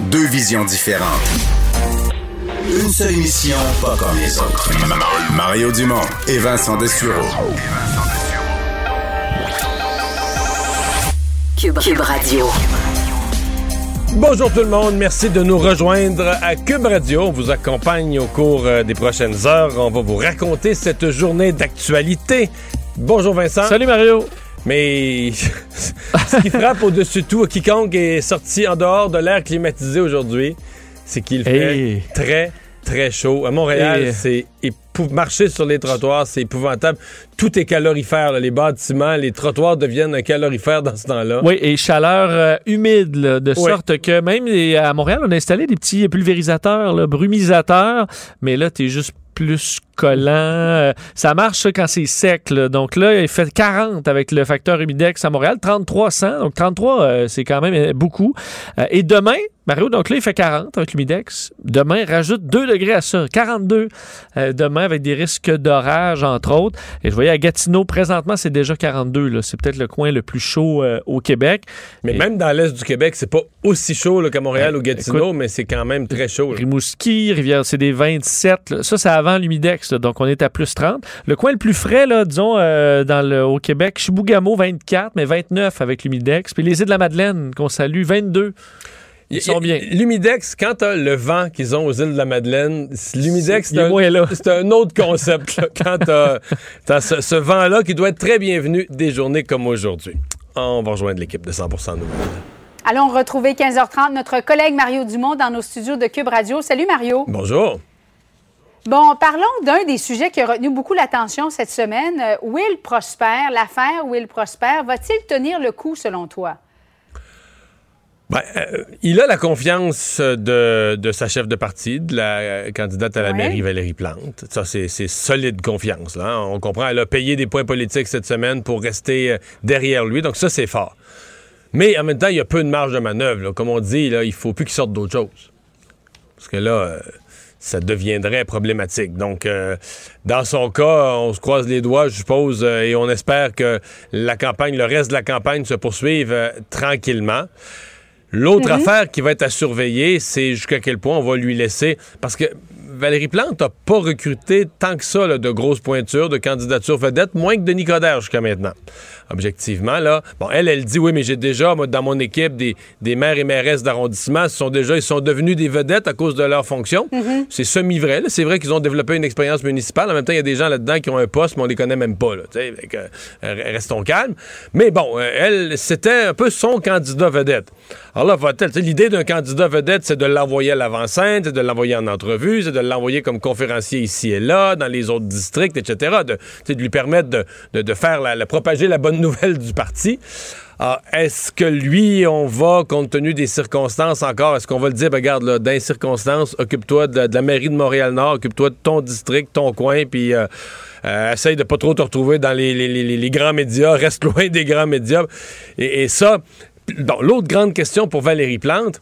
deux visions différentes. Une seule émission, pas comme les autres. Mario Dumont et Vincent Dessureault. QUB Radio. Bonjour tout le monde, merci de nous rejoindre à QUB Radio. On vous accompagne au cours des prochaines heures. On va vous raconter cette journée d'actualité. Bonjour Vincent. Salut Mario. Mais ce qui frappe au-dessus de tout, quiconque est sorti en dehors de l'air climatisé aujourd'hui, c'est qu'il fait très chaud. À Montréal, c'est marcher sur les trottoirs, c'est épouvantable. Tout est calorifère, là. Les bâtiments, les trottoirs deviennent un calorifère dans ce temps-là. Oui, et chaleur humide, là, de sorte que même à Montréal, on a installé des petits pulvérisateurs, là, brumisateurs, mais là, t'es juste plus collant. Ça marche quand c'est sec, là. Donc là, il fait 40 avec le facteur humidex à Montréal, 3300. Donc 33, c'est quand même beaucoup. Et demain, Mario, donc là, il fait 40 avec l'humidex. Demain, rajoute 2 degrés à ça. 42 demain avec des risques d'orage, entre autres. Et je voyais à Gatineau, présentement, c'est déjà 42. Là. C'est peut-être le coin le plus chaud au Québec. Mais même dans l'est du Québec, c'est pas aussi chaud là, qu'à Montréal ou Gatineau, mais c'est quand même très chaud. Là. Rimouski, Rivière, c'est des 27. Là. Ça, c'est avant l'humidex. Là. Donc, on est à plus 30. Le coin le plus frais, là, disons, au Québec, Chibougamau, 24, mais 29 avec l'humidex. Puis les Îles-de-la-Madeleine, qu'on salue, 22. Ils sont bien. L'humidex, quand t'as le vent qu'ils ont aux Îles-de-la-Madeleine, l'humidex, c'est un autre concept. Là, quand t'as ce vent-là qui doit être très bienvenu des journées comme aujourd'hui. On va rejoindre l'équipe de 100% Nouvelles. Allons retrouver 15h30 notre collègue Mario Dumont dans nos studios de QUB Radio. Salut Mario. Bonjour. Bon, parlons d'un des sujets qui a retenu beaucoup l'attention cette semaine. Will Prosper, l'affaire Will Prosper, va-t-il tenir le coup selon toi? Ben, il a la confiance de sa chef de parti, de la candidate à la mairie, Valérie Plante. Ça, c'est solide confiance. Là. On comprend, elle a payé des points politiques cette semaine pour rester derrière lui. Donc ça, c'est fort. Mais en même temps, il y a peu de marge de manœuvre. Là. Comme on dit, là, il faut plus qu'il sorte d'autre chose. Parce que là... ça deviendrait problématique. Donc, dans son cas, on se croise les doigts, je suppose, et on espère que la campagne, le reste de la campagne se poursuive tranquillement. L'autre affaire qui va être à surveiller, c'est jusqu'à quel point on va lui laisser... Parce que Valérie Plante n'a pas recruté tant que ça là, de grosses pointures, de candidatures vedettes, moins que Denis Coderre jusqu'à maintenant. Objectivement, là, bon, elle dit, oui, mais j'ai déjà, moi, dans mon équipe, des maires et mairesses d'arrondissement, ils sont devenus des vedettes à cause de leur fonction. Mm-hmm. C'est semi-vrai, là. C'est vrai qu'ils ont développé une expérience municipale. En même temps, il y a des gens là-dedans qui ont un poste, mais on les connaît même pas, là, donc, restons calmes. Mais bon, elle, c'était un peu son candidat vedette. Alors là, l'idée d'un candidat vedette, c'est de l'envoyer à l'avant-scène, c'est de l'envoyer en entrevue, c'est de l'envoyer comme conférencier ici et là, dans les autres districts, etc., de lui permettre de faire propager la bonne nouvelle du parti. Alors, est-ce que lui, on va, compte tenu des circonstances encore, est-ce qu'on va le dire, ben, regarde, là, dans les circonstances, occupe-toi de la mairie de Montréal-Nord, occupe-toi de ton district, ton coin, puis essaye de pas trop te retrouver dans les grands médias, reste loin des grands médias. Et ça, bon, l'autre grande question pour Valérie Plante,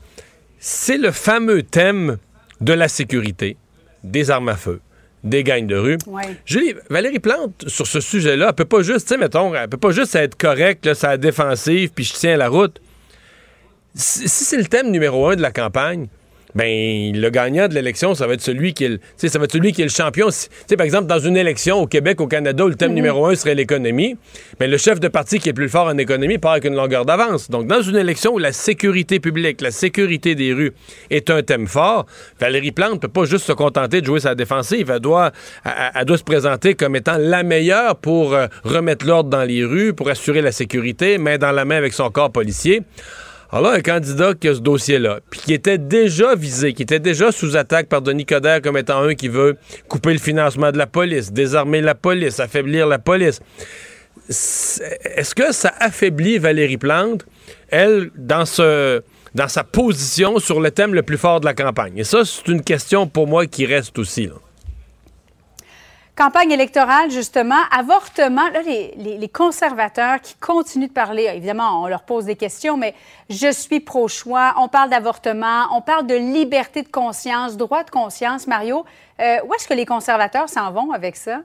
c'est le fameux thème de la sécurité, des armes à feu, des gangs de rue. Ouais. Valérie Plante, sur ce sujet-là, elle peut pas juste, tu sais, mettons, elle peut pas juste être correcte, sa défensive, puis je tiens la route. Si c'est le thème numéro un de la campagne, ben le gagnant de l'élection, ça va être celui qui est le champion. Tu sais, par exemple, dans une élection au Québec, au Canada, où le thème numéro un serait l'économie, ben le chef de parti qui est plus fort en économie part avec une longueur d'avance. Donc, dans une élection où la sécurité publique, la sécurité des rues est un thème fort, Valérie Plante ne peut pas juste se contenter de jouer sa défensive. Elle doit se présenter comme étant la meilleure pour remettre l'ordre dans les rues, pour assurer la sécurité, main dans la main avec son corps policier. Alors là, un candidat qui a ce dossier-là, puis qui était déjà visé, qui était déjà sous attaque par Denis Coderre comme étant un qui veut couper le financement de la police, désarmer la police, affaiblir la police. Est-ce que ça affaiblit Valérie Plante, elle, dans sa position sur le thème le plus fort de la campagne? Et ça, c'est une question pour moi qui reste aussi, là. Campagne électorale, justement, avortement, là, les conservateurs qui continuent de parler, évidemment, on leur pose des questions, mais je suis pro-choix, on parle d'avortement, on parle de liberté de conscience, droit de conscience. Mario, où est-ce que les conservateurs s'en vont avec ça?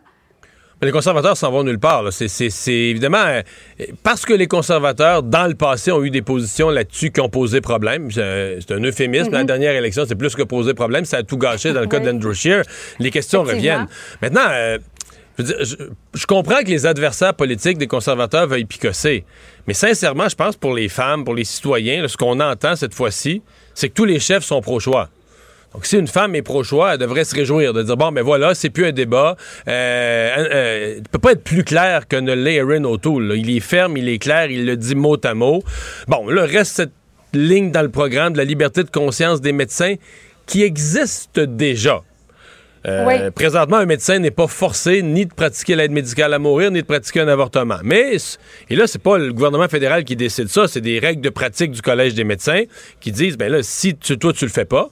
Mais les conservateurs s'en vont nulle part. Là. C'est évidemment... parce que les conservateurs, dans le passé, ont eu des positions là-dessus qui ont posé problème. C'est un euphémisme. La dernière élection, c'est plus que poser problème. Ça a tout gâché dans le cas d'Andrew Scheer. Les questions reviennent. Maintenant, je comprends que les adversaires politiques des conservateurs veuillent picosser. Mais sincèrement, je pense pour les femmes, pour les citoyens, là, ce qu'on entend cette fois-ci, c'est que tous les chefs sont pro-choix. Donc, si une femme est pro-choix, elle devrait se réjouir de dire, bon, ben voilà, c'est plus un débat. Il peut pas être plus clair que ne l'est Erin O'Toole. Là. Il est ferme, il est clair, il le dit mot à mot. Bon, là, reste cette ligne dans le programme de la liberté de conscience des médecins qui existe déjà. Oui. Présentement, un médecin n'est pas forcé ni de pratiquer l'aide médicale à mourir, ni de pratiquer un avortement. Mais, et là, c'est pas le gouvernement fédéral qui décide ça, c'est des règles de pratique du Collège des médecins qui disent, ben là, si toi, tu le fais pas,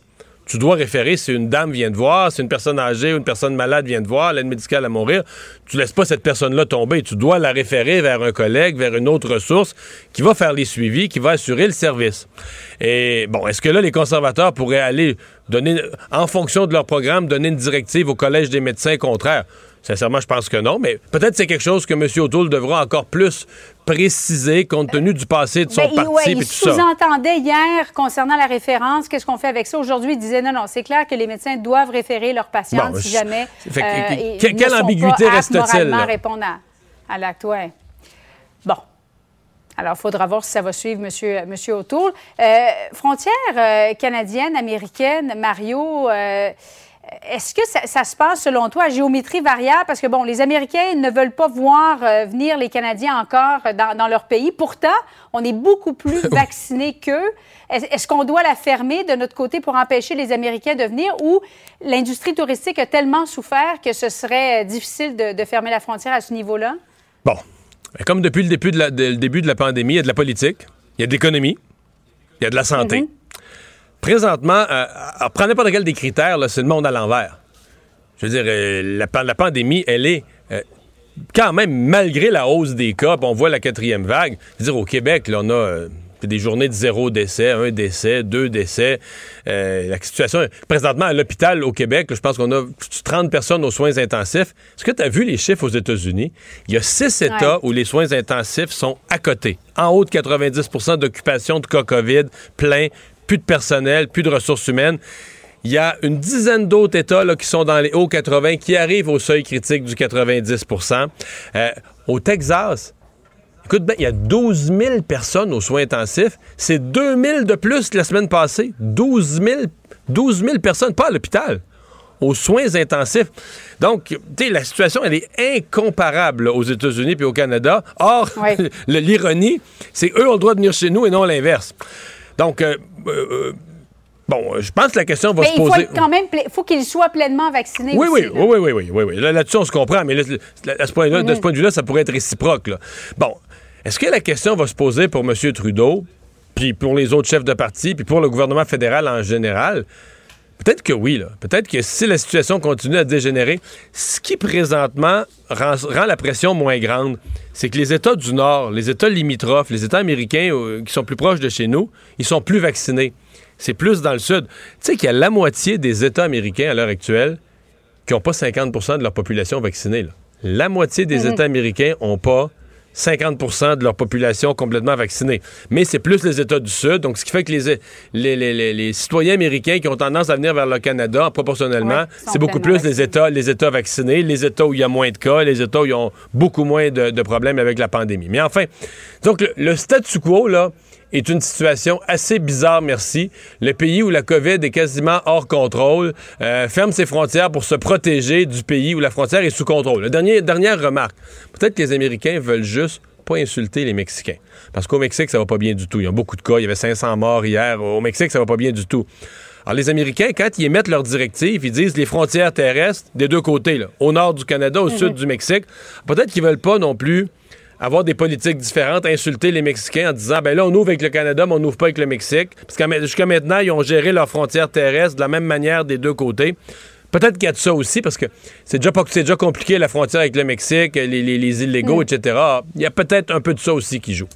tu dois référer si une dame vient te voir, si une personne âgée ou une personne malade vient te voir, l'aide médicale à mourir, tu laisses pas cette personne-là tomber. Tu dois la référer vers un collègue, vers une autre ressource qui va faire les suivis, qui va assurer le service. Et bon, est-ce que là, les conservateurs pourraient aller donner, en fonction de leur programme, donner une directive au Collège des médecins contraire? Sincèrement, je pense que non, mais peut-être c'est quelque chose que M. O'Toole devra encore plus préciser compte tenu du passé de son parti. Ouais, il sous-entendait hier concernant la référence, qu'est-ce qu'on fait avec ça? Aujourd'hui, il disait non, c'est clair que les médecins doivent référer leurs patientes si jamais quelle ambiguïté reste-t-il moralement répondant à l'acte, ouais. Bon. Alors, il faudra voir si ça va suivre M. O'Toole. Frontières canadiennes, américaines, Mario... est-ce que ça se passe, selon toi, à géométrie variable? Parce que, bon, les Américains ne veulent pas voir venir les Canadiens encore dans leur pays. Pourtant, on est beaucoup plus vaccinés qu'eux. Est-ce qu'on doit la fermer de notre côté pour empêcher les Américains de venir ou l'industrie touristique a tellement souffert que ce serait difficile de fermer la frontière à ce niveau-là? Bon. Comme depuis le début de la pandémie, il y a de la politique, il y a de l'économie, il y a de la santé. Présentement, prenez n'importe quel des critères, là, c'est le monde à l'envers. Je veux dire, la pandémie, elle est quand même, malgré la hausse des cas, on voit la quatrième vague. Je veux dire, au Québec, là, on a des journées de 0 décès, 1 décès, 2 décès. La situation, présentement, à l'hôpital au Québec, là, je pense qu'on a 30 personnes aux soins intensifs. Est-ce que tu as vu les chiffres aux États-Unis? Il y a 6 États où les soins intensifs sont à côté. En haut de 90 % d'occupation de cas COVID, plein, plus de personnel, plus de ressources humaines. Il y a une dizaine d'autres États là, qui sont dans les hauts 80, qui arrivent au seuil critique du 90 %. Au Texas, écoute bien, il y a 12 000 personnes aux soins intensifs. C'est 2 000 de plus que la semaine passée. 12 000 personnes, pas à l'hôpital, aux soins intensifs. Donc, tu sais, la situation, elle est incomparable là, aux États-Unis puis au Canada. Or, l'ironie, c'est eux ont le droit de venir chez nous et non l'inverse. Donc, bon, je pense que la question va se poser. Mais il faut quand même, faut qu'il soit pleinement vacciné aussi. Oui. Là-dessus, on se comprend, mais à ce point-là, de ce point de vue-là, ça pourrait être réciproque. Là. Bon, est-ce que la question va se poser pour M. Trudeau, puis pour les autres chefs de parti, puis pour le gouvernement fédéral en général? Peut-être que oui, là. Peut-être que si la situation continue à dégénérer, ce qui présentement rend la pression moins grande, c'est que les États du Nord, les États limitrophes, les États américains qui sont plus proches de chez nous, ils sont plus vaccinés. C'est plus dans le Sud. Tu sais qu'il y a la moitié des États américains à l'heure actuelle qui n'ont pas 50 % de leur population vaccinée. Là. La moitié des États américains n'ont pas 50% de leur population complètement vaccinée. Mais c'est plus les États du Sud, donc ce qui fait que les citoyens américains qui ont tendance à venir vers le Canada, proportionnellement, ouais, c'est beaucoup plus les États vaccinés, les États où il y a moins de cas, les États où ils ont beaucoup moins de problèmes avec la pandémie. Mais enfin, donc le statu quo, là, est une situation assez bizarre, merci. Le pays où la COVID est quasiment hors contrôle ferme ses frontières pour se protéger du pays où la frontière est sous contrôle. Dernière remarque, peut-être que les Américains veulent juste pas insulter les Mexicains. Parce qu'au Mexique, ça va pas bien du tout. Il y a beaucoup de cas, il y avait 500 morts hier. Au Mexique, ça va pas bien du tout. Alors les Américains, quand ils émettent leurs directives, ils disent les frontières terrestres des deux côtés, là, au nord du Canada, au sud du Mexique. Peut-être qu'ils veulent pas non plus avoir des politiques différentes, insulter les Mexicains en disant, ben là, on ouvre avec le Canada, mais on n'ouvre pas avec le Mexique. Parce que jusqu'à maintenant, ils ont géré leurs frontières terrestres de la même manière des deux côtés. Peut-être qu'il y a de ça aussi, parce que c'est déjà compliqué, la frontière avec le Mexique, les illégaux, etc. Il y a peut-être un peu de ça aussi qui joue.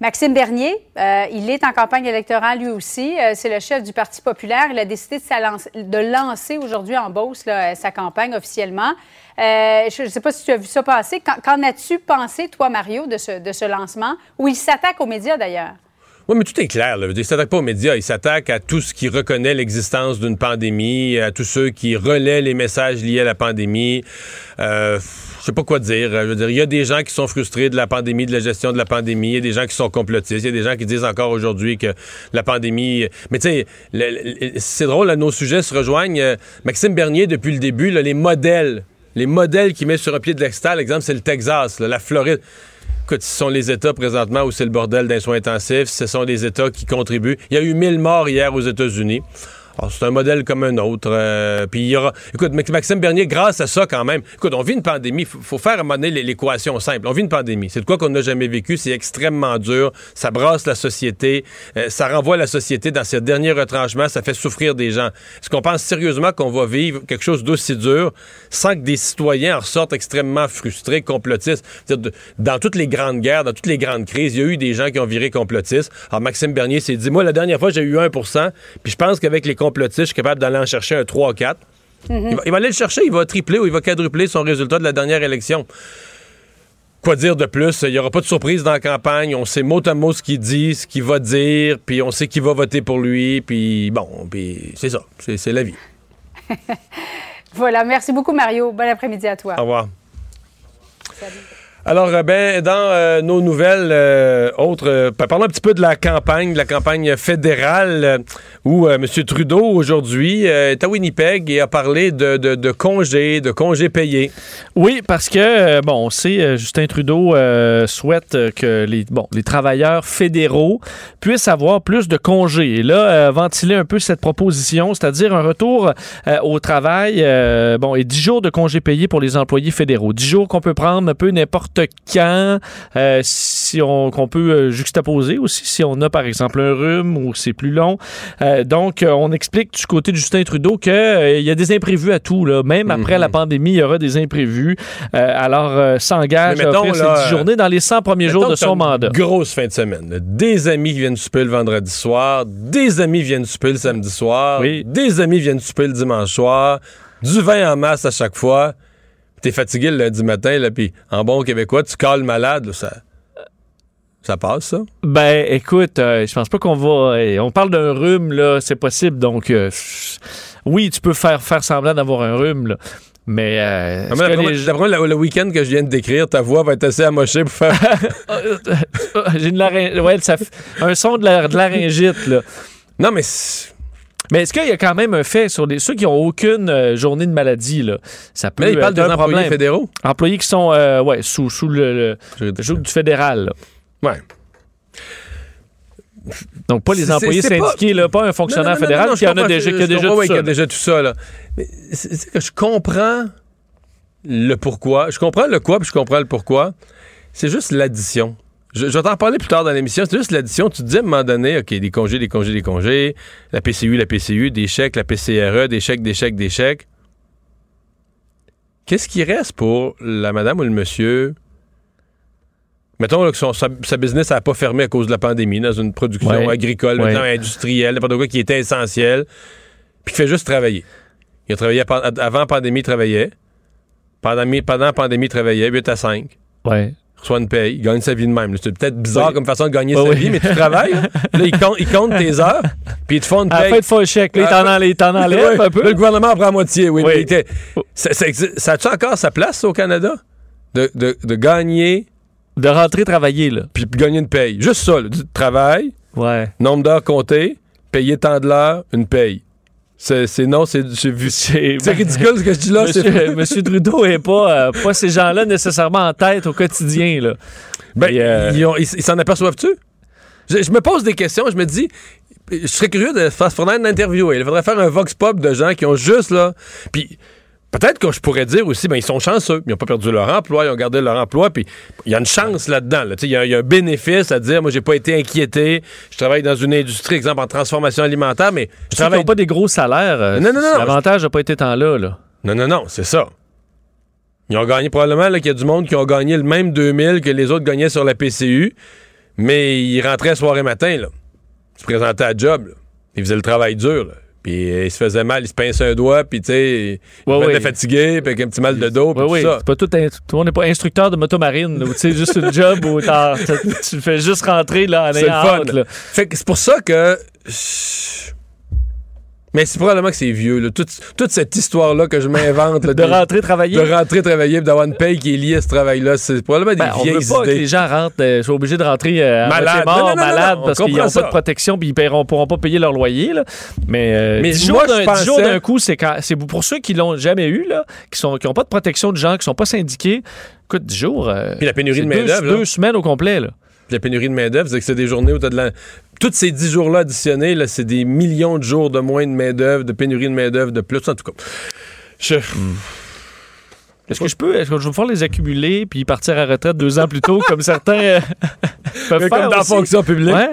Maxime Bernier, il est en campagne électorale lui aussi. C'est le chef du Parti populaire. Il a décidé de lancer aujourd'hui en Beauce là, sa campagne officiellement. Je ne sais pas si tu as vu ça passer. Qu'en as-tu pensé, toi, Mario, de ce lancement? Où il s'attaque aux médias, d'ailleurs. Oui, mais tout est clair, là. Il ne s'attaque pas aux médias. Il s'attaque à tout ce qui reconnaît l'existence d'une pandémie, à tous ceux qui relaient les messages liés à la pandémie. Je sais pas quoi dire. Je veux dire, il y a des gens qui sont frustrés de la pandémie, de la gestion de la pandémie. Il y a des gens qui sont complotistes. Il y a des gens qui disent encore aujourd'hui que la pandémie... Mais tu sais, c'est drôle, là, nos sujets se rejoignent. Maxime Bernier, depuis le début, là, les modèles qu'il met sur un pied de l'extérieur, l'exemple, c'est le Texas, là, la Floride... Écoute, ce sont les États présentement où c'est le bordel d'un soin intensif. Ce sont les États qui contribuent. Il y a eu 1000 morts hier aux États-Unis. Alors, c'est un modèle comme un autre. Puis il y aura... Écoute, Maxime Bernier, grâce à ça quand même... Écoute, on vit une pandémie. Il faut faire à un moment donné l'équation simple. On vit une pandémie. C'est de quoi qu'on n'a jamais vécu. C'est extrêmement dur. Ça brasse la société. Ça renvoie la société dans ses derniers retranchements. Ça fait souffrir des gens. Est-ce qu'on pense sérieusement qu'on va vivre quelque chose d'aussi dur sans que des citoyens en ressortent extrêmement frustrés, complotistes? C'est-à-dire, dans toutes les grandes guerres, dans toutes les grandes crises, il y a eu des gens qui ont viré complotistes. Alors, Maxime Bernier s'est dit, moi, la dernière fois, j'ai eu 1%. Puis je pense qu'avec les complotiste, je suis capable d'aller en chercher un 3-4. Il va aller le chercher, il va tripler ou il va quadrupler son résultat de la dernière élection. Quoi dire de plus? Il n'y aura pas de surprise dans la campagne. On sait mot à mot ce qu'il dit, ce qu'il va dire, puis on sait qui va voter pour lui, puis bon, puis c'est ça. C'est la vie. Voilà. Merci beaucoup, Mario. Bon après-midi à toi. Au revoir. Salut. Alors, dans nos nouvelles autres, parlons un petit peu de la campagne fédérale où M. Trudeau, aujourd'hui, est à Winnipeg et a parlé de congés payés. Oui, parce que, on sait, Justin Trudeau souhaite que les travailleurs fédéraux puissent avoir plus de congés. Et là, ventiler un peu cette proposition, c'est-à-dire un retour au travail, et 10 jours de congés payés pour les employés fédéraux. 10 jours qu'on peut prendre un peu n'importe quand, qu'on peut juxtaposer aussi, si on a par exemple un rhume ou c'est plus long. Donc, on explique du côté de Justin Trudeau qu'il y a des imprévus à tout. Là. Même après la pandémie, il y aura des imprévus. Alors, s'engage à offrir ces 10 journées dans les 100 premiers jours de son mandat. Grosse fin de semaine. Là. Des amis qui viennent souper le vendredi soir, des amis viennent souper le samedi soir, oui. Des amis viennent souper le dimanche soir, du vin en masse à chaque fois. T'es fatigué le lundi matin, là, puis en bon québécois, tu cales malade, là, ça passe, ça? Ben, écoute, je pense pas qu'on va... on parle d'un rhume, là, c'est possible, donc... oui, tu peux faire semblant d'avoir un rhume, là. Mais... le week-end que je viens de décrire, ta voix va être assez amochée pour faire... J'ai une laryngite... Ouais, un son de laryngite, là. Non, mais... Mais est-ce qu'il y a quand même un fait sur ceux qui n'ont aucune journée de maladie? Là, ça peut, mais il parle des employés fédéraux? Employés qui sont sous le joug du fédéral. Oui. Donc, pas les employés syndiqués, pas un fonctionnaire fédéral, qui en a déjà tout ça. Il y a déjà tout ça. Là. Mais c'est que je comprends le pourquoi. Je comprends le quoi, puis je comprends le pourquoi. C'est juste l'addition. Je vais t'en parler plus tard dans l'émission. C'est juste l'addition. Tu te dis à un moment donné, OK, des congés, la PCU, des chèques, la PCRE, des chèques. Qu'est-ce qui reste pour la madame ou le monsieur? Mettons là, que sa business n'a pas fermé à cause de la pandémie, dans une production agricole, industrielle, n'importe quoi qui était essentiel, puis qui fait juste travailler. Il a travaillé avant la pandémie, il travaillait. Pendant la pandémie, il travaillait 8 à 5. Ouais. Reçoit une paye, il gagne sa vie de même. C'est peut-être bizarre comme façon de gagner sa vie, mais tu travailles. Là, il compte tes heures, puis il te font une paye. À la fin, ils te font un chèque. Ils t'en enlèvent un peu. Le gouvernement en prend à moitié, oui. Mais ça a-tu encore sa place au Canada? De gagner... De rentrer travailler, là. Puis gagner une paye. Juste ça, là. Du travail, nombre d'heures comptées, payer tant de l'heure, une paye. C'est ridicule ce que je dis là. Monsieur Trudeau n'est pas ces gens-là nécessairement en tête au quotidien, là. Ben, ils s'en aperçoivent-tu? Je me pose des questions, je me dis... Je serais curieux de faire une interview. Il faudrait faire un vox pop de gens qui ont juste, là... Puis... Peut-être que je pourrais dire aussi, ben ils sont chanceux. Ils n'ont pas perdu leur emploi, ils ont gardé leur emploi, puis il y a une chance là-dedans. Là. Il y a un bénéfice à dire, moi, j'ai pas été inquiété. Je travaille dans une industrie, exemple, en transformation alimentaire, mais je travaille... Ils n'ont pas des gros salaires. Non. L'avantage n'a pas été tant là. Non, c'est ça. Ils ont gagné, probablement, là, qu'il y a du monde qui ont gagné le même 2000 que les autres gagnaient sur la PCU, mais ils rentraient soir et matin, là. Ils se présentaient à job, là. Ils faisaient le travail dur, là. Puis il se faisait mal, il se pinçait un doigt, puis tu sais, il était fatigué, puis avec un petit mal de dos, puis tout ça. C'est pas tout le monde n'est pas instructeur de motomarine, ou tu sais, juste une job où tu le fais juste rentrer, là, en ayant hâte, là. Fait que c'est pour ça que... Mais c'est probablement que c'est vieux, là. Toute cette histoire-là que je m'invente... Là, de rentrer travailler, d'avoir une paye qui est liée à ce travail-là, c'est probablement des vieilles idées. On veut pas que les gens rentrent, sont obligés de rentrer malades, parce qu'ils n'ont pas de protection, puis ils ne pourront pas payer leur loyer, là. Mais 10 jours d'un coup, c'est pour ceux qui l'ont jamais eu, là, qui n'ont pas de protection de gens, qui sont pas syndiqués, écoute, 10 jours... puis la pénurie de main-d'œuvre, là. 2 semaines au complet, là. La pénurie de main-d'œuvre, c'est que c'est des journées où tu as de la... Tous ces 10 jours-là additionnés, là, c'est des millions de jours de moins de main-d'œuvre, de pénurie de main-d'œuvre, de plus, en tout cas. Est-ce que je vais pouvoir les accumuler puis partir à retraite 2 ans plus tôt, comme certains peuvent faire comme dans la fonction publique? Ouais.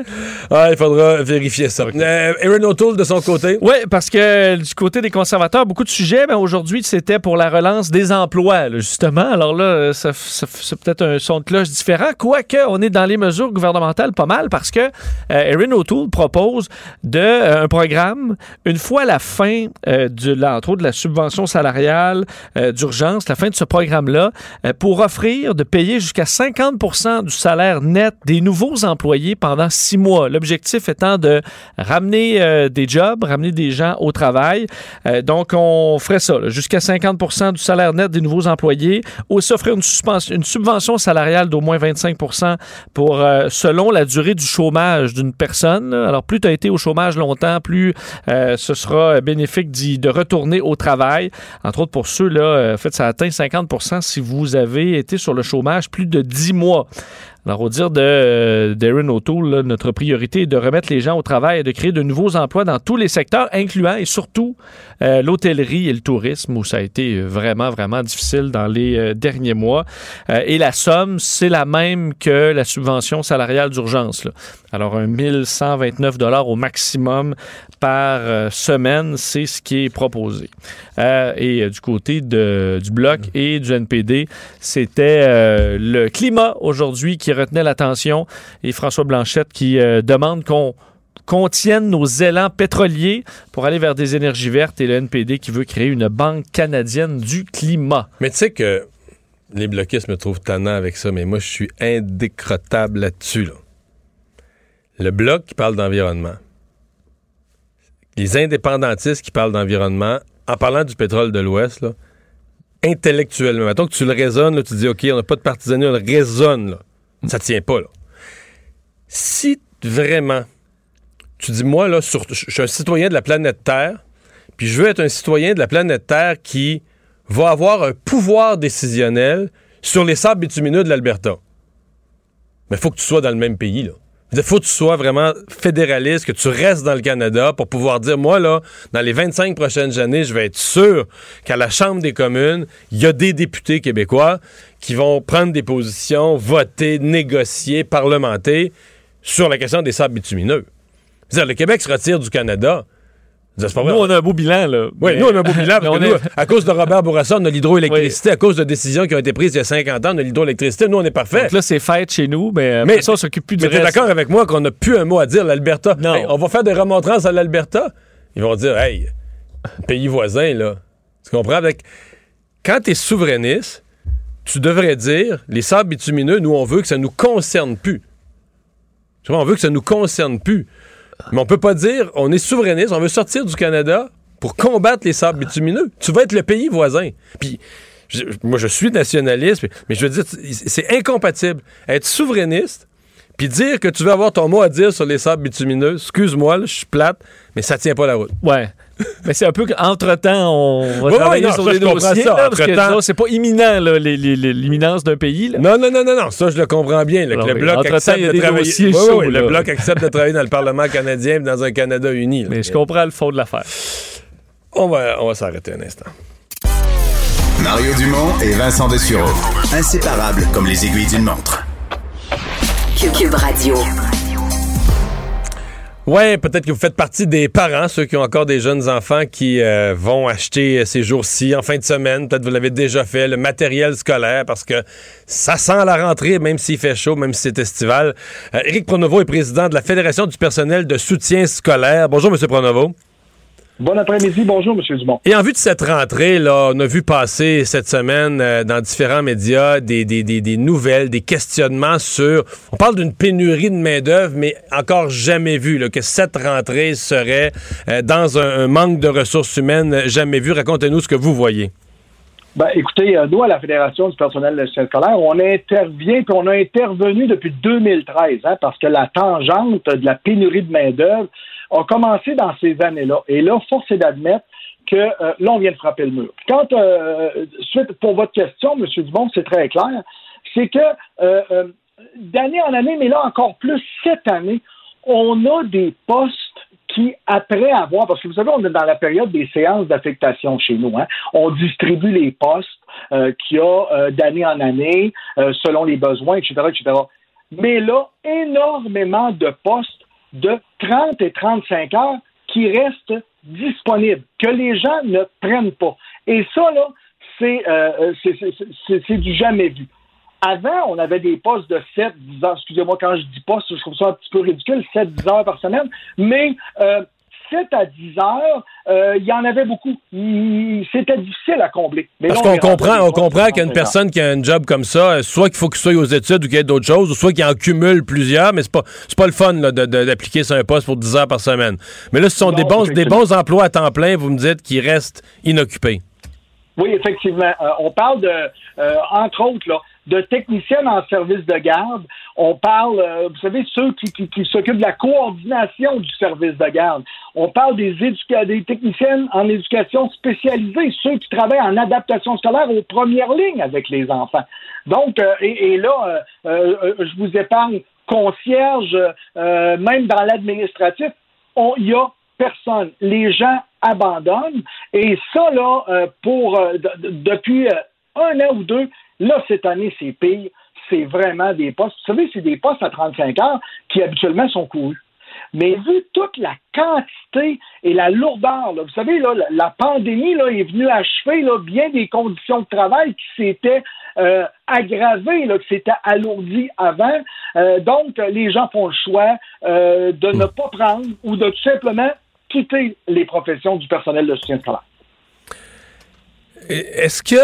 Ah, il faudra vérifier ça. Okay. Erin O'Toole, de son côté? Oui, parce que du côté des conservateurs, beaucoup de sujets, mais aujourd'hui, c'était pour la relance des emplois, là, justement. Alors là, ça, c'est peut-être un son de cloche différent, quoique on est dans les mesures gouvernementales pas mal, parce que Erin O'Toole propose un programme, une fois la fin, entre autres, de la subvention salariale d'urgence, la fin de ce programme-là, pour offrir de payer jusqu'à 50% du salaire net des nouveaux employés pendant 6 mois. L'objectif étant de ramener des jobs, ramener des gens au travail. Donc, on ferait ça, là, jusqu'à 50% du salaire net des nouveaux employés. Aussi offrir une subvention salariale d'au moins 25% pour, selon la durée du chômage d'une personne. Là. Alors, plus tu as été au chômage longtemps, plus ce sera bénéfique de retourner au travail. Entre autres, pour ceux-là, en fait, ça atteint 50% si vous avez été sur le chômage plus de 10 mois. Alors, au dire d'Erin O'Toole, là, notre priorité est de remettre les gens au travail et de créer de nouveaux emplois dans tous les secteurs, incluant et surtout l'hôtellerie et le tourisme, où ça a été vraiment, vraiment difficile dans les derniers mois. Et la somme, c'est la même que la subvention salariale d'urgence, là. Alors, un 1129 $ au maximum par semaine, c'est ce qui est proposé. Et du côté du Bloc et du NPD, c'était le climat aujourd'hui qui retenait l'attention, et François Blanchet qui demande qu'on contienne nos élans pétroliers pour aller vers des énergies vertes, et le NPD qui veut créer une banque canadienne du climat. Mais tu sais que les bloquistes me trouvent tannant avec ça, mais moi je suis indécrottable là-dessus, là. Le Bloc qui parle d'environnement, les indépendantistes qui parlent d'environnement, en parlant du pétrole de l'Ouest, là, intellectuellement, mettons que tu le raisonnes, là, tu dis OK, on n'a pas de partisanerie, on le raisonne, là. Ça tient pas, là. Si vraiment tu dis, moi, là, je suis un citoyen de la planète Terre, puis je veux être un citoyen de la planète Terre qui va avoir un pouvoir décisionnel sur les sables bitumineux de l'Alberta, mais faut que tu sois dans le même pays, là. Il faut que tu sois vraiment fédéraliste, que tu restes dans le Canada pour pouvoir dire, moi, là, dans les 25 prochaines années, je vais être sûr qu'à la Chambre des communes, il y a des députés québécois qui vont prendre des positions, voter, négocier, parlementer sur la question des sables bitumineux. C'est-à-dire, le Québec se retire du Canada. C'est pas vrai. Nous, on a un beau bilan, là. Oui, nous, on a un beau bilan, parce que nous, à cause de Robert Bourassa, on a l'hydroélectricité. Oui. À cause de décisions qui ont été prises il y a 50 ans, on a l'hydroélectricité. Nous, on est parfait. Donc là, c'est fête chez nous, mais ça, on s'occupe plus du reste. Mais t'es d'accord avec moi qu'on n'a plus un mot à dire, l'Alberta? Non. Hey, on va faire des remontrances à l'Alberta. Ils vont dire, hey, pays voisin, là. Tu comprends? Quand t'es souverainiste, tu devrais dire, les sables bitumineux, nous, on veut que ça nous concerne plus. On veut que ça nous concerne plus. Mais on peut pas dire, on est souverainiste, on veut sortir du Canada pour combattre les sables bitumineux. Tu vas être le pays voisin. Puis, moi, je suis nationaliste, mais je veux dire, c'est incompatible. Être souverainiste, puis dire que tu veux avoir ton mot à dire sur les sables bitumineux, excuse-moi, je suis plate, mais ça tient pas la route. Ouais. Mais c'est un peu qu'entre-temps, on va travailler sur les dossiers. Ça, là, parce que, non, c'est pas imminent, là, l'imminence d'un pays. Là. Non, ça, je le comprends bien. Là, le bloc accepte de travailler. Le bloc accepte de travailler dans le Parlement canadien et dans un Canada uni. Là. Mais je comprends le fond de l'affaire. On va s'arrêter un instant. Mario Dumont et Vincent Dessureault. Inséparables comme les aiguilles d'une montre. QUB Radio. Oui, peut-être que vous faites partie des parents, ceux qui ont encore des jeunes enfants qui vont acheter ces jours-ci, en fin de semaine, peut-être vous l'avez déjà fait, le matériel scolaire, parce que ça sent la rentrée, même s'il fait chaud, même si c'est estival. Éric Pronovost est président de la Fédération du personnel de soutien scolaire. Bonjour, M. Pronovost. Bon après-midi, bonjour M. Dumont. Et en vue de cette rentrée, là, on a vu passer cette semaine dans différents médias des nouvelles, des questionnements sur... On parle d'une pénurie de main-d'œuvre, mais encore jamais vue, là, que cette rentrée serait dans un manque de ressources humaines jamais vu. Racontez-nous ce que vous voyez. Ben, écoutez, nous, à la Fédération du personnel de soutien scolaire, on a intervenu depuis 2013, parce que la tangente de la pénurie de main-d'œuvre a commencé dans ces années-là. Et là, force est d'admettre que là, on vient de frapper le mur. Quant suite pour votre question, M. Dumont, c'est très clair, c'est que d'année en année, mais là encore plus cette année, on a des postes qui, après avoir, parce que vous savez, on est dans la période des séances d'affectation chez nous, on distribue les postes qu'il y a d'année en année, selon les besoins, etc., etc. Mais là, énormément de postes de 30 et 35 heures qui restent disponibles, que les gens ne prennent pas. Et ça, là, c'est du jamais vu. Avant, on avait des postes de 7-10 heures. Excusez-moi, quand je dis postes, je trouve ça un petit peu ridicule, 7-10 heures par semaine. Mais 7 à 10 heures, il y en avait beaucoup. C'était difficile à combler. Mais parce qu'on comprend qu'une personne qui a un job comme ça, soit qu'il faut qu'il soit aux études ou qu'il y ait d'autres choses, ou soit qu'il en cumule plusieurs, mais c'est pas le fun là, d'appliquer sur un poste pour 10 heures par semaine. Mais là, ce sont des bons emplois à temps plein, vous me dites, qui restent inoccupés. Oui, effectivement. On parle de, entre autres, là, de techniciennes en service de garde. On parle, vous savez, ceux qui s'occupent de la coordination du service de garde. On parle des techniciennes en éducation spécialisée, ceux qui travaillent en adaptation scolaire aux premières lignes avec les enfants. Donc, je vous épargne concierge, même dans l'administratif, il y a personne. Les gens abandonnent. Et ça, là, depuis un an ou deux, là, cette année, c'est pire. C'est vraiment des postes. Vous savez, c'est des postes à 35 heures qui, habituellement, sont courus. Mais vu toute la quantité et la lourdeur, là, vous savez, là, la pandémie là, est venue achever là, bien des conditions de travail qui s'étaient aggravées, là, qui s'étaient alourdies avant. Donc, les gens font le choix de ne pas prendre ou de tout simplement quitter les professions du personnel de soutien scolaire. Est-ce que...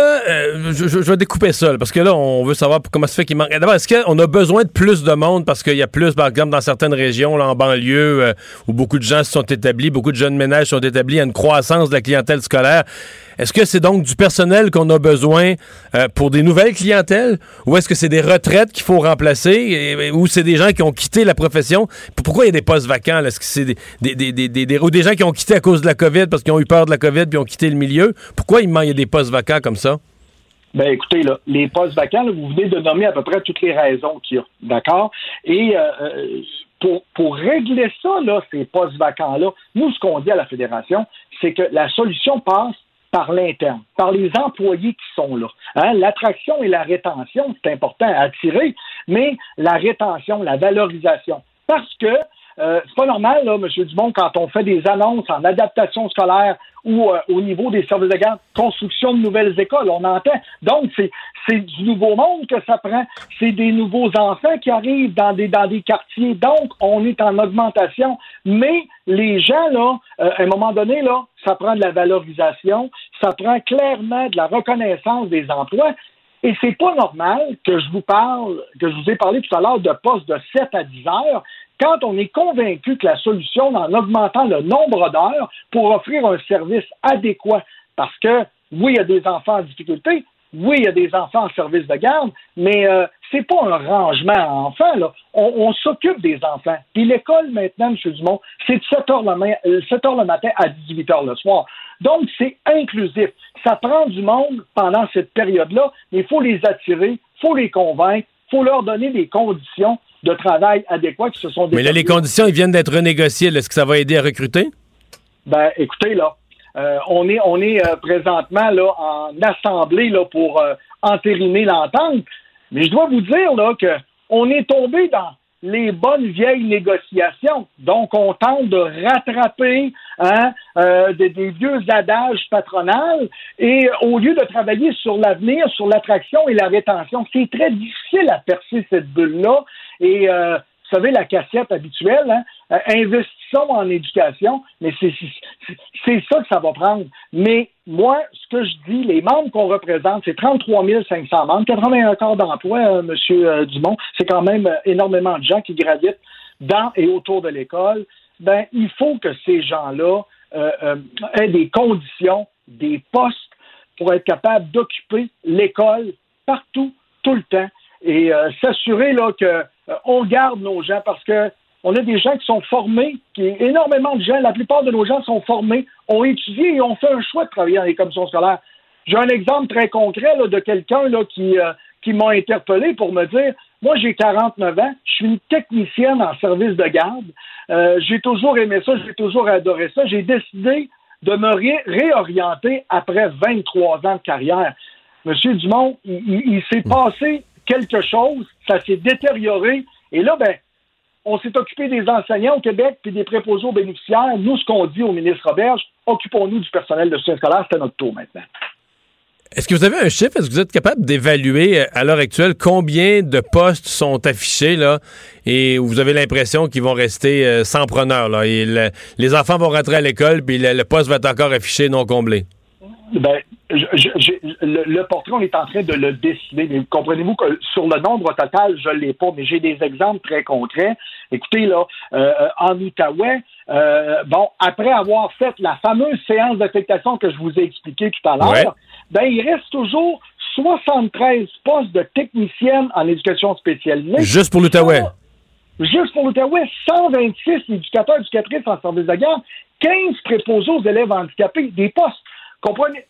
je vais découper ça, là, parce que là, on veut savoir comment ça fait qu'il manque... D'abord, est-ce qu'on a besoin de plus de monde parce qu'il y a plus, par exemple, dans certaines régions, là, en banlieue, où beaucoup de gens se sont établis, beaucoup de jeunes ménages sont établis, il y a une croissance de la clientèle scolaire. Est-ce que c'est donc du personnel qu'on a besoin pour des nouvelles clientèles? Ou est-ce que c'est des retraites qu'il faut remplacer? Ou c'est des gens qui ont quitté la profession? Pourquoi il y a des postes vacants? Là? Est-ce que c'est ou des gens qui ont quitté à cause de la COVID parce qu'ils ont eu peur de la COVID puis ont quitté le milieu? Pourquoi il y a des postes vacants comme ça? Ben écoutez, là, les postes vacants, là, vous venez de nommer à peu près toutes les raisons qu'il y a. D'accord? Et pour régler ça, là, ces postes vacants-là, nous, ce qu'on dit à la Fédération, c'est que la solution passe par l'interne, par les employés qui sont là. L'attraction et la rétention, c'est important à attirer, mais la rétention, la valorisation. Parce que c'est pas normal, là, M. Dumont, quand on fait des annonces en adaptation scolaire ou au niveau des services de garde, construction de nouvelles écoles, on entend. Donc, c'est du nouveau monde que ça prend. C'est des nouveaux enfants qui arrivent dans des quartiers. Donc, on est en augmentation. Mais les gens, là, à un moment donné, là, ça prend de la valorisation, ça prend clairement de la reconnaissance des emplois. Et c'est pas normal que je vous ai parlé tout à l'heure de postes de 7 à 10 heures, quand on est convaincu que la solution, en augmentant le nombre d'heures, pour offrir un service adéquat, parce que, oui, il y a des enfants en difficulté, oui, il y a des enfants en service de garde, mais c'est pas un rangement à enfants, là. On s'occupe des enfants. Puis l'école, maintenant, M. Dumont, c'est de 7 heures le matin à 18 heures le soir. Donc, c'est inclusif. Ça prend du monde pendant cette période-là, mais il faut les attirer, il faut les convaincre, il faut leur donner des conditions de travail adéquates qui se sont développées. Mais là, les conditions, ils viennent d'être renégociées. Est-ce que ça va aider à recruter? Ben, écoutez, là, on est présentement là, en assemblée là, pour entériner l'entente. Mais je dois vous dire là, qu'on est tombé dans les bonnes vieilles négociations. Donc, on tente de rattraper des vieux adages patronales et au lieu de travailler sur l'avenir, sur l'attraction et la rétention, c'est très difficile à percer cette bulle-là. Et vous savez, la cassette habituelle, hein, investissons en éducation, mais c'est ça que ça va prendre. Mais moi, ce que je dis, les membres qu'on représente, c'est 33 500 membres, 81 corps d'emploi, M. Dumont, c'est quand même énormément de gens qui gravitent dans et autour de l'école. Ben, il faut que ces gens-là aient des conditions, des postes pour être capables d'occuper l'école partout, tout le temps, et s'assurer là que on garde nos gens, parce que on a des gens qui sont formés, énormément de gens, la plupart de nos gens sont formés, ont étudié et ont fait un choix de travailler dans les commissions scolaires. J'ai un exemple très concret là, de quelqu'un là, qui m'a interpellé pour me dire, moi j'ai 49 ans, je suis une technicienne en service de garde, j'ai toujours aimé ça, j'ai toujours adoré ça, j'ai décidé de me réorienter après 23 ans de carrière. Monsieur Dumont, il s'est passé quelque chose, ça s'est détérioré, et là, ben, on s'est occupé des enseignants au Québec puis des préposés aux bénéficiaires. Nous, ce qu'on dit au ministre Roberge, occupons-nous du personnel de soutien scolaire, c'est à notre tour maintenant. Est-ce que vous avez un chiffre? Est-ce que vous êtes capable d'évaluer à l'heure actuelle combien de postes sont affichés là et où vous avez l'impression qu'ils vont rester sans preneur? Là, et les enfants vont rentrer à l'école puis le poste va être encore affiché non comblé? Ben, le portrait, on est en train de le dessiner. Mais comprenez-vous que sur le nombre total, je ne l'ai pas, mais j'ai des exemples très concrets. Écoutez, là, en Outaouais, après avoir fait la fameuse séance d'affectation que je vous ai expliquée tout à l'heure, ouais, ben, il reste toujours 73 postes de techniciennes en éducation spécialisée. Juste pour l'Outaouais. Juste pour l'Outaouais, 126 éducateurs et éducatrices en service de garde, 15 préposés aux élèves handicapés, des postes. Comprenez?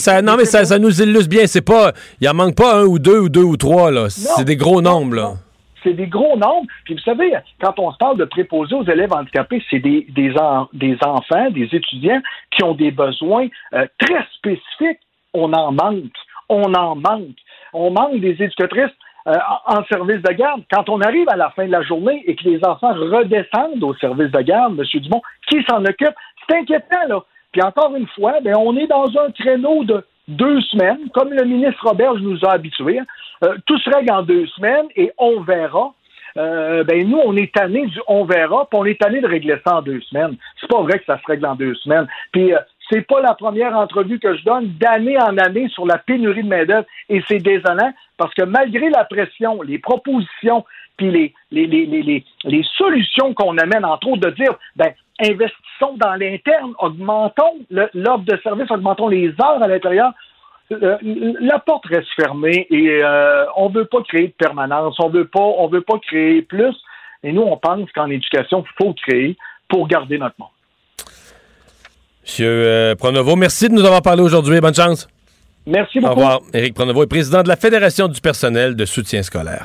Ça nous illustre bien. C'est pas, il en manque pas un ou deux ou trois là. Non, c'est des gros nombres là. C'est des gros nombres. Puis vous savez, quand on se parle de préposés aux élèves handicapés, c'est des enfants, des étudiants qui ont des besoins très spécifiques. On en manque. On manque des éducatrices en service de garde. Quand on arrive à la fin de la journée et que les enfants redescendent au service de garde, M. Dumont, qui s'en occupe? C'est inquiétant là. Puis encore une fois, ben on est dans un créneau de 2 semaines, comme le ministre Roberge nous a habitués. Tout se règle en 2 semaines et on verra. Ben nous, on est tannés du on verra, puis on est tannés de régler ça en 2 semaines. C'est pas vrai que ça se règle en 2 semaines. Puis c'est pas la première entrevue que je donne d'année en année sur la pénurie de main-d'œuvre et c'est désolant parce que malgré la pression, les propositions, puis les solutions qu'on amène, entre autres, de dire ben investissons dans l'interne, augmentons l'offre de service, augmentons les heures à l'intérieur. La porte reste fermée et on ne veut pas créer de permanence, on veut pas créer plus. Et nous, on pense qu'en éducation, il faut créer pour garder notre monde. Monsieur Pronovost, merci de nous avoir parlé aujourd'hui. Bonne chance. Merci beaucoup. Au revoir. Éric Pronovost est président de la Fédération du personnel de soutien scolaire.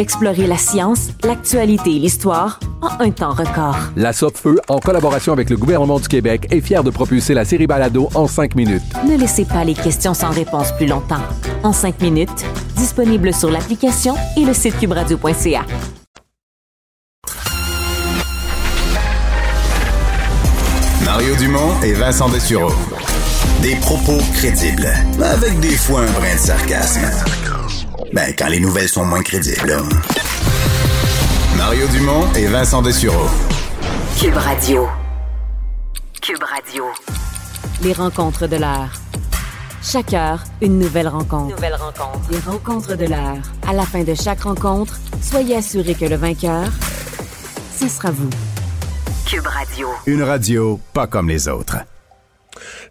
Explorez la science, l'actualité et l'histoire en un temps record. La Sopfeu, en collaboration avec le gouvernement du Québec, est fière de propulser la série balado en 5 minutes. Ne laissez pas les questions sans réponse plus longtemps. En 5 minutes, disponible sur l'application et le site QUBradio.ca. Mario Dumont et Vincent Dessureault. Des propos crédibles, avec des fois un brin de sarcasme. Ben, quand les nouvelles sont moins crédibles. Mario Dumont et Vincent Dessureault. QUB Radio. QUB Radio. Les rencontres de l'heure. Chaque heure, une nouvelle rencontre. Nouvelle rencontre. Les rencontres de l'heure. À la fin de chaque rencontre, soyez assurés que le vainqueur, ce sera vous. QUB Radio. Une radio pas comme les autres.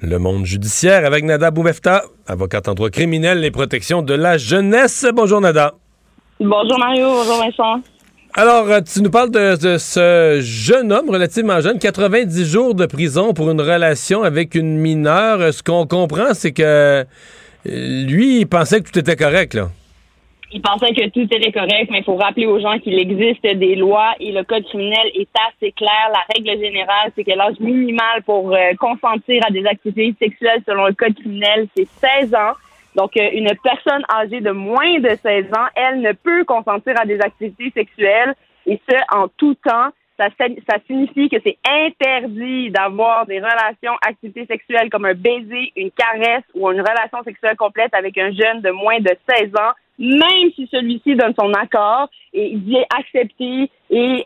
Le monde judiciaire avec Nada Bouvefta, avocate en droit criminel et protection de la jeunesse. Bonjour Nada. Bonjour Mario, bonjour Vincent. Alors, tu nous parles de ce jeune homme, relativement jeune, 90 jours de prison pour une relation avec une mineure. Ce qu'on comprend, c'est que lui, il pensait que tout était correct, là. Il pensait que tout était correct, mais il faut rappeler aux gens qu'il existe des lois et le code criminel est assez clair. La règle générale, c'est que l'âge minimal pour consentir à des activités sexuelles selon le code criminel, c'est 16 ans. Donc, une personne âgée de moins de 16 ans, elle ne peut consentir à des activités sexuelles, et ce, en tout temps. Ça signifie que c'est interdit d'avoir des relations, activités sexuelles comme un baiser, une caresse ou une relation sexuelle complète avec un jeune de moins de 16 ans, même si celui-ci donne son accord et dit accepter et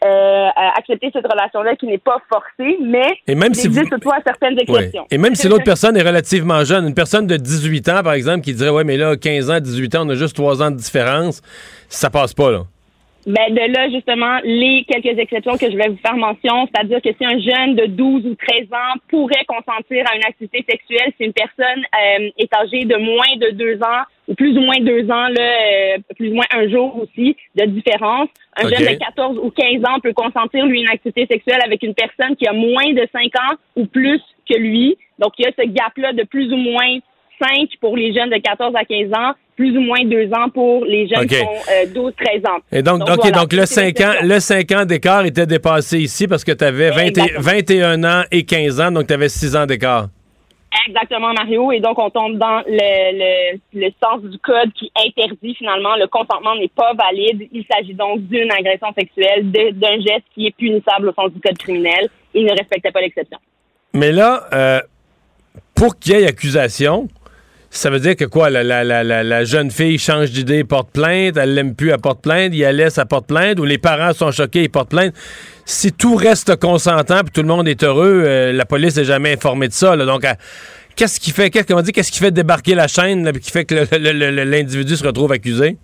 accepter cette relation-là qui n'est pas forcée, mais et même il existe toutefois certaines exceptions. Ouais. Et même si l'autre personne est relativement jeune, une personne de 18 ans, par exemple, qui dirait « Ouais, mais là, 15 ans, 18 ans, on a juste 3 ans de différence », ça passe pas, là. Ben de là, justement, les quelques exceptions que je vais vous faire mention, c'est-à-dire que si un jeune de 12 ou 13 ans pourrait consentir à une activité sexuelle, si une personne est âgée de moins de 2 ans, ou plus ou moins 2 ans, là, plus ou moins un jour aussi, de différence, un jeune de 14 ou 15 ans peut consentir, lui, une activité sexuelle avec une personne qui a moins de 5 ans ou plus que lui. Donc, il y a ce gap-là de plus ou moins 5 pour les jeunes de 14 à 15 ans, plus ou moins 2 ans pour les jeunes qui ont 12-13 ans. Et donc, voilà, donc le 5 ans d'écart était dépassé ici parce que tu avais 21 ans et 15 ans, donc tu avais 6 ans d'écart. Exactement, Mario. Et donc, on tombe dans le sens du code qui interdit, finalement, le consentement n'est pas valide. Il s'agit donc d'une agression sexuelle, d'un geste qui est punissable au sens du code criminel. Il ne respectait pas l'exception. Mais là, pour qu'il y ait accusation... Ça veut dire que quoi? La jeune fille change d'idée, porte plainte, elle l'aime plus, elle porte plainte, il la laisse, elle porte plainte, ou les parents sont choqués, ils portent plainte. Si tout reste consentant et tout le monde est heureux, la police n'est jamais informée de ça, là. Donc, qu'est-ce qui fait débarquer la chaîne et qui fait que l'individu se retrouve accusé?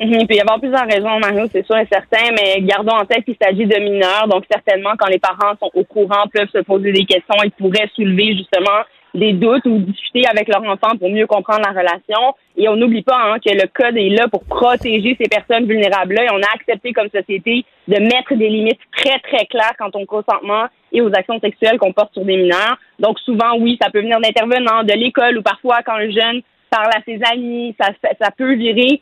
Il peut y avoir plusieurs raisons, Mario, c'est sûr et certain, mais gardons en tête qu'il s'agit de mineurs, donc certainement, quand les parents sont au courant, peuvent se poser des questions, ils pourraient soulever justement des doutes ou discuter avec leur enfant pour mieux comprendre la relation. Et on n'oublie pas que le code est là pour protéger ces personnes vulnérables-là. Et on a accepté comme société de mettre des limites très, très claires quant au consentement et aux actions sexuelles qu'on porte sur des mineurs. Donc souvent, oui, ça peut venir d'intervenants, de l'école ou parfois quand le jeune parle à ses amis, ça peut virer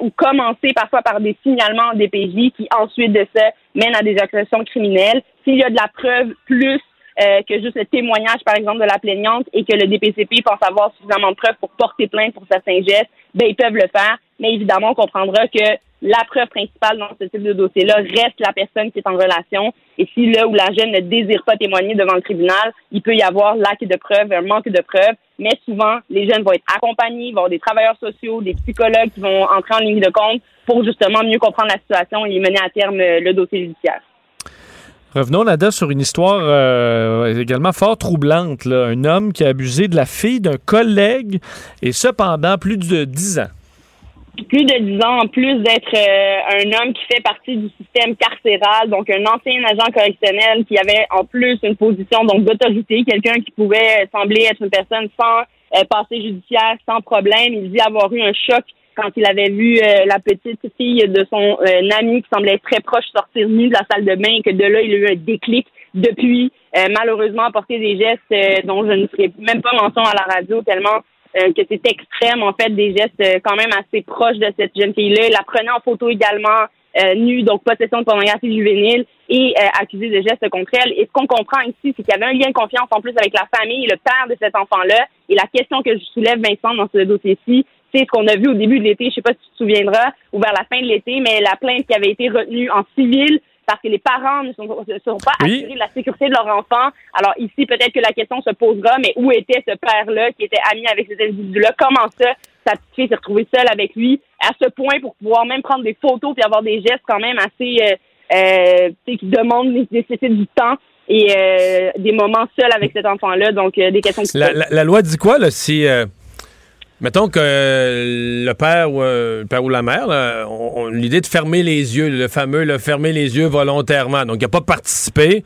ou commencer parfois par des signalements en DPJ qui ensuite de ça mènent à des actions criminelles. S'il y a de la preuve plus que juste le témoignage, par exemple, de la plaignante et que le DPCP pense avoir suffisamment de preuves pour porter plainte pour certains gestes, ben ils peuvent le faire. Mais évidemment, on comprendra que la preuve principale dans ce type de dossier-là reste la personne qui est en relation. Et si là où la jeune ne désire pas témoigner devant le tribunal, il peut y avoir lack de preuves, un manque de preuves. Mais souvent, les jeunes vont être accompagnés, vont avoir des travailleurs sociaux, des psychologues qui vont entrer en ligne de compte pour justement mieux comprendre la situation et mener à terme le dossier judiciaire. Revenons, Nada, sur une histoire également fort troublante, là. Un homme qui a abusé de la fille d'un collègue, et ce pendant plus de 10 ans. Plus de 10 ans, en plus d'être un homme qui fait partie du système carcéral, donc un ancien agent correctionnel qui avait en plus une position donc d'autorité, quelqu'un qui pouvait sembler être une personne sans passé judiciaire sans problème. Il dit avoir eu un choc quand il avait vu la petite fille de son ami qui semblait très proche sortir nue de la salle de bain et que de là, il a eu un déclic. Depuis, malheureusement, apporter des gestes dont je ne ferai même pas mention à la radio tellement que c'est extrême, en fait, des gestes quand même assez proches de cette jeune fille-là. Il la prenait en photo également, nue, donc possession de pornographie juvénile et accusée de gestes contre elle. Et ce qu'on comprend ici, c'est qu'il y avait un lien de confiance en plus avec la famille, le père de cet enfant-là. Et la question que je soulève, Vincent, dans ce dossier-ci, c'est ce qu'on a vu au début de l'été, je ne sais pas si tu te souviendras, ou vers la fin de l'été, mais la plainte qui avait été retenue en civil, parce que les parents ne sont pas assurés de la sécurité de leur enfant. Alors ici, peut-être que la question se posera, mais où était ce père-là qui était ami avec cet individu-là? Comment ça, sa petite fille s'est retrouvée seule avec lui à ce point pour pouvoir même prendre des photos puis avoir des gestes quand même assez qui demandent, nécessitent du temps et des moments seuls avec cet enfant-là. Donc, des questions... La loi dit quoi, là, si... Mettons que le père ou la mère, là, on l'idée de fermer les yeux, le fameux « fermer les yeux volontairement », donc il n'a pas participé,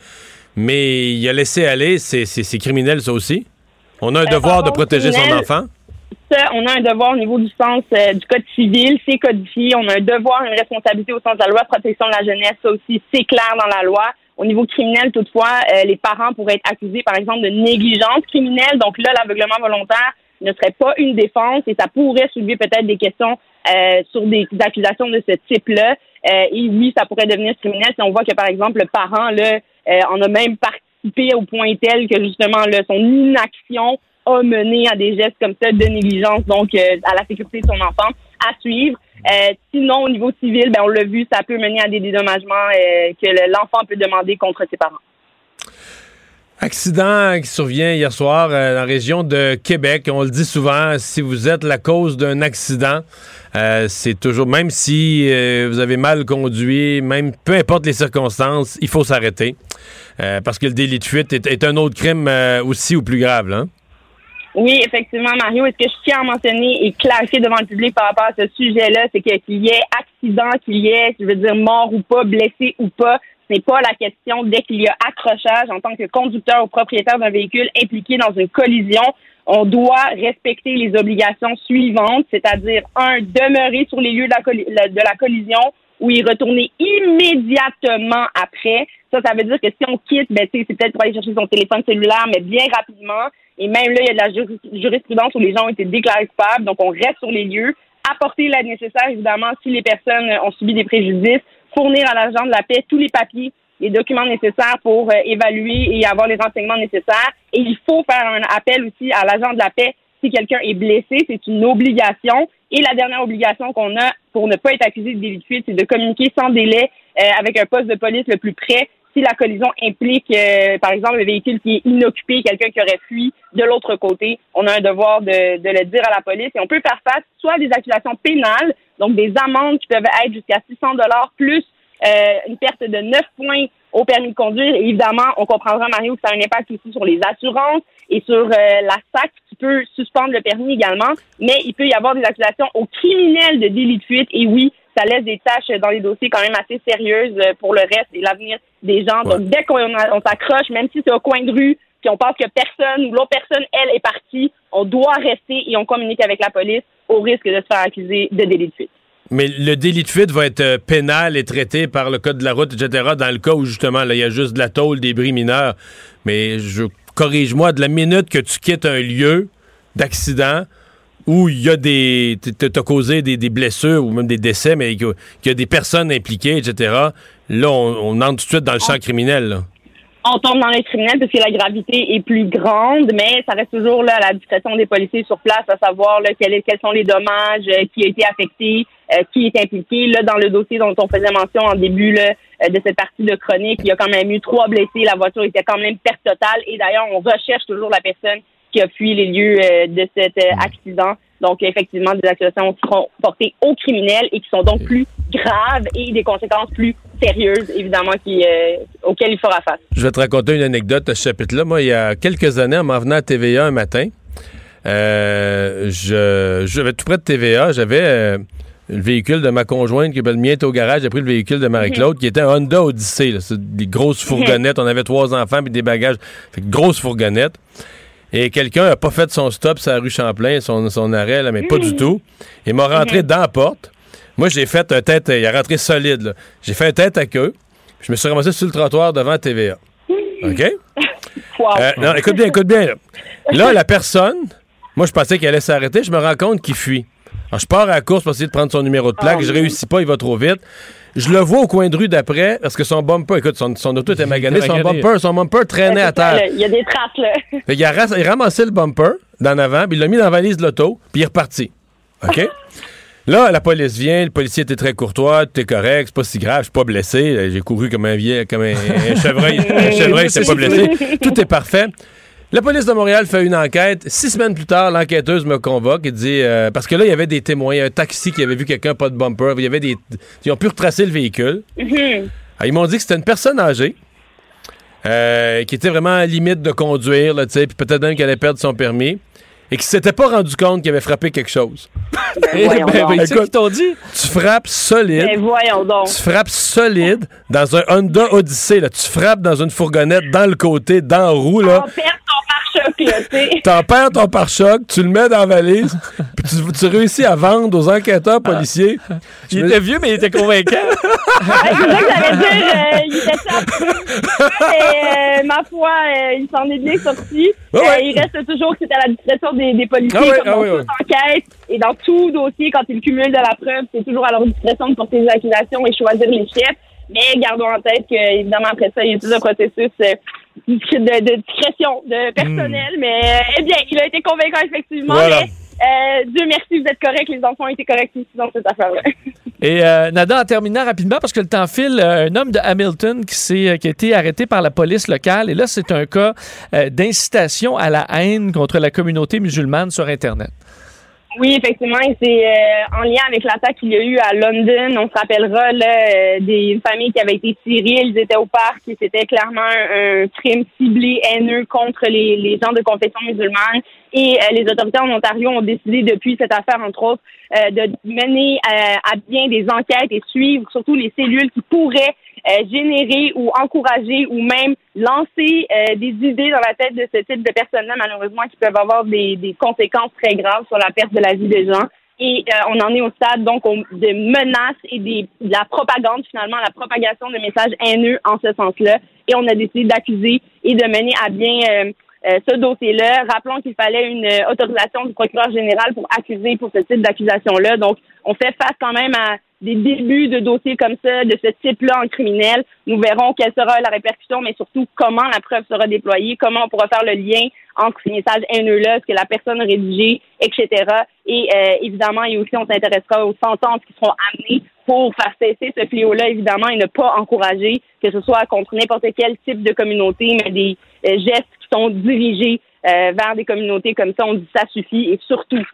mais il a laissé aller, c'est criminel ça aussi. On a un devoir de protéger son enfant. Ça, on a un devoir au niveau du sens du Code civil, c'est codifié, on a un devoir, une responsabilité au sens de la loi, protection de la jeunesse, ça aussi, c'est clair dans la loi. Au niveau criminel, toutefois, les parents pourraient être accusés, par exemple, de négligence criminelle, donc là, l'aveuglement volontaire ne serait pas une défense et ça pourrait soulever peut-être des questions sur des accusations de ce type-là. Et oui, ça pourrait devenir criminel si on voit que, par exemple, le parent là en a même participé au point tel que, justement, là, son inaction a mené à des gestes comme ça de négligence, donc à la sécurité de son enfant, à suivre. Sinon, au niveau civil, ben on l'a vu, ça peut mener à des dédommagements que l'enfant peut demander contre ses parents. Accident qui survient hier soir dans la région de Québec. On le dit souvent, si vous êtes la cause d'un accident, c'est toujours, même si vous avez mal conduit, même peu importe les circonstances, il faut s'arrêter. Parce que le délit de fuite est un autre crime aussi ou plus grave, là. Oui, effectivement, Mario. Et ce que je tiens à mentionner et clarifier devant le public par rapport à ce sujet-là, c'est que qu'il y ait accident, qu'il y ait, je veux dire, mort ou pas, blessé ou pas, ce n'est pas la question dès qu'il y a accrochage en tant que conducteur ou propriétaire d'un véhicule impliqué dans une collision. On doit respecter les obligations suivantes, c'est-à-dire, demeurer sur les lieux de la collision ou y retourner immédiatement après. Ça veut dire que si on quitte, ben, c'est peut-être pour aller chercher son téléphone cellulaire, mais bien rapidement. Et même là, il y a de la jurisprudence où les gens ont été déclarés coupables, donc on reste sur les lieux. Apporter l'aide nécessaire, évidemment, si les personnes ont subi des préjudices. Fournir à l'agent de la paix tous les papiers, les documents nécessaires pour évaluer et avoir les renseignements nécessaires. Et il faut faire un appel aussi à l'agent de la paix si quelqu'un est blessé. C'est une obligation. Et la dernière obligation qu'on a pour ne pas être accusé de délit de fuite, c'est de communiquer sans délai avec un poste de police le plus près si la collision implique, par exemple, le véhicule qui est inoccupé, quelqu'un qui aurait fui de l'autre côté. On a un devoir de le dire à la police. Et on peut faire face soit à des accusations pénales, donc des amendes qui peuvent être jusqu'à $600 plus une perte de 9 points au permis de conduire. Et évidemment, on comprendra, Mario, que ça a un impact aussi sur les assurances et sur la SAC qui peut suspendre le permis également. Mais il peut y avoir des accusations aux criminels de délit de fuite. Et oui, ça laisse des tâches dans les dossiers quand même assez sérieuses pour le reste et l'avenir des gens. Ouais. Donc, dès qu'on s'accroche, même si c'est au coin de rue, puis on pense que personne ou l'autre personne, elle, est partie, on doit rester et on communique avec la police au risque de se faire accuser de délit de fuite. Mais le délit de fuite va être pénal et traité par le Code de la route, etc., dans le cas où, justement, là, il y a juste de la tôle, des bris mineurs. Mais corrige-moi, de la minute que tu quittes un lieu d'accident où il y a t'as causé des blessures ou même des décès, mais qu'il y a des personnes impliquées, etc., là, on entre tout de suite dans le champ criminel, là. On tombe dans les criminels parce que la gravité est plus grande, mais ça reste toujours là à la discrétion des policiers sur place, à savoir là, quels sont les dommages, qui a été affecté, qui est impliqué. Là, dans le dossier dont on faisait mention en début là, de cette partie de chronique, il y a quand même eu 3 blessés. La voiture était quand même perte totale. Et d'ailleurs, on recherche toujours la personne qui a fui les lieux de cet accident. Donc, effectivement, des accusations qui seront portées aux criminels et qui sont donc plus graves et des conséquences plus sérieuses, évidemment, auxquelles il fera face. Je vais te raconter une anecdote à ce chapitre-là. Moi, il y a quelques années, en m'en venant à TVA un matin, j'avais tout près de TVA, j'avais le véhicule de ma conjointe qui le mien était au garage, j'ai pris le véhicule de Marie-Claude qui était un Honda Odyssey, là, c'est des grosses fourgonnettes. On avait 3 enfants et des bagages, fait, grosses fourgonnettes. Et quelqu'un n'a pas fait son stop sur la rue Champlain, son arrêt, là, mais pas du tout. Il m'a rentré dans la porte. Moi, j'ai fait un tête... Il a rentré solide, là. J'ai fait un tête à queue. Je me suis ramassé sur le trottoir devant TVA. OK? Wow. Non, écoute bien. Là, la personne... Moi, je pensais qu'elle allait s'arrêter. Je me rends compte qu'il fuit. Alors, je pars à la course pour essayer de prendre son numéro de plaque. Je réussis pas, il va trop vite. Je le vois au coin de rue d'après, parce que son bumper... Écoute, son auto était magané. Son bumper traînait à terre. Il y a des traces, là. Il a ramassé le bumper d'en avant, puis il l'a mis dans la valise de l'auto, puis il est reparti. OK? Là, la police vient, le policier était très courtois, tout est correct, c'est pas si grave, je suis pas blessé, j'ai couru comme un chevreuil, c'est pas blessé, tout est parfait. La police de Montréal fait une enquête. 6 semaines plus tard, l'enquêteuse me convoque et dit, parce que là, il y avait des témoins, il y a un taxi qui avait vu quelqu'un, pas de bumper, il y avait des... Ils ont pu retracer le véhicule. Mm-hmm. Ils m'ont dit que c'était une personne âgée, qui était vraiment à la limite de conduire, là, puis peut-être même qu'elle allait perdre son permis. Et qui s'était pas rendu compte qu'il avait frappé quelque chose. Ben, écoute, qu'ils t'ont dit? Tu frappes solide dans un Honda Odyssey. Là. Tu frappes dans une fourgonnette, dans le côté, dans la roue. Là. T'en perds ton pare-choc, tu le mets dans la valise, puis tu réussis à vendre aux enquêteurs policiers. Il était vieux, mais il était convaincant. Il était ma foi, il s'en est bien sorti. Oh ouais. Il reste toujours que c'est à la discrétion des policiers dans toute enquête et dans tout dossier, quand ils cumulent de la preuve, c'est toujours à leur discrétion de porter des accusations et choisir les chefs. Mais gardons en tête qu'évidemment, après ça, il y a tout un processus de discrétion de personnel. Mais bien, il a été convaincant, effectivement. Voilà. Mais Dieu merci, vous êtes corrects. Les enfants ont été corrects aussi dans cette affaire-là. Et Nada, en terminant rapidement, parce que le temps file, un homme de Hamilton qui a été arrêté par la police locale. Et là, c'est un cas d'incitation à la haine contre la communauté musulmane sur Internet. Oui, effectivement, et c'est en lien avec l'attaque qu'il y a eu à London. On se rappellera là, d'une famille qui avait été tirée, ils étaient au parc et c'était clairement un crime ciblé haineux contre les gens de confession musulmane. Et les autorités en Ontario ont décidé depuis cette affaire, entre autres, de mener à bien des enquêtes et suivre surtout les cellules qui pourraient générer ou encourager ou même lancer des idées dans la tête de ce type de personnes-là, malheureusement, qui peuvent avoir des conséquences très graves sur la perte de la vie des gens. Et on en est au stade, donc, de menaces et de la propagande, finalement, la propagation de messages haineux en ce sens-là. Et on a décidé d'accuser et de mener à bien ce dossier-là. Rappelons qu'il fallait une autorisation du procureur général pour accuser pour ce type d'accusation-là. Donc, on fait face quand même à des débuts de dossiers comme ça, de ce type-là en criminel. Nous verrons quelle sera la répercussion, mais surtout comment la preuve sera déployée, comment on pourra faire le lien entre ces messages haineux-là, ce que la personne a rédigé, etc. Et évidemment, et aussi, on s'intéressera aux sentences qui seront amenées pour faire cesser ce fléau-là, évidemment, et ne pas encourager que ce soit contre n'importe quel type de communauté, mais des gestes qui sont dirigés vers des communautés comme ça. On dit ça suffit, et surtout,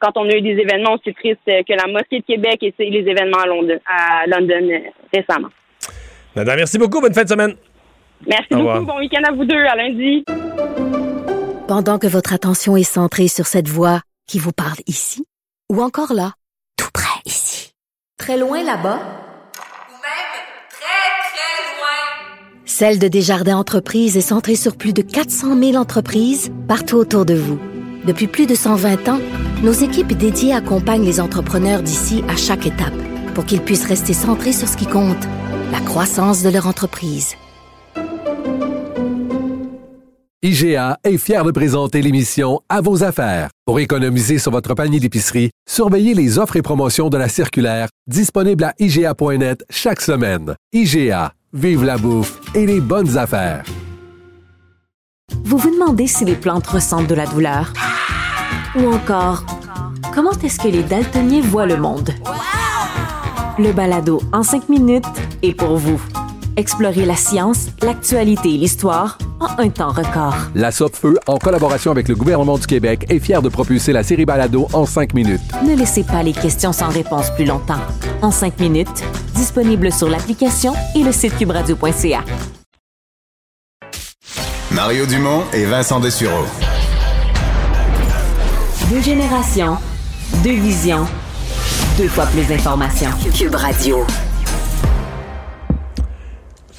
quand on a eu des événements aussi tristes que la mosquée de Québec et les événements à London récemment. Madame, merci beaucoup. Bonne fin de semaine. Merci beaucoup. Bon week-end à vous deux. À lundi. Pendant que votre attention est centrée sur cette voix qui vous parle ici, ou encore là, tout près ici, très loin là-bas, ou même très, très loin, celle de Desjardins Entreprises est centrée sur plus de 400 000 entreprises partout autour de vous. Depuis plus de 120 ans, nos équipes dédiées accompagnent les entrepreneurs d'ici à chaque étape pour qu'ils puissent rester centrés sur ce qui compte, la croissance de leur entreprise. IGA est fier de présenter l'émission À vos affaires. Pour économiser sur votre panier d'épicerie, surveillez les offres et promotions de la circulaire disponible à IGA.net chaque semaine. IGA, vive la bouffe et les bonnes affaires. Vous vous demandez si les plantes ressentent de la douleur? Ou encore, comment est-ce que les daltoniens voient le monde? Le balado en 5 minutes est pour vous. Explorez la science, l'actualité et l'histoire en un temps record. La Sopfeu, en collaboration avec le gouvernement du Québec, est fière de propulser la série balado en 5 minutes. Ne laissez pas les questions sans réponse plus longtemps. En 5 minutes, disponible sur l'application et le site QUBradio.ca. Mario Dumont et Vincent Dessureault. Deux générations, deux visions, deux fois plus d'informations. QUB Radio.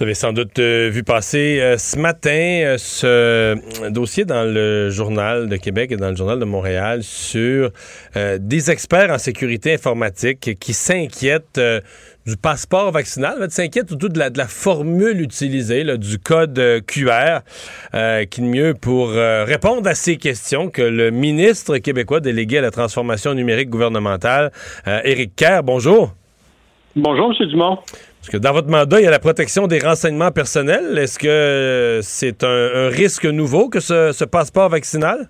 Vous avez sans doute vu passer ce matin ce dossier dans le Journal de Québec et dans le Journal de Montréal sur des experts en sécurité informatique qui s'inquiètent du passeport vaccinal, s'inquiètent surtout de la formule utilisée, du code QR, qui de mieux pour répondre à ces questions que le ministre québécois délégué à la transformation numérique gouvernementale, Éric Kerr. Bonjour. Bonjour, M. Dumont. Parce que dans votre mandat, il y a la protection des renseignements personnels. Est-ce que c'est un risque nouveau que ce passeport vaccinal?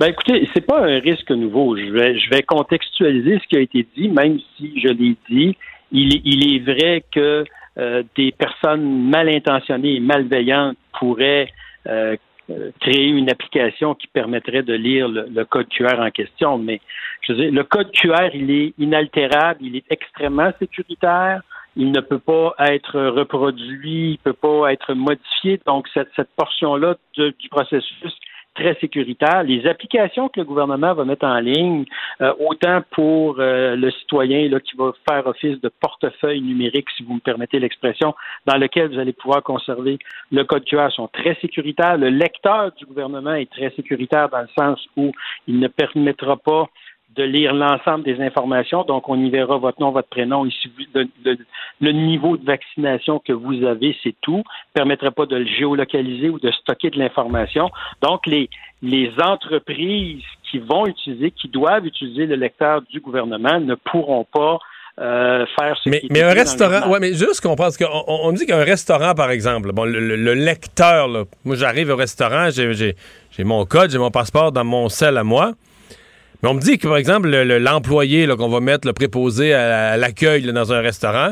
Ben écoutez, c'est pas un risque nouveau. Je vais contextualiser ce qui a été dit, même si je l'ai dit. Il est vrai que des personnes mal intentionnées et malveillantes pourraient créer une application qui permettrait de lire le code QR en question. Mais je veux dire, le code QR, il est inaltérable, il est extrêmement sécuritaire, il ne peut pas être reproduit, il ne peut pas être modifié. Donc, cette portion-là du processus très sécuritaire. Les applications que le gouvernement va mettre en ligne, autant pour le citoyen qui va faire office de portefeuille numérique, si vous me permettez l'expression, dans lequel vous allez pouvoir conserver le code QR, sont très sécuritaires. Le lecteur du gouvernement est très sécuritaire dans le sens où il ne permettra pas de lire l'ensemble des informations. Donc, on y verra votre nom, votre prénom. Il suffit le niveau de vaccination que vous avez, c'est tout. Permettra pas de le géolocaliser ou de stocker de l'information. Donc, les entreprises qui doivent utiliser le lecteur du gouvernement ne pourront pas faire ce qui est. Mais un restaurant, mais juste comprendre, parce qu'on dit qu'un restaurant, par exemple, le lecteur, là, moi j'arrive au restaurant, j'ai mon code, j'ai mon passeport dans mon cell à moi. Mais on me dit que, par exemple, l'employé qu'on va mettre, le préposé à l'accueil dans un restaurant,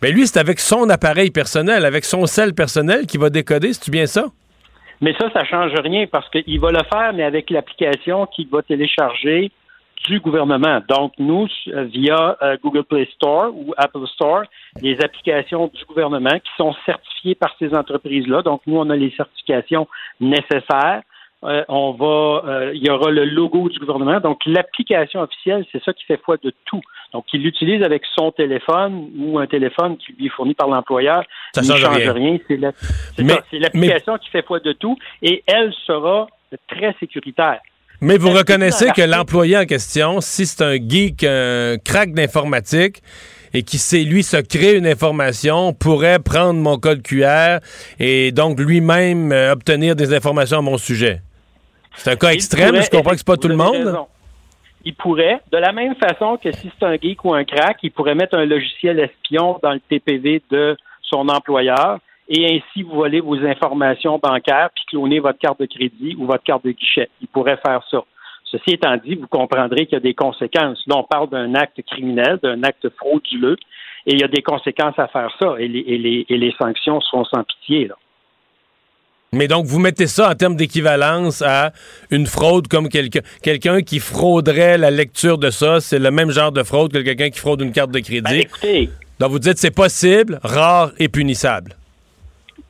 bien lui, c'est avec son appareil personnel, avec son cell personnel qui va décoder, c'est-tu bien ça? Mais ça change rien parce qu'il va le faire, mais avec l'application qu'il va télécharger du gouvernement. Donc, nous, via Google Play Store ou Apple Store, les applications du gouvernement qui sont certifiées par ces entreprises-là. Donc, nous, on a les certifications nécessaires. Il y aura le logo du gouvernement. Donc, l'application officielle, c'est ça qui fait foi de tout. Donc, il l'utilise avec son téléphone ou un téléphone qui lui est fourni par l'employeur. Ça ne change rien. C'est l'application qui fait foi de tout et elle sera très sécuritaire. Mais vous reconnaissez que l'employé en question, si c'est un geek, un crack d'informatique, et qui, se crée une information, pourrait prendre mon code QR et donc lui-même obtenir des informations à mon sujet. C'est un cas extrême, je comprends que c'est pas tout le monde. Raison. Il pourrait, de la même façon que si c'est un geek ou un crack, il pourrait mettre un logiciel espion dans le TPV de son employeur et ainsi voler vos informations bancaires puis cloner votre carte de crédit ou votre carte de guichet. Il pourrait faire ça. Ceci étant dit, vous comprendrez qu'il y a des conséquences. Là, on parle d'un acte criminel, d'un acte frauduleux, et il y a des conséquences à faire ça, et les sanctions sont sans pitié, là. Mais donc, vous mettez ça en termes d'équivalence à une fraude comme quelqu'un qui frauderait la lecture de ça, c'est le même genre de fraude que quelqu'un qui fraude une carte de crédit. Ben, écoutez, donc, vous dites c'est possible, rare et punissable.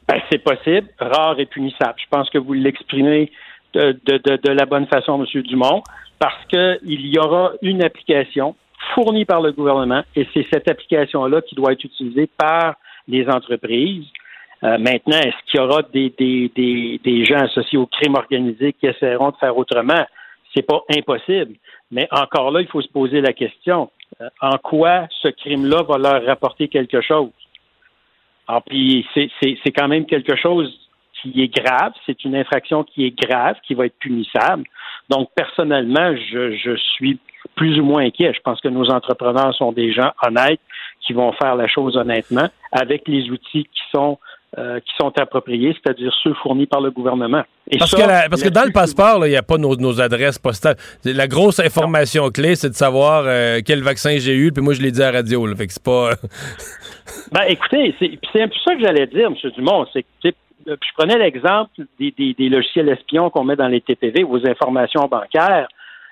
Ben, c'est possible, rare et punissable. Je pense que vous l'exprimez de la bonne façon, M. Dumont, parce qu'il y aura une application fournie par le gouvernement et c'est cette application-là qui doit être utilisée par les entreprises. Maintenant, est-ce qu'il y aura des gens associés au crime organisé qui essaieront de faire autrement? C'est pas impossible. Mais encore là, il faut se poser la question, en quoi ce crime-là va leur rapporter quelque chose? Alors, puis c'est quand même quelque chose qui est grave, c'est une infraction qui est grave, qui va être punissable. Donc, personnellement, je suis plus ou moins inquiet. Je pense que nos entrepreneurs sont des gens honnêtes qui vont faire la chose honnêtement avec les outils qui sont appropriés, c'est-à-dire ceux fournis par le gouvernement. Et parce que dans le passeport, il n'y a pas nos adresses postales. La grosse information clé, c'est de savoir quel vaccin j'ai eu, puis moi, je l'ai dit à la radio. Là, fait que c'est pas... Ben, écoutez, c'est un peu ça que j'allais dire, M. Dumont. Je prenais l'exemple des logiciels espions qu'on met dans les TPV, vos informations bancaires.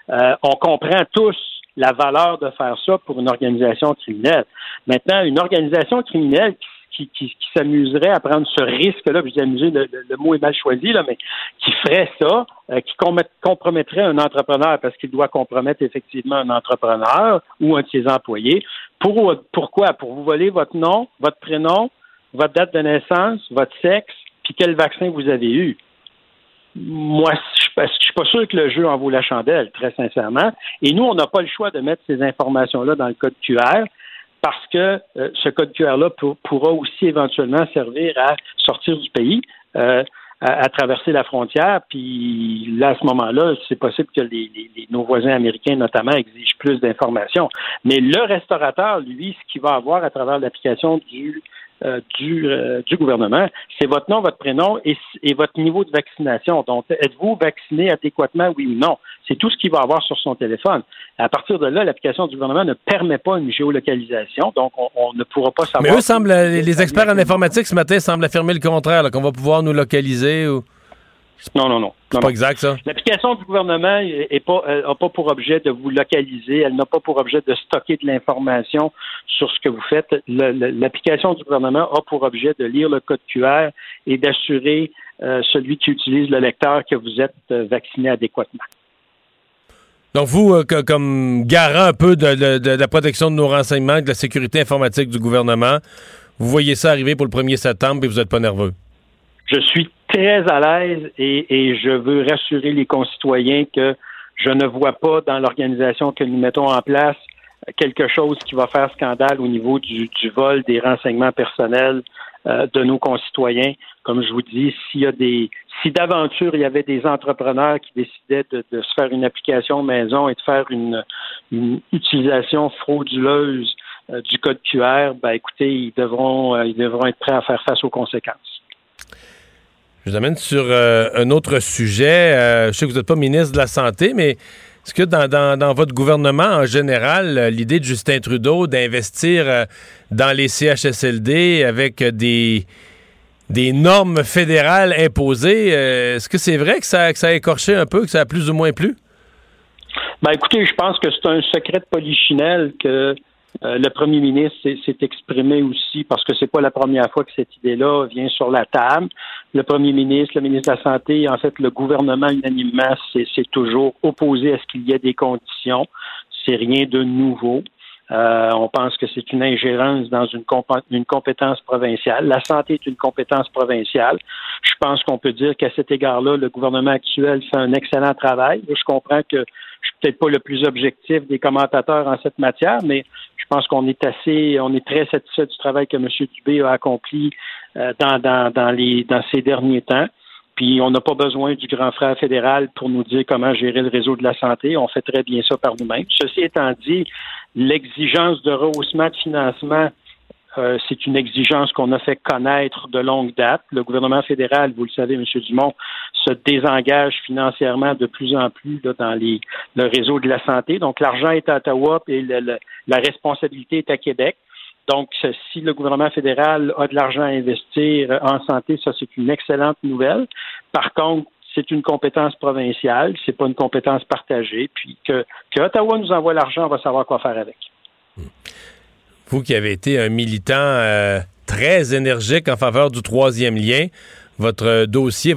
On comprend tous la valeur de faire ça pour une organisation criminelle. Maintenant, une organisation criminelle qui s'amuserait à prendre ce risque-là, puis amuser, le mot est mal choisi, là, mais qui ferait ça, qui compromettrait un entrepreneur parce qu'il doit compromettre effectivement un entrepreneur ou un de ses employés. Pourquoi? Pour vous voler votre nom, votre prénom, votre date de naissance, votre sexe, puis quel vaccin vous avez eu. Moi, je ne suis pas sûr que le jeu en vaut la chandelle, très sincèrement. Et nous, on n'a pas le choix de mettre ces informations-là dans le code QR parce que ce code QR-là pourra aussi éventuellement servir à sortir du pays, à traverser la frontière. Puis là, à ce moment-là, c'est possible que nos voisins américains, notamment, exigent plus d'informations. Mais le restaurateur, lui, ce qu'il va avoir à travers l'application du gouvernement, c'est votre nom, votre prénom et votre niveau de vaccination. Donc, êtes-vous vacciné adéquatement, oui ou non? C'est tout ce qu'il va avoir sur son téléphone. À partir de là, l'application du gouvernement ne permet pas une géolocalisation, donc on ne pourra pas savoir... Mais eux semblent, les experts en informatique ce matin semblent affirmer le contraire, là, qu'on va pouvoir nous localiser ou... Non. C'est pas exact, ça. L'application du gouvernement n'a pas pour objet de vous localiser. Elle n'a pas pour objet de stocker de l'information sur ce que vous faites. L'application du gouvernement a pour objet de lire le code QR et d'assurer celui qui utilise le lecteur que vous êtes vacciné adéquatement. Donc, vous, comme garant un peu de la protection de nos renseignements, de la sécurité informatique du gouvernement, vous voyez ça arriver pour le 1er septembre et vous n'êtes pas nerveux? Je suis très à l'aise et je veux rassurer les concitoyens que je ne vois pas dans l'organisation que nous mettons en place quelque chose qui va faire scandale au niveau du vol des renseignements personnels de nos concitoyens. Comme je vous dis, si d'aventure il y avait des entrepreneurs qui décidaient de se faire une application maison et de faire une utilisation frauduleuse du code QR, ben écoutez, ils devront être prêts à faire face aux conséquences. Je vous amène sur un autre sujet. Je sais que vous n'êtes pas ministre de la Santé, mais est-ce que dans votre gouvernement, en général, l'idée de Justin Trudeau d'investir dans les CHSLD avec des normes fédérales imposées, est-ce que c'est vrai que ça a écorché un peu, que ça a plus ou moins plu? Ben, écoutez, je pense que c'est un secret de polichinelle que le premier ministre s'est exprimé aussi parce que c'est pas la première fois que cette idée-là vient sur la table. Le premier ministre, le ministre de la Santé, en fait, le gouvernement unanimement s'est toujours opposé à ce qu'il y ait des conditions. C'est rien de nouveau. On pense que c'est une ingérence dans une compétence provinciale. La santé est une compétence provinciale. Je pense qu'on peut dire qu'à cet égard-là, le gouvernement actuel fait un excellent travail. Je comprends que je suis peut-être pas le plus objectif des commentateurs en cette matière, mais je pense qu'on est très satisfait du travail que M. Dubé a accompli dans ces derniers temps. Puis on n'a pas besoin du grand frère fédéral pour nous dire comment gérer le réseau de la santé. On fait très bien ça par nous-mêmes. Ceci étant dit, l'exigence de rehaussement de financement, c'est une exigence qu'on a fait connaître de longue date. Le gouvernement fédéral, vous le savez, M. Dumont, se désengage financièrement de plus en plus là, dans le réseau de la santé. Donc, l'argent est à Ottawa et la responsabilité est à Québec. Donc, si le gouvernement fédéral a de l'argent à investir en santé, ça, c'est une excellente nouvelle. Par contre, c'est une compétence provinciale, c'est pas une compétence partagée. Puis que Ottawa nous envoie l'argent, on va savoir quoi faire avec. Vous qui avez été un militant très énergique en faveur du troisième lien, votre dossier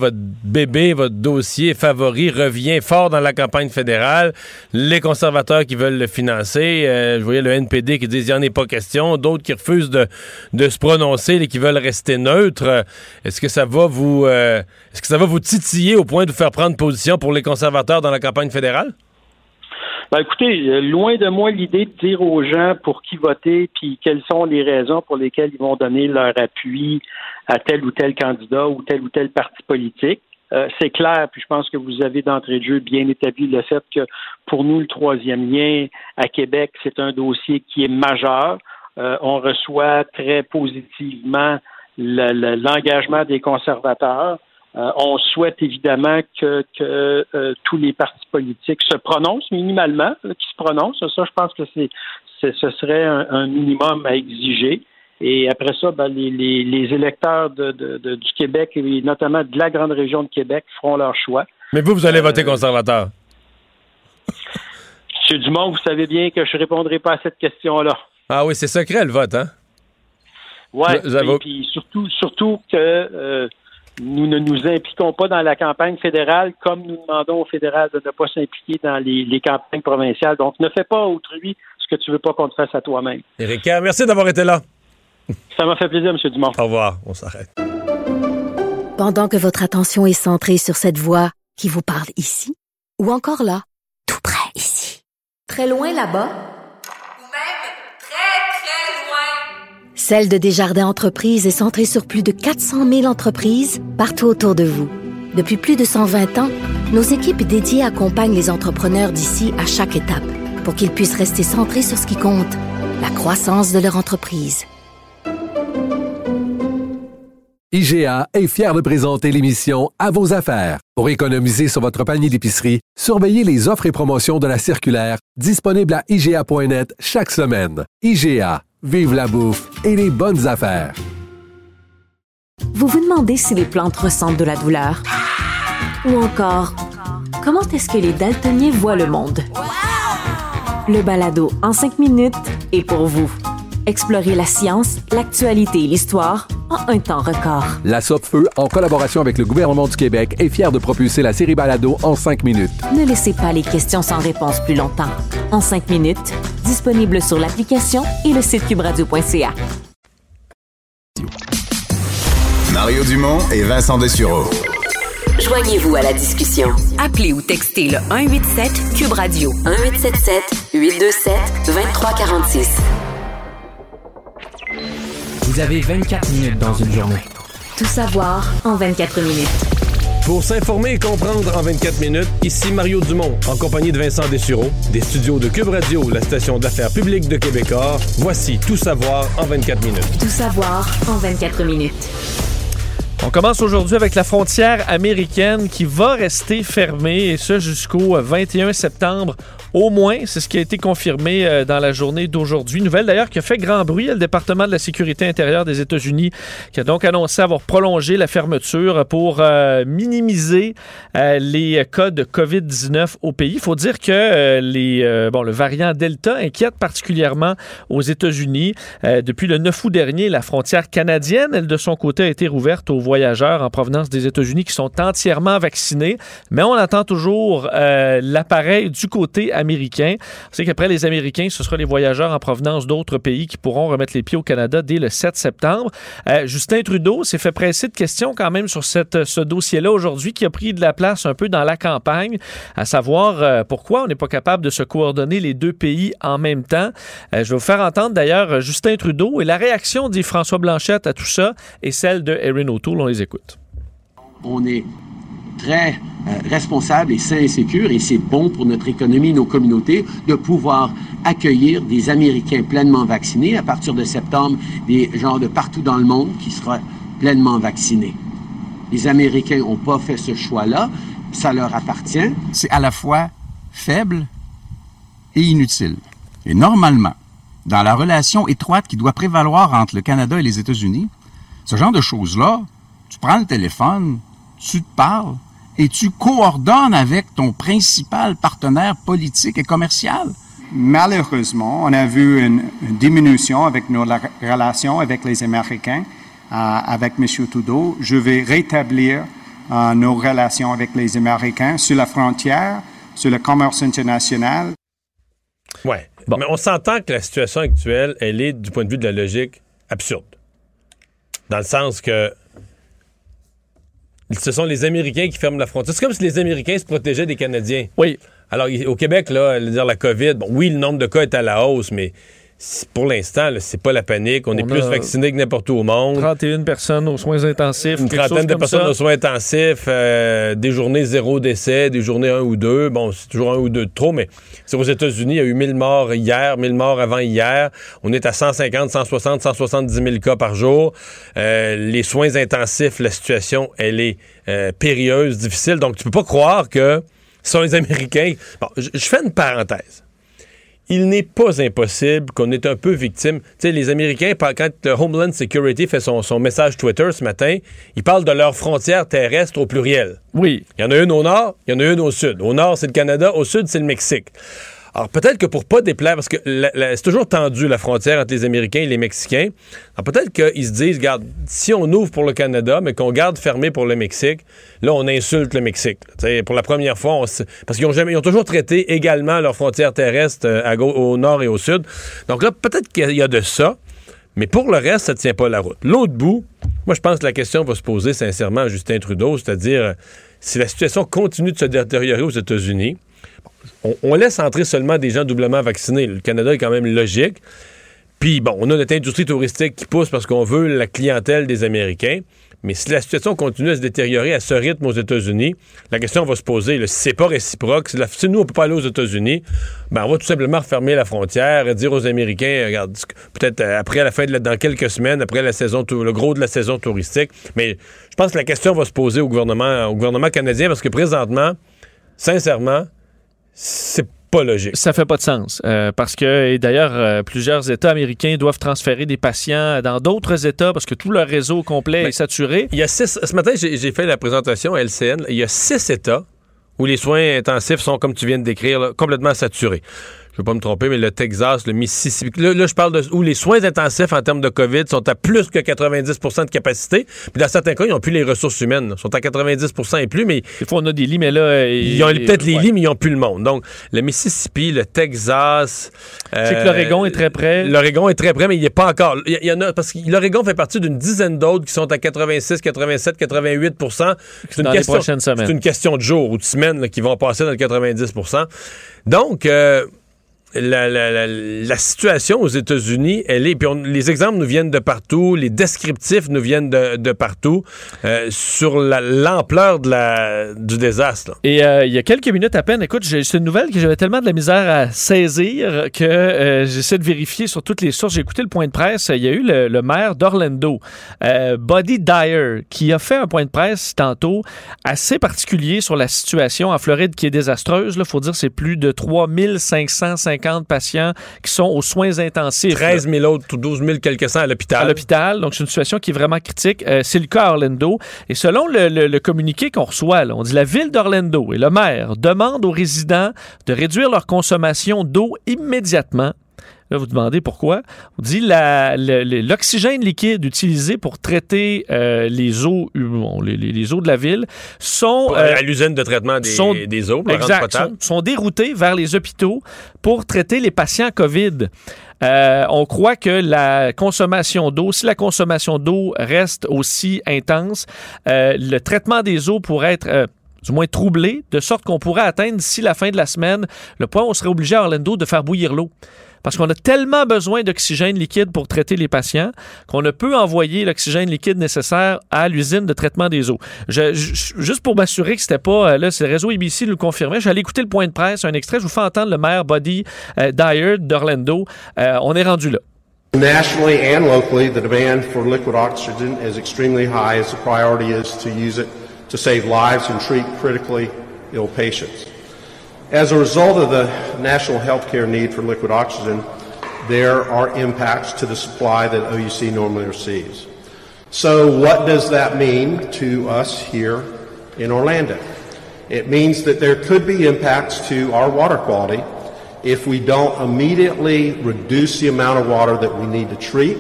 favori revient fort dans la campagne fédérale. Les conservateurs qui veulent le financer, je voyais le NPD qui disent il n'y en est pas question, d'autres qui refusent de se prononcer et qui veulent rester neutres. Est-ce que ça va vous titiller au point de vous faire prendre position pour les conservateurs dans la campagne fédérale? Ben écoutez, loin de moi l'idée de dire aux gens pour qui voter puis quelles sont les raisons pour lesquelles ils vont donner leur appui à tel ou tel candidat ou tel parti politique. C'est clair, puis je pense que vous avez d'entrée de jeu bien établi le fait que pour nous, le troisième lien à Québec, c'est un dossier qui est majeur. On reçoit très positivement l'engagement des conservateurs. On souhaite évidemment que tous les partis politiques se prononcent minimalement, qu'ils se prononcent. Ça, je pense que ce serait un minimum à exiger. Et après ça, ben, les électeurs du Québec et notamment de la grande région de Québec feront leur choix. Mais vous allez voter conservateur. M. Dumont, vous savez bien que je ne répondrai pas à cette question-là. Ah oui, c'est secret le vote, hein? Oui, et puis surtout que... nous ne nous impliquons pas dans la campagne fédérale comme nous demandons au fédéral de ne pas s'impliquer dans les campagnes provinciales. Donc, ne fais pas à autrui ce que tu veux pas qu'on te fasse à toi-même. Éric, merci d'avoir été là. Ça m'a fait plaisir, M. Dumont. Au revoir, on s'arrête. Pendant que votre attention est centrée sur cette voix qui vous parle ici, ou encore là, tout près ici, très loin là-bas, celle de Desjardins Entreprises est centrée sur plus de 400 000 entreprises partout autour de vous. Depuis plus de 120 ans, nos équipes dédiées accompagnent les entrepreneurs d'ici à chaque étape pour qu'ils puissent rester centrés sur ce qui compte, la croissance de leur entreprise. IGA est fier de présenter l'émission À vos affaires. Pour économiser sur votre panier d'épicerie, surveillez les offres et promotions de la circulaire disponible à IGA.net chaque semaine. IGA. Vive la bouffe et les bonnes affaires. Vous vous demandez si les plantes ressentent de la douleur? Ou encore, comment est-ce que les daltoniens voient le monde? Le balado en 5 minutes est pour vous. Explorez la science, l'actualité et l'histoire en un temps record. La Sopfeu, en collaboration avec le gouvernement du Québec, est fière de propulser la série balado en 5 minutes. Ne laissez pas les questions sans réponse plus longtemps. En 5 minutes, disponible sur l'application et le site QUBradio.ca. Mario Dumont et Vincent Dessureault. Joignez-vous à la discussion. Appelez ou textez le 187 QUB Radio 1877 827 2346. Vous avez 24 minutes dans une journée. Tout savoir en 24 minutes. Pour s'informer et comprendre en 24 minutes, ici Mario Dumont, en compagnie de Vincent Dessureault, des studios de QUB Radio, la station d'affaires publiques de Québecor. Voici Tout savoir en 24 minutes. Tout savoir en 24 minutes. On commence aujourd'hui avec la frontière américaine qui va rester fermée, et ce jusqu'au 21 septembre au moins. C'est ce qui a été confirmé dans la journée d'aujourd'hui. Nouvelle d'ailleurs qui a fait grand bruit. Le département de la sécurité intérieure des États-Unis qui a donc annoncé avoir prolongé la fermeture pour minimiser les cas de COVID-19 au pays. Il faut dire que le variant Delta inquiète particulièrement aux États-Unis. Depuis le 9 août dernier, la frontière canadienne, elle de son côté, a été rouverte aux voyageurs en provenance des États-Unis qui sont entièrement vaccinés, mais on attend toujours l'appareil du côté américain. On sait qu'après les Américains, ce sera les voyageurs en provenance d'autres pays qui pourront remettre les pieds au Canada dès le 7 septembre. Justin Trudeau s'est fait presser de questions quand même sur ce dossier-là aujourd'hui, qui a pris de la place un peu dans la campagne, à savoir pourquoi on n'est pas capable de se coordonner les deux pays en même temps. Je vais vous faire entendre d'ailleurs Justin Trudeau et la réaction de François Blanchet à tout ça et celle de Erin O'Toole. On les écoute. On est très responsable et sain et sécure, et c'est bon pour notre économie, nos communautés, de pouvoir accueillir des Américains pleinement vaccinés. À partir de septembre, des gens de partout dans le monde qui seront pleinement vaccinés. Les Américains n'ont pas fait ce choix-là. Ça leur appartient. C'est à la fois faible et inutile. Et normalement, dans la relation étroite qui doit prévaloir entre le Canada et les États-Unis, ce genre de choses-là, tu prends le téléphone, tu te parles et tu coordonnes avec ton principal partenaire politique et commercial. Malheureusement, on a vu une diminution avec nos relations avec les Américains, avec M. Trudeau. Je vais rétablir nos relations avec les Américains sur la frontière, sur le commerce international. Oui, bon. Mais on s'entend que la situation actuelle, elle est, du point de vue de la logique, absurde. Dans le sens que ce sont les Américains qui ferment la frontière. C'est comme si les Américains se protégeaient des Canadiens. Oui. Alors, au Québec, là, la COVID, bon, oui, le nombre de cas est à la hausse, mais pour l'instant, là, c'est pas la panique. On est plus vaccinés que n'importe où au monde. 31 personnes aux soins intensifs. Une trentaine de personnes aux soins intensifs. Des journées 0 décès, des journées 1 ou 2. Bon, c'est toujours 1 ou 2 de trop, mais c'est aux États-Unis. Il y a eu 1000 morts hier, 1000 morts avant hier. On est à 150, 160, 170 000 cas par jour. Les soins intensifs, la situation, elle est périlleuse, difficile. Donc, tu peux pas croire que ce sont les Américains. Bon, je fais une parenthèse. Il n'est pas impossible qu'on est un peu victime. Tu sais, les Américains, quand le Homeland Security fait son message Twitter ce matin, ils parlent de leurs frontières terrestres au pluriel. Oui. Il y en a une au nord, il y en a une au sud. Au nord, c'est le Canada, au sud, c'est le Mexique. Alors, peut-être que pour pas déplaire, parce que c'est toujours tendu, la frontière entre les Américains et les Mexicains. Alors, peut-être qu'ils se disent, regarde, si on ouvre pour le Canada, mais qu'on garde fermé pour le Mexique, là, on insulte le Mexique. T'sais, pour la première fois, parce qu'ils ont toujours traité également leurs frontières terrestres au nord et au sud. Donc là, peut-être qu'il y a de ça. Mais pour le reste, ça ne tient pas la route. L'autre bout, moi, je pense que la question va se poser sincèrement à Justin Trudeau, c'est-à-dire si la situation continue de se détériorer aux États-Unis, on laisse entrer seulement des gens doublement vaccinés. Le Canada est quand même logique. Puis, bon, on a notre industrie touristique qui pousse parce qu'on veut la clientèle des Américains. Mais si la situation continue à se détériorer à ce rythme aux États-Unis, la question va se poser, là, si c'est pas réciproque, si nous, on peut pas aller aux États-Unis, ben, on va tout simplement refermer la frontière et dire aux Américains, regarde, peut-être après la fin de dans quelques semaines, après la saison, le gros de la saison touristique. Mais je pense que la question va se poser au gouvernement canadien parce que présentement, sincèrement, c'est pas logique. Ça fait pas de sens. Parce que, et d'ailleurs, plusieurs États américains doivent transférer des patients dans d'autres États parce que tout leur réseau complet est saturé. Il y a ce matin, j'ai fait la présentation à LCN. Il y a 6 États où les soins intensifs sont, comme tu viens de décrire, là, complètement saturés. Je veux pas me tromper, mais le Texas, le Mississippi... Là, je parle de où les soins intensifs en termes de COVID sont à plus que 90 % de capacité. Puis dans certains cas, ils n'ont plus les ressources humaines. Ils sont à 90 % et plus, mais... Des fois, on a des lits, mais là... Ils ont peut-être les lits, mais ils n'ont plus le monde. Donc, le Mississippi, le Texas... Je sais que l'Oregon est très près. L'Oregon est très près, mais il n'est pas encore... Il y en a... Parce que l'Oregon fait partie d'une dizaine d'autres qui sont à 86, 87, 88 %. C'est dans les prochaines semaines. C'est une question de jours ou de semaines qui vont passer dans le 90 %. Donc... La situation aux États-Unis, elle est... Puis les exemples nous viennent de partout, les descriptifs nous viennent de partout sur l'ampleur du désastre. Là. Et il y a quelques minutes à peine, écoute, c'est une nouvelle que j'avais tellement de la misère à saisir que j'essaie de vérifier sur toutes les sources. J'ai écouté le point de presse. Il y a eu le maire d'Orlando, Buddy Dyer, qui a fait un point de presse tantôt assez particulier sur la situation en Floride qui est désastreuse. Il faut dire que c'est plus de 3550 patients qui sont aux soins intensifs. 13 000 autres, 12 000 quelques cents à l'hôpital. À l'hôpital, donc c'est une situation qui est vraiment critique. C'est le cas à Orlando. Et selon le communiqué qu'on reçoit, là, on dit la ville d'Orlando et le maire demandent aux résidents de réduire leur consommation d'eau immédiatement. Là, vous demandez pourquoi. On dit l'oxygène liquide utilisé pour traiter les eaux de la ville sont... à l'usine de traitement des eaux. Exact. Sont déroutés vers les hôpitaux pour traiter les patients COVID. On croit que si la consommation d'eau reste aussi intense, le traitement des eaux pourrait être... du moins troublé, de sorte qu'on pourrait atteindre d'ici la fin de la semaine le point où on serait obligé à Orlando de faire bouillir l'eau. Parce qu'on a tellement besoin d'oxygène liquide pour traiter les patients qu'on ne peut envoyer l'oxygène liquide nécessaire à l'usine de traitement des eaux. Juste pour m'assurer que c'était pas... Là, c'est le réseau ABC qui nous le confirmait. J'allais écouter le point de presse, un extrait. Je vous fais entendre le maire Buddy Dyer d'Orlando. On est rendu là. Nationally and locally, the demand for liquid oxygen is extremely high as the priority is to use it to save lives and treat critically ill patients. As a result of the national healthcare need for liquid oxygen, there are impacts to the supply that OUC normally receives. So what does that mean to us here in Orlando? It means that there could be impacts to our water quality if we don't immediately reduce the amount of water that we need to treat,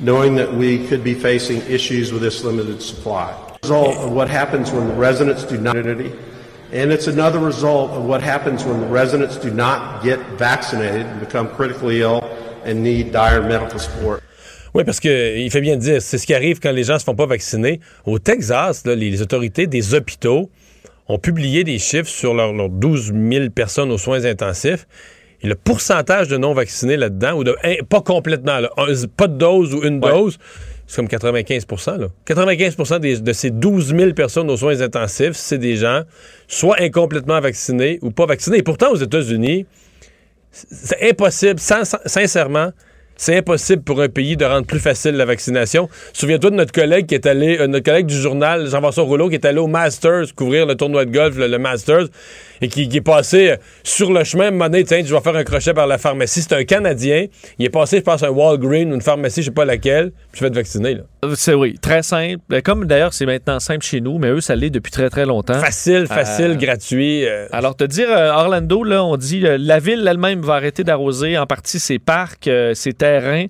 knowing that we could be facing issues with this limited supply. Result of what happens when the residents do not, and it's another result of what happens when the residents do not get vaccinated and become critically ill and need dire medical support. Oui, parce qu'il fait bien dire, c'est ce qui arrive quand les gens se font pas vacciner. Au Texas, là, les autorités des hôpitaux ont publié des chiffres sur leurs 12 000 personnes aux soins intensifs. Et le pourcentage de non-vaccinés là-dedans, ou de pas complètement, là, pas de dose ou une dose, c'est comme 95 %, là. 95 % de ces 12 000 personnes aux soins intensifs, c'est des gens soit incomplètement vaccinés ou pas vaccinés. Et pourtant, aux États-Unis, c'est impossible, sincèrement, c'est impossible pour un pays de rendre plus facile la vaccination. Souviens-toi de notre collègue qui est allé, notre collègue du journal, Jean-François Rouleau, qui est allé au Masters couvrir le tournoi de golf, le Masters, et qui est passé sur le chemin, monnaie, tiens, je vais faire un crochet par la pharmacie. C'est un Canadien. Il est passé, je pense, à un Walgreens ou une pharmacie, je sais pas laquelle, puis je vais te vacciner, là. C'est oui, très simple. Comme d'ailleurs, c'est maintenant simple chez nous, mais eux, ça l'est depuis très, très longtemps. Facile, gratuit. Alors, te dire, Orlando, là, on dit, la ville elle-même va arrêter d'arroser en partie ses parcs, ses terrain.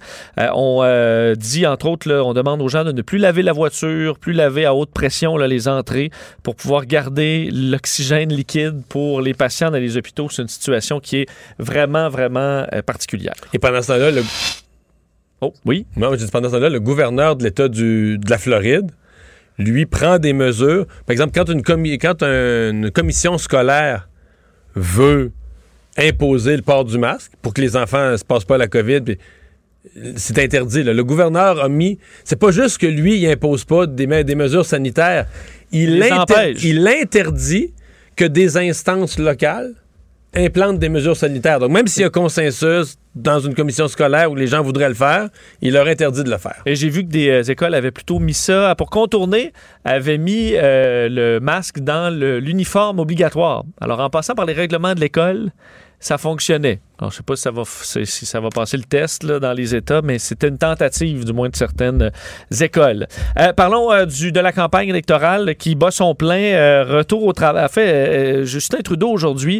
On dit, entre autres, là, on demande aux gens de ne plus laver la voiture, plus laver à haute pression là, les entrées pour pouvoir garder l'oxygène liquide pour les patients dans les hôpitaux. C'est une situation qui est vraiment, vraiment particulière. Et pendant ce temps-là, Oh, oui. Non, je dis pendant ce temps-là, le gouverneur de l'État de la Floride, lui, prend des mesures. Par exemple, quand une commission scolaire veut imposer le port du masque pour que les enfants ne se passent pas la COVID, puis c'est interdit. Là. Le gouverneur a mis... C'est pas juste que lui, il impose pas des mesures sanitaires. Il interdit que des instances locales implantent des mesures sanitaires. Donc, même s'il y a consensus dans une commission scolaire où les gens voudraient le faire, il leur interdit de le faire. Et j'ai vu que des écoles avaient plutôt mis ça, pour contourner, avaient mis le masque dans l'uniforme obligatoire. Alors, en passant par les règlements de l'école, ça fonctionnait. Alors, je ne sais pas si ça va passer le test là, dans les États, mais c'était une tentative, du moins, de certaines écoles. Parlons de la campagne électorale qui bat son plein. Retour au travail. En fait, Justin Trudeau, aujourd'hui,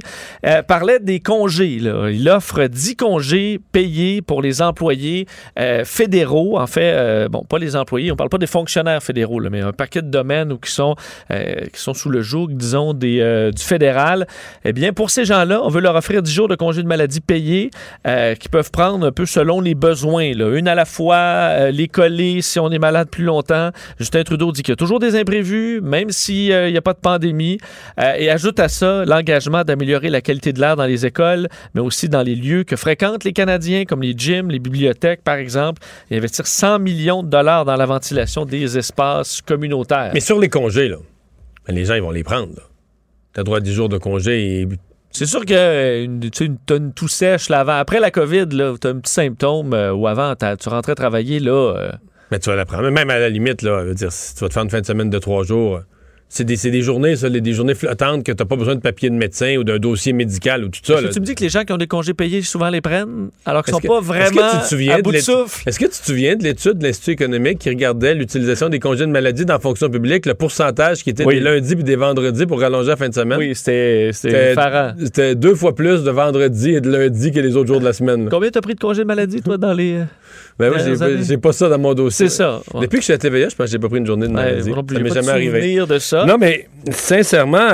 parlait des congés. Là. Il offre 10 congés payés pour les employés fédéraux. En fait, pas les employés, on ne parle pas des fonctionnaires fédéraux, là, mais un paquet de domaines où qui sont sous le joug, disons, du fédéral. Eh bien, pour ces gens-là, on veut leur offrir 10 jours de congés de maladie payés qui peuvent prendre un peu selon les besoins. Là. Une à la fois, les coller si on est malade plus longtemps. Justin Trudeau dit qu'il y a toujours des imprévus, même s'il n'y a pas de pandémie. Et ajoute à ça l'engagement d'améliorer la qualité de l'air dans les écoles, mais aussi dans les lieux que fréquentent les Canadiens, comme les gyms, les bibliothèques, par exemple. Et investir 100 millions de dollars dans la ventilation des espaces communautaires. Mais sur les congés, là, les gens ils vont les prendre. Tu as droit à 10 jours de congés et... C'est sûr que une tonne tout sèche là, avant. Après la COVID, tu as un petit symptôme ou avant, tu rentrais travailler. Là, mais tu vas la prendre. Même à la limite, là, dire, si tu vas te faire une fin de semaine de 3 jours, c'est des journées, ça, des journées flottantes que tu n'as pas besoin de papier de médecin ou d'un dossier médical ou tout ça. Là. Tu me dis que les gens qui ont des congés payés souvent les prennent alors qu'ils ne sont pas vraiment à bout de souffle. Est-ce que tu te souviens de l'étude de l'Institut économique qui regardait l'utilisation des congés de maladie dans la fonction publique, le pourcentage qui était des lundis et des vendredis pour rallonger la fin de semaine? Oui, c'était effarant. C'était 2 fois plus de vendredis et de lundis que les autres jours de la semaine. Là. Combien t'as pris de congés de maladie, toi, dans les... moi, j'ai pas ça dans mon dossier. C'est ça. Ouais. Depuis que je suis à TVA, je pense que j'ai pas pris une journée de maladie. Ouais, ça m'est jamais arrivé. De ça. Non, mais sincèrement,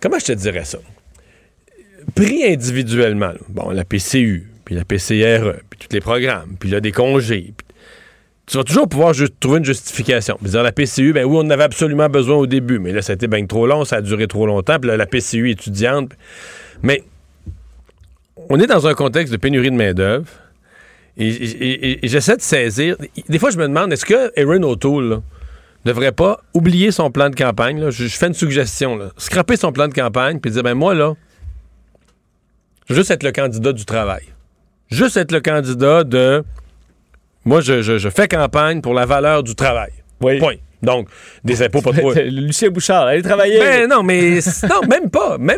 comment je te dirais ça? Pris individuellement, là, bon, la PCU, puis la PCRE, puis tous les programmes, puis là, des congés, puis tu vas toujours pouvoir trouver une justification. Dire, la PCU, ben oui, on en avait absolument besoin au début, mais là, ça a été bien trop long, ça a duré trop longtemps, puis là, la PCU étudiante. Mais on est dans un contexte de pénurie de main-d'œuvre. Et j'essaie de saisir. Des fois, je me demande, est-ce que Erin O'Toole ne devrait pas oublier son plan de campagne? Là? Je fais une suggestion. Là. Scraper son plan de campagne puis dire, ben moi, là, je veux juste être le candidat du travail. Juste être le candidat de... Moi, je fais campagne pour la valeur du travail. Oui. Point. Donc, des impôts pas trop... Lucien Bouchard, allez travailler! Ben non, mais... non, même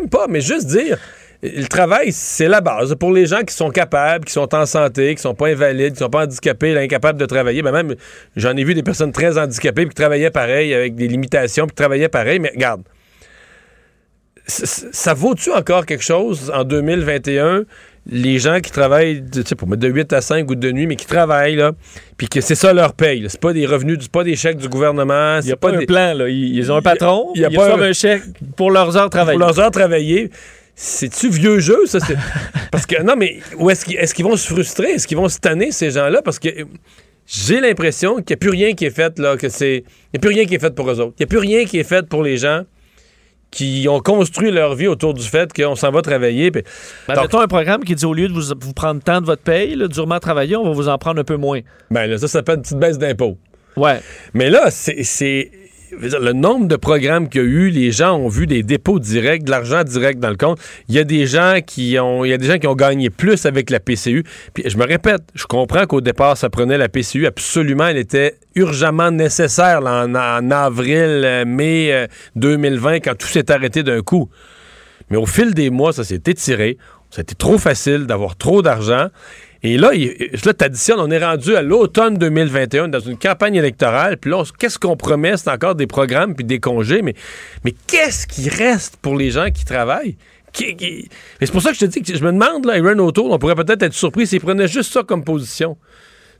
pas, mais juste dire... Le travail, c'est la base. Pour les gens qui sont capables, qui sont en santé, qui sont pas invalides, qui sont pas handicapés, incapables de travailler, ben même, j'en ai vu des personnes très handicapées qui travaillaient pareil, avec des limitations, qui travaillaient pareil, mais regarde, ça vaut-tu encore quelque chose en 2021, les gens qui travaillent, tu sais, pour mettre de 8 à 5 ou de nuit, mais qui travaillent, là, puis que c'est ça leur paye, là. C'est pas des revenus, c'est pas des chèques du gouvernement. Il n'y a pas un plan, là. Ils ont un patron, ils reçoivent un chèque pour leurs heures travaillées. Pour leurs heures travaillées. C'est-tu vieux jeu, ça? Parce que, non, mais où est-ce qu'ils vont se frustrer? Est-ce qu'ils vont se tanner, ces gens-là? Parce que j'ai l'impression qu'il n'y a plus rien qui est fait, là, il n'y a plus rien qui est fait pour eux autres. Il n'y a plus rien qui est fait pour les gens qui ont construit leur vie autour du fait qu'on s'en va travailler. Pis... Ben, mettons un programme qui dit, au lieu de vous prendre tant de votre paye, là, durement travailler, on va vous en prendre un peu moins. Ben là, ça s'appelle une petite baisse d'impôt. Ouais. Mais là, c'est... Le nombre de programmes qu'il y a eu, les gens ont vu des dépôts directs, de l'argent direct dans le compte. Il y a des gens qui ont gagné plus avec la PCU. Puis je me répète, je comprends qu'au départ, ça prenait la PCU absolument. Elle était urgemment nécessaire là, en avril, mai 2020, quand tout s'est arrêté d'un coup. Mais au fil des mois, ça s'est étiré. Ça a été trop facile d'avoir trop d'argent. Et là t'additionnes, on est rendu à l'automne 2021 dans une campagne électorale, puis là, qu'est-ce qu'on promet? C'est encore des programmes puis des congés, mais qu'est-ce qui reste pour les gens qui travaillent? Et c'est pour ça que je te dis, que je me demande, là, Erin O'Toole, on pourrait peut-être être surpris s'ils prenaient juste ça comme position.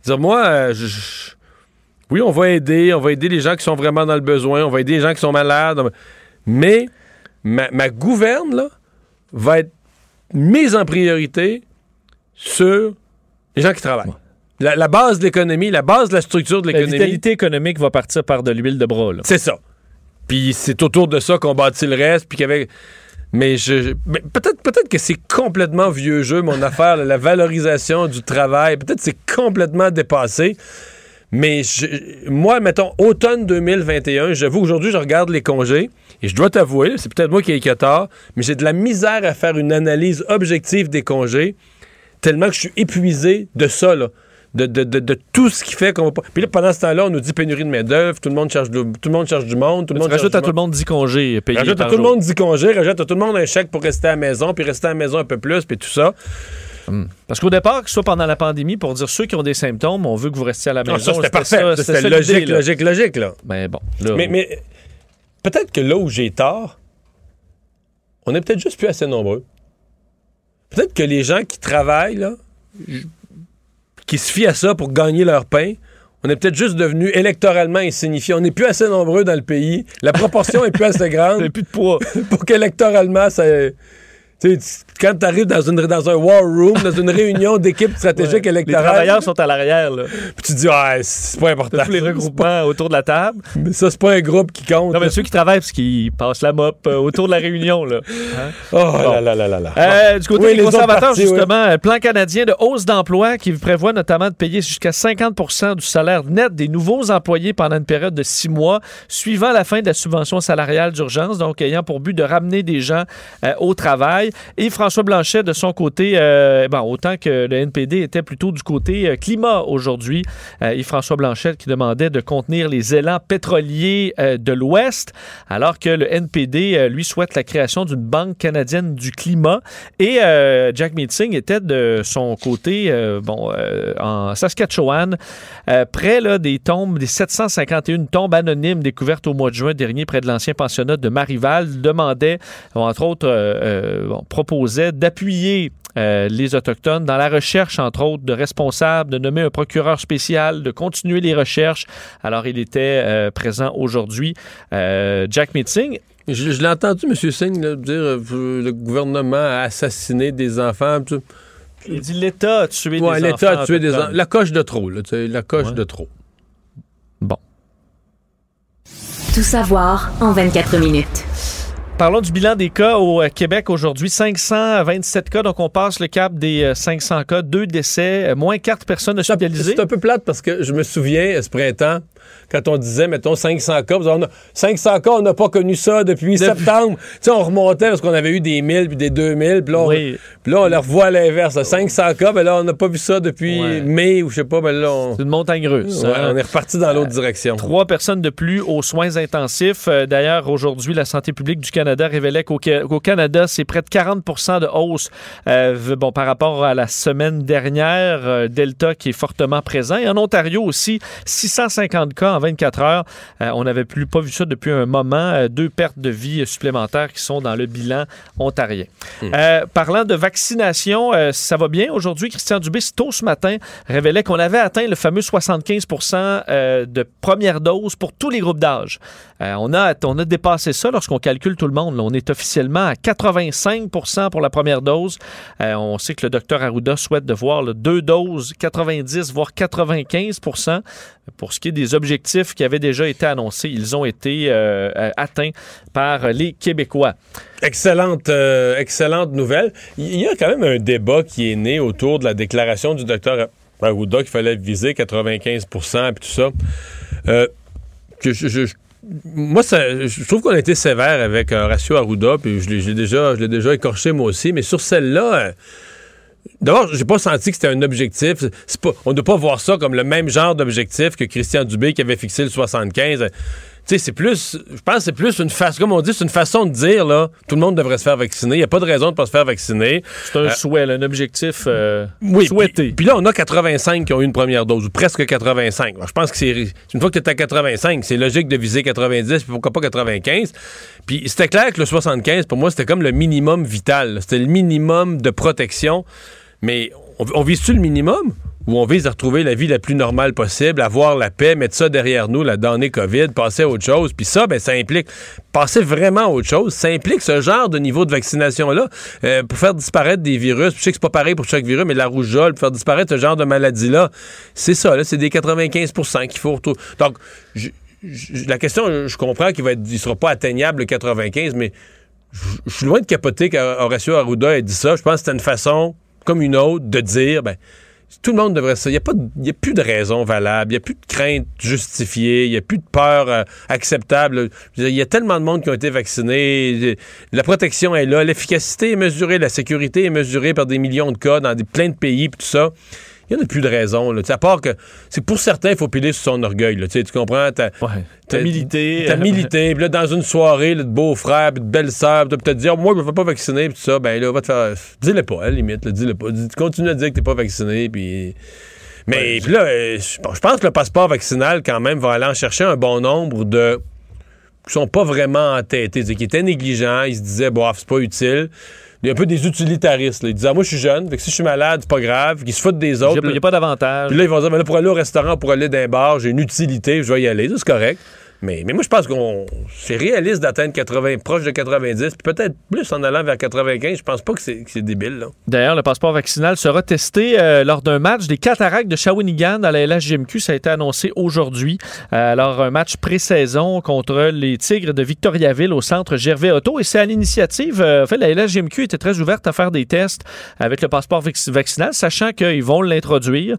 Dire, moi, oui, on va aider les gens qui sont vraiment dans le besoin, on va aider les gens qui sont malades, mais ma gouverne, là, va être mise en priorité sur... les gens qui travaillent. La base de l'économie, la base de la structure de l'économie. La vitalité économique va partir par de l'huile de bras. Là. C'est ça. Puis c'est autour de ça qu'on bâtit le reste. Puis qu'avec... Mais peut-être que c'est complètement vieux jeu, mon affaire, la valorisation du travail. Peut-être que c'est complètement dépassé. Mais moi, mettons, automne 2021, j'avoue, aujourd'hui, je regarde les congés et je dois t'avouer, c'est peut-être moi qui ai tort, mais j'ai de la misère à faire une analyse objective des congés tellement que je suis épuisé de ça, là. De tout ce qui fait qu'on va pas... Puis là, pendant ce temps-là, on nous dit pénurie de main-d'œuvre, tout le monde cherche du monde, tout le monde rajoute à tout le monde 10 congés payés par jour. Rajoute à tout le monde 10 congés, rajoute à tout le monde un chèque pour rester à la maison, puis rester à la maison un peu plus, puis tout ça. Parce qu'au départ, que ce soit pendant la pandémie, pour dire ceux qui ont des symptômes, on veut que vous restiez à la maison. Non, ça, c'était parfait. C'était logique, là. Mais bon. Là, mais peut-être que là où j'ai tort, on n'est peut-être juste plus assez nombreux. Peut-être que les gens qui travaillent, là... qui se fient à ça pour gagner leur pain, on est peut-être juste devenu électoralement insignifiant. On n'est plus assez nombreux dans le pays. La proportion est plus assez grande. Il n'y a plus de poids. Pour qu'électoralement, ça... T'sais, quand tu arrives dans un war room, dans une réunion d'équipe stratégique électorale... Les travailleurs sont à l'arrière, là. Puis tu te dis, c'est pas important. Tous les regroupements autour de la table. Mais ça, c'est pas un groupe qui compte. Non, mais ceux qui travaillent, parce qu'ils passent la mop autour de la réunion, là. Hein? Bon. Du côté des conservateurs, parties, justement, plan canadien de hausse d'emploi qui prévoit notamment de payer jusqu'à 50% du salaire net des nouveaux employés pendant une période de 6 mois, suivant la fin de la subvention salariale d'urgence, donc ayant pour but de ramener des gens au travail. Et François Blanchet, de son côté, autant que le NPD était plutôt du côté climat aujourd'hui, et François Blanchet qui demandait de contenir les élans pétroliers de l'Ouest, alors que le NPD, lui, souhaite la création d'une banque canadienne du climat. Et Jagmeet Singh était de son côté en Saskatchewan, près là, des 751 tombes anonymes découvertes au mois de juin dernier près de l'ancien pensionnat de Marival, demandait, entre autres, proposait d'appuyer les Autochtones dans la recherche, entre autres, de responsables, de nommer un procureur spécial, de continuer les recherches. Alors, il était présent aujourd'hui. Jagmeet Singh. Je l'ai entendu, M. Singh, là, dire le gouvernement a assassiné des enfants. Il dit l'État a tué des enfants. L'État a tué des enfants. La coche de trop, là, la coche de trop. Bon. Tout savoir en 24 minutes. Parlons du bilan des cas au Québec aujourd'hui. 527 cas, donc on passe le cap des 500 cas, 2 décès, moins 4 personnes hospitalisées. C'est un peu plate parce que je me souviens, ce printemps, quand on disait, mettons, 500 cas, on n'a pas connu ça depuis septembre. Tu sais, on remontait parce qu'on avait eu des 1000 puis des 2000, puis là, on le revoit à l'inverse. 500 cas, ben là, on n'a pas vu ça depuis mai ou je sais pas, ben là, c'est une montagne russe. Ouais, on est reparti dans l'autre direction. 3 personnes de plus aux soins intensifs. D'ailleurs, aujourd'hui, la santé publique du Canada révélait qu'au Canada, c'est près de 40% de hausse par rapport à la semaine dernière. Delta qui est fortement présent. Et en Ontario aussi, 650 cas en 24 heures. On n'avait pas vu ça depuis un moment. 2 pertes de vie supplémentaires qui sont dans le bilan ontarien. Parlant de vaccination, ça va bien. Aujourd'hui, Christian Dubé, tôt ce matin, révélait qu'on avait atteint le fameux 75% de première dose pour tous les groupes d'âge. On a dépassé ça lorsqu'on calcule tout le monde. Là, on est officiellement à 85% pour la première dose. On sait que le docteur Arruda souhaite de voir 2 doses, 90 voire 95%. Pour ce qui est des objectifs qui avaient déjà été annoncés, ils ont été atteints par les Québécois. Excellente nouvelle. Il y a quand même un débat qui est né autour de la déclaration du docteur Arruda qu'il fallait viser 95% et tout ça. Moi, je trouve qu'on a été sévère avec Horacio Arruda, puis je l'ai déjà écorché moi aussi, mais sur celle-là, d'abord, j'ai pas senti que c'était un objectif. On ne doit pas voir ça comme le même genre d'objectif que Christian Dubé qui avait fixé le 75. Tu sais, je pense que c'est plus une façon, comme on dit, c'est une façon de dire, là, tout le monde devrait se faire vacciner. Il n'y a pas de raison de ne pas se faire vacciner. C'est un souhait, un objectif souhaité. Puis là, on a 85 qui ont eu une première dose, ou presque 85. Alors, je pense que une fois que tu es à 85, c'est logique de viser 90, puis pourquoi pas 95. Puis c'était clair que le 75, pour moi, c'était comme le minimum vital. Là. C'était le minimum de protection. Mais on vise-tu le minimum? où on vise à retrouver la vie la plus normale possible, avoir la paix, mettre ça derrière nous, la damnée COVID, passer à autre chose. Puis ça, ben, ça implique passer vraiment à autre chose. Ça implique ce genre de niveau de vaccination-là pour faire disparaître des virus. Je sais que c'est pas pareil pour chaque virus, mais la rougeole, pour faire disparaître ce genre de maladie-là, c'est ça, là, c'est des 95% qu'il faut retrouver. Donc, la question, je comprends qu'il ne sera pas atteignable le 95, mais je suis loin de capoter qu'Horacio Arruda ait dit ça. Je pense que c'était une façon, comme une autre, de dire, ben, tout le monde devrait ça. Il n'y a plus de raison valable, il n'y a plus de crainte justifiée, il n'y a plus de peur acceptable. Il y a tellement de monde qui ont été vaccinés. La protection est là, l'efficacité est mesurée, la sécurité est mesurée par des millions de cas dans plein de pays, puis tout ça. Il n'y en a plus de raison. Là. À part que, c'est pour certains, il faut piler sur son orgueil. Là. Tu comprends? T'as milité. T'as milité. Puis là, dans une soirée, là, de beau-frère, puis de belle-sœur, puis t'as dit, oh, moi, je ne vais pas vacciner, puis tout ça. Ben là, va te faire. Dis-le pas, à la limite. Là, dis-le pas. Continue à dire que t'es pas vacciné, puis. Mais puis là, je pense que le passeport vaccinal, quand même, va aller en chercher un bon nombre de. Qui sont pas vraiment entêtés. Qui étaient négligents. Ils se disaient, bof, c'est pas utile. Il y a un peu des utilitaristes. Là. Ils disent, ah, moi, je suis jeune, fait que si je suis malade, c'est pas grave. Ils se foutent des autres. Il n'y a pas d'avantage. Puis là, ils vont dire, mais là, pour aller au restaurant, pour aller d'un bar, j'ai une utilité, je vais y aller. Ça, c'est correct. Mais moi, je pense qu'on c'est réaliste d'atteindre 80, proche de 90, puis peut-être plus en allant vers 95. Je pense pas que c'est débile. Là. D'ailleurs, le passeport vaccinal sera testé lors d'un match des Cataractes de Shawinigan dans la LHJMQ. Ça a été annoncé aujourd'hui. Alors, un match pré-saison contre les Tigres de Victoriaville au centre Gervais-Otto. Et c'est à l'initiative. En fait, la LHJMQ était très ouverte à faire des tests avec le passeport vaccinal, sachant qu'ils vont l'introduire.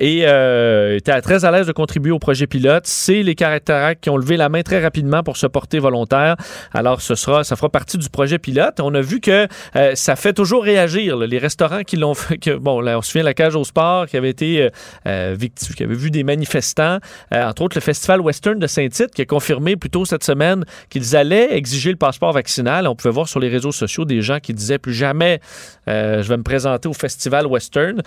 Et était très à l'aise de contribuer au projet pilote. C'est les Cataractes qui ont lever la main très rapidement pour se porter volontaire. Alors, ça fera partie du projet pilote. On a vu que ça fait toujours réagir. Là. Les restaurants qui l'ont fait... on se souvient de la Cage au sport qui avait été victime, qui avait vu des manifestants. Entre autres, le Festival Western de Saint-Tite qui a confirmé plus tôt cette semaine qu'ils allaient exiger le passeport vaccinal. On pouvait voir sur les réseaux sociaux des gens qui disaient « Plus jamais je vais me présenter au Festival Western ».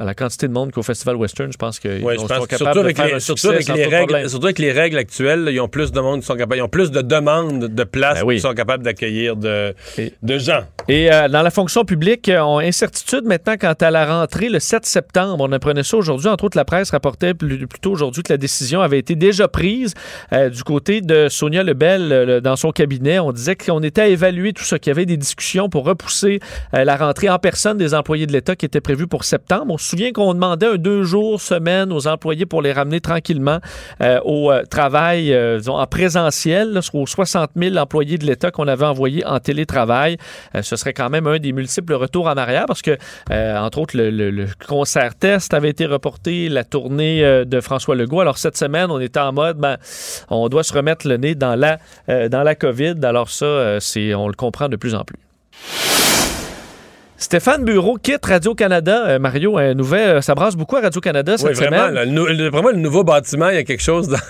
À la quantité de monde qu'au Festival Western, je pense qu'ils sont capables de faire un succès sans trop de problème. Surtout avec les règles actuelles, là, ils ont plus de monde qui sont capables, ils ont plus de demandes de places qui sont capables d'accueillir de gens. Et dans la fonction publique, on a incertitude maintenant quant à la rentrée le 7 septembre. On apprenait ça aujourd'hui. Entre autres, la presse rapportait plus tôt aujourd'hui que la décision avait été déjà prise du côté de Sonia Lebel dans son cabinet. On disait qu'on était à évaluer tout ça, qu'il y avait des discussions pour repousser la rentrée en personne des employés de l'État qui était prévue pour septembre. On se souvient qu'on demandait 2 jours semaine aux employés pour les ramener tranquillement au travail en présentiel, là, aux 60 000 employés de l'État qu'on avait envoyés en télétravail. Ce serait quand même un des multiples retours en arrière parce que, entre autres, le concert test avait été reporté, la tournée de François Legault. Alors, cette semaine, on était en mode, on doit se remettre le nez dans la COVID. Alors ça, on le comprend de plus en plus. Stéphane Bureau quitte Radio-Canada. Mario, ça brasse beaucoup à Radio-Canada cette semaine. Là, vraiment, le nouveau bâtiment, il y a quelque chose dans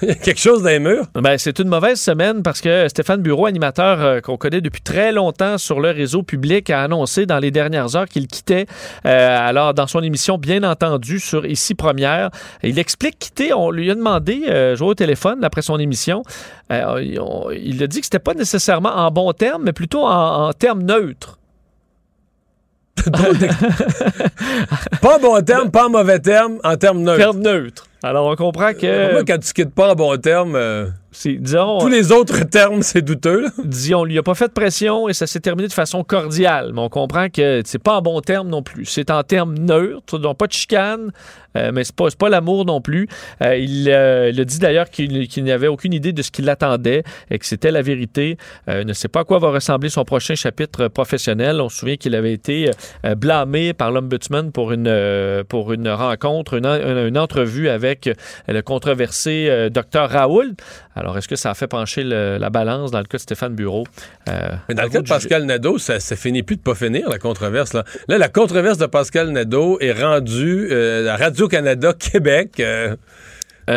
les murs. Ben, c'est une mauvaise semaine parce que Stéphane Bureau, animateur qu'on connaît depuis très longtemps sur le réseau public, a annoncé dans les dernières heures qu'il quittait. Alors, dans son émission, bien entendu, sur Ici Première, il explique quitter. On lui a demandé, je vois au téléphone, après son émission, il a dit que c'était pas nécessairement en bons termes, mais plutôt en termes neutres. Pas en bon terme, pas en mauvais terme, en termes neutres. Terme neutre. Alors, on comprend que... Moi, quand tu quittes pas en bon terme... Disons, tous les autres termes, c'est douteux. Là. Disons, on lui a pas fait de pression et ça s'est terminé de façon cordiale. Mais on comprend que c'est pas en bon terme non plus. C'est en termes neutres, donc pas de chicane, mais c'est pas l'amour non plus. Il a dit d'ailleurs qu'il n'avait aucune idée de ce qu'il attendait et que c'était la vérité. Il ne sait pas à quoi va ressembler son prochain chapitre professionnel. On se souvient qu'il avait été blâmé par l'Ombudsman pour une rencontre, une entrevue avec le controversé Dr Raoult. Alors, est-ce que ça a fait pencher la balance dans le cas de Stéphane Bureau? Mais dans le cas de Pascal Nadeau, ça finit plus de pas finir, la controverse. Là, la controverse de Pascal Nadeau est rendue à Radio-Canada Québec.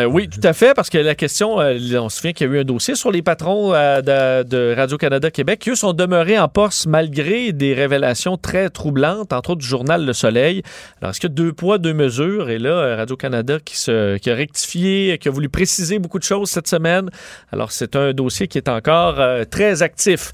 Oui, tout à fait, parce que la question, on se souvient qu'il y a eu un dossier sur les patrons de Radio-Canada Québec qui, eux, sont demeurés en poste malgré des révélations très troublantes, entre autres du journal Le Soleil. Alors, est-ce qu'il y a deux poids, deux mesures? Et là, Radio-Canada qui a rectifié, qui a voulu préciser beaucoup de choses cette semaine. Alors, c'est un dossier qui est encore très actif.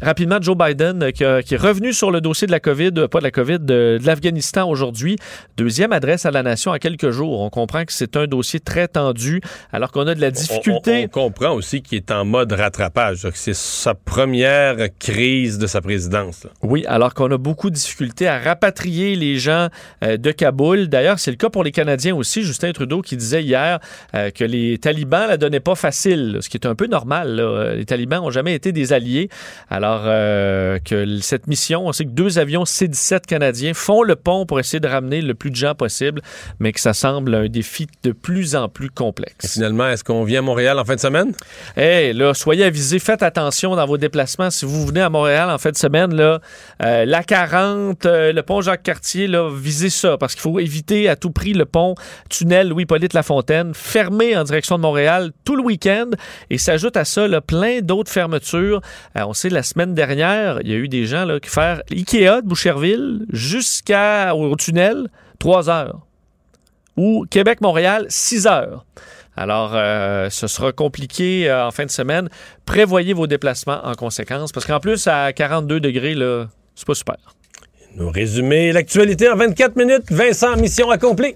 Rapidement, Joe Biden qui est revenu sur le dossier de la COVID, pas de la COVID, de l'Afghanistan aujourd'hui. Deuxième adresse à la nation en quelques jours. On comprend que c'est un dossier très tendu, alors qu'on a de la difficulté. On comprend aussi qu'il est en mode rattrapage, que c'est sa première crise de sa présidence. Là. Oui, alors qu'on a beaucoup de difficultés à rapatrier les gens de Kaboul. D'ailleurs, c'est le cas pour les Canadiens aussi. Justin Trudeau qui disait hier que les talibans la donnaient pas facile, là, ce qui est un peu normal. Là. Les talibans n'ont jamais été des alliés. Alors que cette mission, on sait que 2 avions C-17 canadiens font le pont pour essayer de ramener le plus de gens possible, mais que ça semble un défi de plus en plus complexe. Et finalement, est-ce qu'on vient à Montréal en fin de semaine? Hey, là, soyez avisés, faites attention dans vos déplacements. Si vous venez à Montréal en fin de semaine, là, la 40, le pont Jacques-Cartier, là, visez ça, parce qu'il faut éviter à tout prix le pont tunnel Louis-Hippolyte-Lafontaine, fermé en direction de Montréal tout le week-end, et s'ajoute à ça là, plein d'autres fermetures. On sait, la semaine dernière, il y a eu des gens là, qui font Ikea de Boucherville jusqu'au tunnel, 3 heures. Ou Québec-Montréal, 6 heures. Alors, ce sera compliqué en fin de semaine. Prévoyez vos déplacements en conséquence, parce qu'en plus, à 42 degrés, là, c'est pas super. Nous résumer l'actualité en 24 minutes. Vincent, mission accomplie.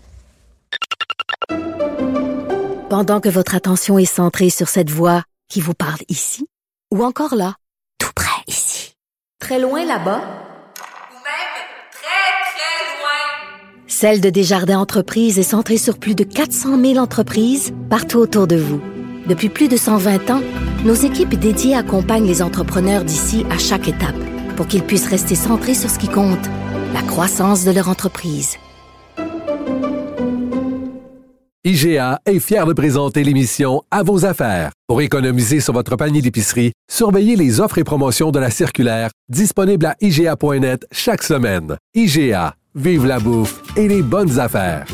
Pendant que votre attention est centrée sur cette voix qui vous parle ici, ou encore là, tout près ici, très loin là-bas, celle de Desjardins Entreprises est centrée sur plus de 400 000 entreprises partout autour de vous. Depuis plus de 120 ans, nos équipes dédiées accompagnent les entrepreneurs d'ici à chaque étape pour qu'ils puissent rester centrés sur ce qui compte, la croissance de leur entreprise. IGA est fier de présenter l'émission À vos affaires. Pour économiser sur votre panier d'épicerie, surveillez les offres et promotions de la circulaire disponible à IGA.net chaque semaine. IGA. Vive la bouffe et les bonnes affaires.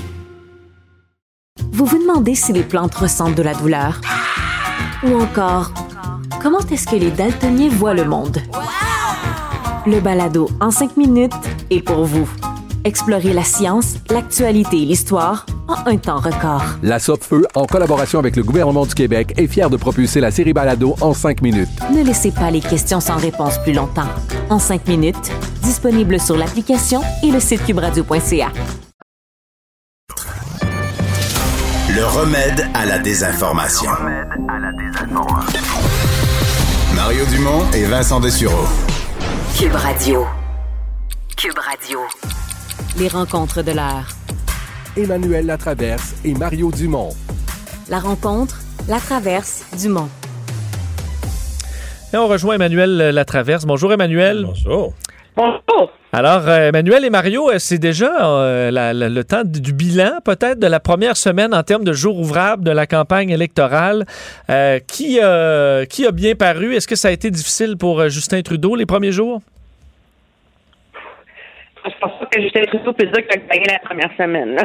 Vous vous demandez si les plantes ressentent de la douleur? Ou encore, comment est-ce que les daltoniens voient le monde? Le balado en 5 minutes est pour vous. Explorez la science, l'actualité et l'histoire en un temps record. La Sopfeu, en collaboration avec le gouvernement du Québec, est fière de propulser la série Balado en 5 minutes. Ne laissez pas les questions sans réponse plus longtemps. En 5 minutes, disponible sur l'application et le site QUBradio.ca. Le remède à la désinformation. Le remède à la désinformation. Mario Dumont et Vincent Dessureault. QUB Radio. QUB Radio. Les rencontres de l'heure. Emmanuel Latraverse et Mario Dumont. La rencontre, Latraverse, Dumont. Et on rejoint Emmanuel Latraverse. Bonjour Emmanuel. Bonjour. Bonjour. Alors Emmanuel et Mario, c'est déjà le temps du bilan peut-être de la première semaine en termes de jours ouvrables de la campagne électorale. Qui a bien paru? Est-ce que ça a été difficile pour Justin Trudeau les premiers jours? Je pense pas que Justin Trudeau peut dire qu'il a gagné la première semaine.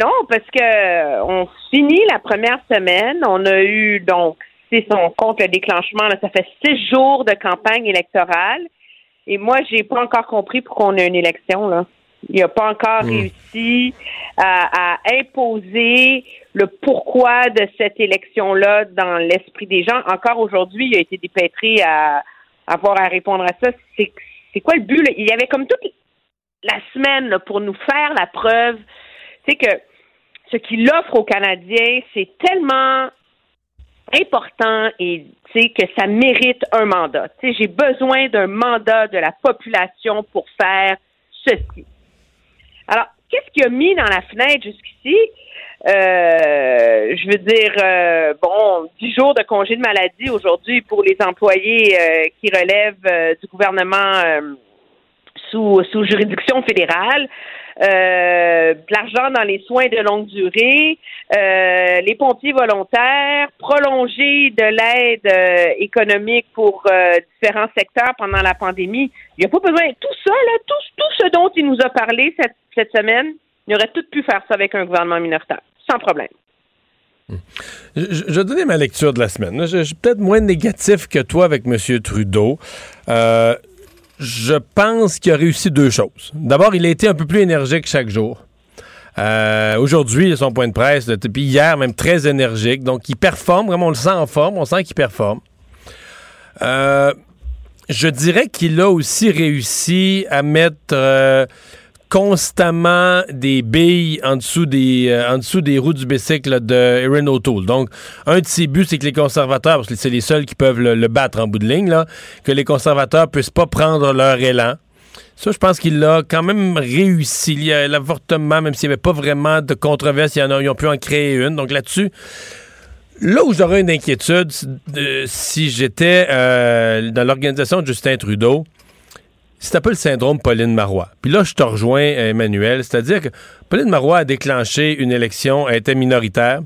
Non, parce que on finit la première semaine. On a eu, donc, si on compte le déclenchement, là, ça fait 6 jours de campagne électorale. Et moi, j'ai pas encore compris pourquoi on a une élection, là. Il n'a pas encore réussi à imposer le pourquoi de cette élection-là dans l'esprit des gens. Encore aujourd'hui, il a été dépêtré à avoir à répondre à ça. C'est quoi le but? Là? Il y avait comme toute la semaine là, pour nous faire la preuve, tu sais, que ce qu'il offre aux Canadiens, c'est tellement important et tu sais que ça mérite un mandat. Tu sais, j'ai besoin d'un mandat de la population pour faire ceci. Alors, qu'est-ce qu'il a mis dans la fenêtre jusqu'ici? Je veux dire, 10 jours de congé de maladie aujourd'hui pour les employés qui relèvent du gouvernement sous juridiction fédérale, de l'argent dans les soins de longue durée, les pompiers volontaires, prolonger de l'aide économique pour différents secteurs pendant la pandémie. Il n'y a pas besoin de tout ça, là, tout ce dont il nous a parlé cette semaine. Ils auraient tous pu faire ça avec un gouvernement minoritaire, sans problème. Je vais donner ma lecture de la semaine. Je suis peut-être moins négatif que toi avec M. Trudeau. Je pense qu'il a réussi deux choses. D'abord, il a été un peu plus énergique chaque jour. Aujourd'hui, son point de presse, puis hier même très énergique. Donc, il performe, vraiment, on le sent en forme, on sent qu'il performe. Je dirais qu'il a aussi réussi à mettre constamment des billes en dessous des roues du bicycle de Erin O'Toole. Donc, un de ses buts, c'est que les conservateurs, parce que c'est les seuls qui peuvent le battre en bout de ligne, là, que les conservateurs puissent pas prendre leur élan. Ça, je pense qu'il l'a quand même réussi. Il y a l'avortement, même s'il n'y avait pas vraiment de controverse, ils ont pu en créer une. Donc là-dessus, là où j'aurais une inquiétude, si j'étais dans l'organisation de Justin Trudeau, c'est un peu le syndrome Pauline Marois. Puis là, je te rejoins, Emmanuel, c'est-à-dire que Pauline Marois a déclenché une élection, elle était minoritaire,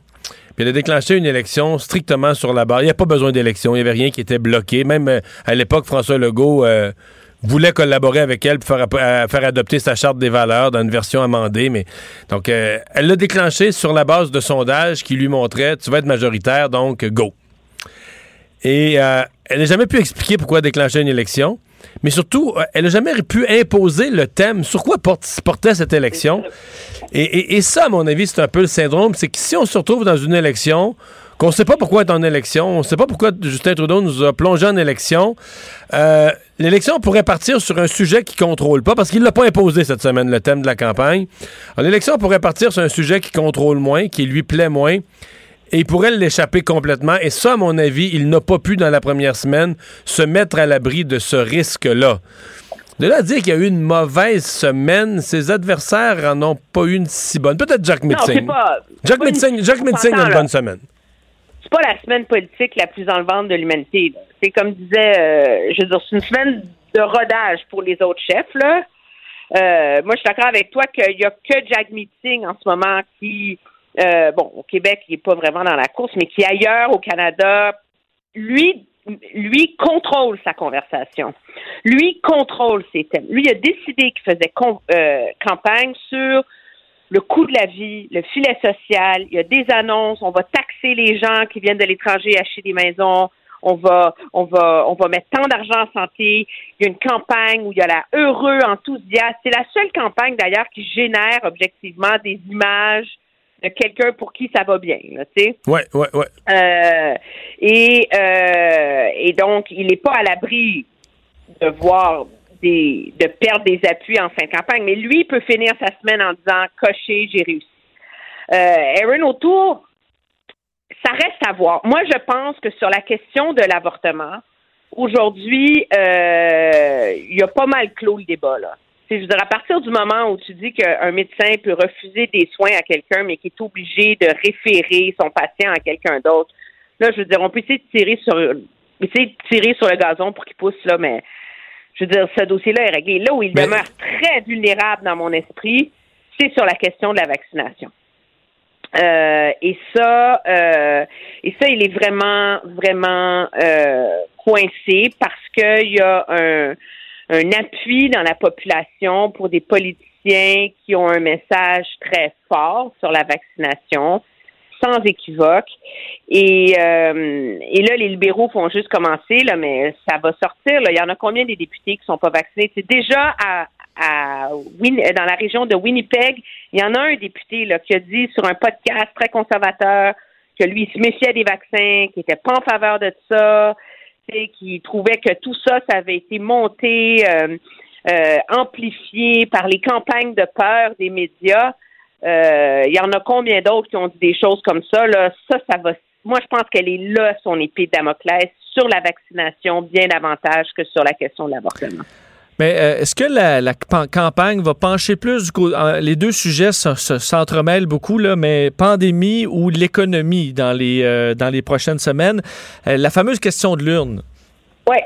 puis elle a déclenché une élection strictement sur la barre. Il n'y a pas besoin d'élection, il n'y avait rien qui était bloqué. Même à l'époque, François Legault voulait collaborer avec elle pour faire adopter sa charte des valeurs dans une version amendée. Mais donc, elle l'a déclenché sur la base de sondages qui lui montraient « tu vas être majoritaire, donc go ». Et elle n'a jamais pu expliquer pourquoi déclencher une élection. Mais surtout, elle n'a jamais pu imposer le thème sur quoi portait cette élection. Et ça, à mon avis, c'est un peu le syndrome. C'est que si on se retrouve dans une élection, qu'on ne sait pas pourquoi être en élection, on ne sait pas pourquoi Justin Trudeau nous a plongé en élection, l'élection pourrait partir sur un sujet qu'il ne contrôle pas, parce qu'il ne l'a pas imposé cette semaine, le thème de la campagne. Alors, l'élection pourrait partir sur un sujet qu'il contrôle moins, qui lui plaît moins, et il pourrait l'échapper complètement. Et ça, à mon avis, il n'a pas pu, dans la première semaine, se mettre à l'abri de ce risque-là. De là à dire qu'il y a eu une mauvaise semaine, ses adversaires n'en ont pas eu une si bonne. Peut-être Jagmeet Singh. Jagmeet Singh a une bonne semaine. C'est pas la semaine politique la plus enlevante de l'humanité. Là. C'est comme disait, je veux dire, c'est une semaine de rodage pour les autres chefs. Là. Moi, je suis d'accord avec toi qu'il n'y a que Jagmeet Singh en ce moment qui... au Québec, il n'est pas vraiment dans la course, mais qui ailleurs au Canada, lui contrôle sa conversation. Lui contrôle ses thèmes. Lui, il a décidé qu'il faisait campagne sur le coût de la vie, le filet social. Il y a des annonces. On va taxer les gens qui viennent de l'étranger acheter des maisons. On va mettre tant d'argent en santé. Il y a une campagne où il y a la heureux enthousiaste. C'est la seule campagne d'ailleurs qui génère objectivement des images de quelqu'un pour qui ça va bien, tu sais. Ouais. Et donc, il n'est pas à l'abri de voir de perdre des appuis en fin de campagne, mais lui, il peut finir sa semaine en disant « coché, j'ai réussi ». Erin O'Toole, ça reste à voir. Moi, je pense que sur la question de l'avortement, aujourd'hui, il a pas mal clos le débat, là. Je veux dire, à partir du moment où tu dis qu'un médecin peut refuser des soins à quelqu'un, mais qui est obligé de référer son patient à quelqu'un d'autre, là, je veux dire, on peut essayer de tirer sur le gazon pour qu'il pousse, là, mais je veux dire, ce dossier-là est réglé. Là où il demeure très vulnérable dans mon esprit, c'est sur la question de la vaccination. Et ça, il est vraiment, vraiment coincé parce qu'il y a un appui dans la population pour des politiciens qui ont un message très fort sur la vaccination, sans équivoque. Et là, les libéraux font juste commencer, là, mais ça va sortir. Là. Il y en a combien des députés qui ne sont pas vaccinés? C'est déjà dans la région de Winnipeg, il y en a un député là, qui a dit sur un podcast très conservateur que lui, il se méfiait des vaccins, qu'il n'était pas en faveur de ça, qui trouvait que tout ça, ça avait été monté, amplifié par les campagnes de peur des médias. Il y en a combien d'autres qui ont dit des choses comme ça, là? Ça va. Moi, je pense qu'elle est là, son épée de Damoclès, sur la vaccination, bien davantage que sur la question de l'avortement. Mais est-ce que la campagne va pencher plus du côté... Les deux sujets s'entremêlent beaucoup, là, mais pandémie ou l'économie dans les prochaines semaines. La fameuse question de l'urne. Oui.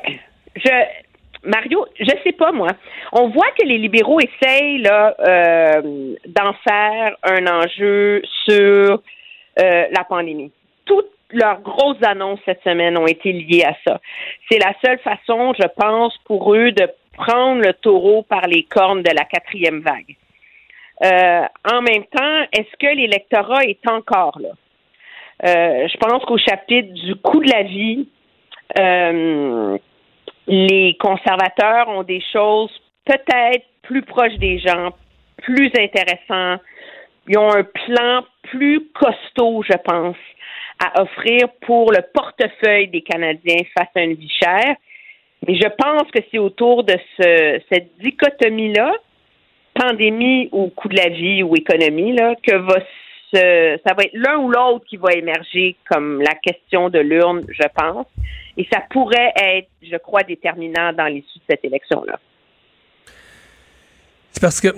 Mario, je sais pas, moi. On voit que les libéraux essayent là, d'en faire un enjeu sur la pandémie. Toutes leurs grosses annonces cette semaine ont été liées à ça. C'est la seule façon, je pense, pour eux de prendre le taureau par les cornes de la quatrième vague. En même temps, est-ce que l'électorat est encore là? Je pense qu'au chapitre du coût de la vie, les conservateurs ont des choses peut-être plus proches des gens, plus intéressantes. Ils ont un plan plus costaud, je pense, à offrir pour le portefeuille des Canadiens face à une vie chère. Mais je pense que c'est autour de cette dichotomie-là, pandémie ou coût de la vie ou économie, là, que ça va être l'un ou l'autre qui va émerger comme la question de l'urne, je pense. Et ça pourrait être, je crois, déterminant dans l'issue de cette élection-là. C'est parce que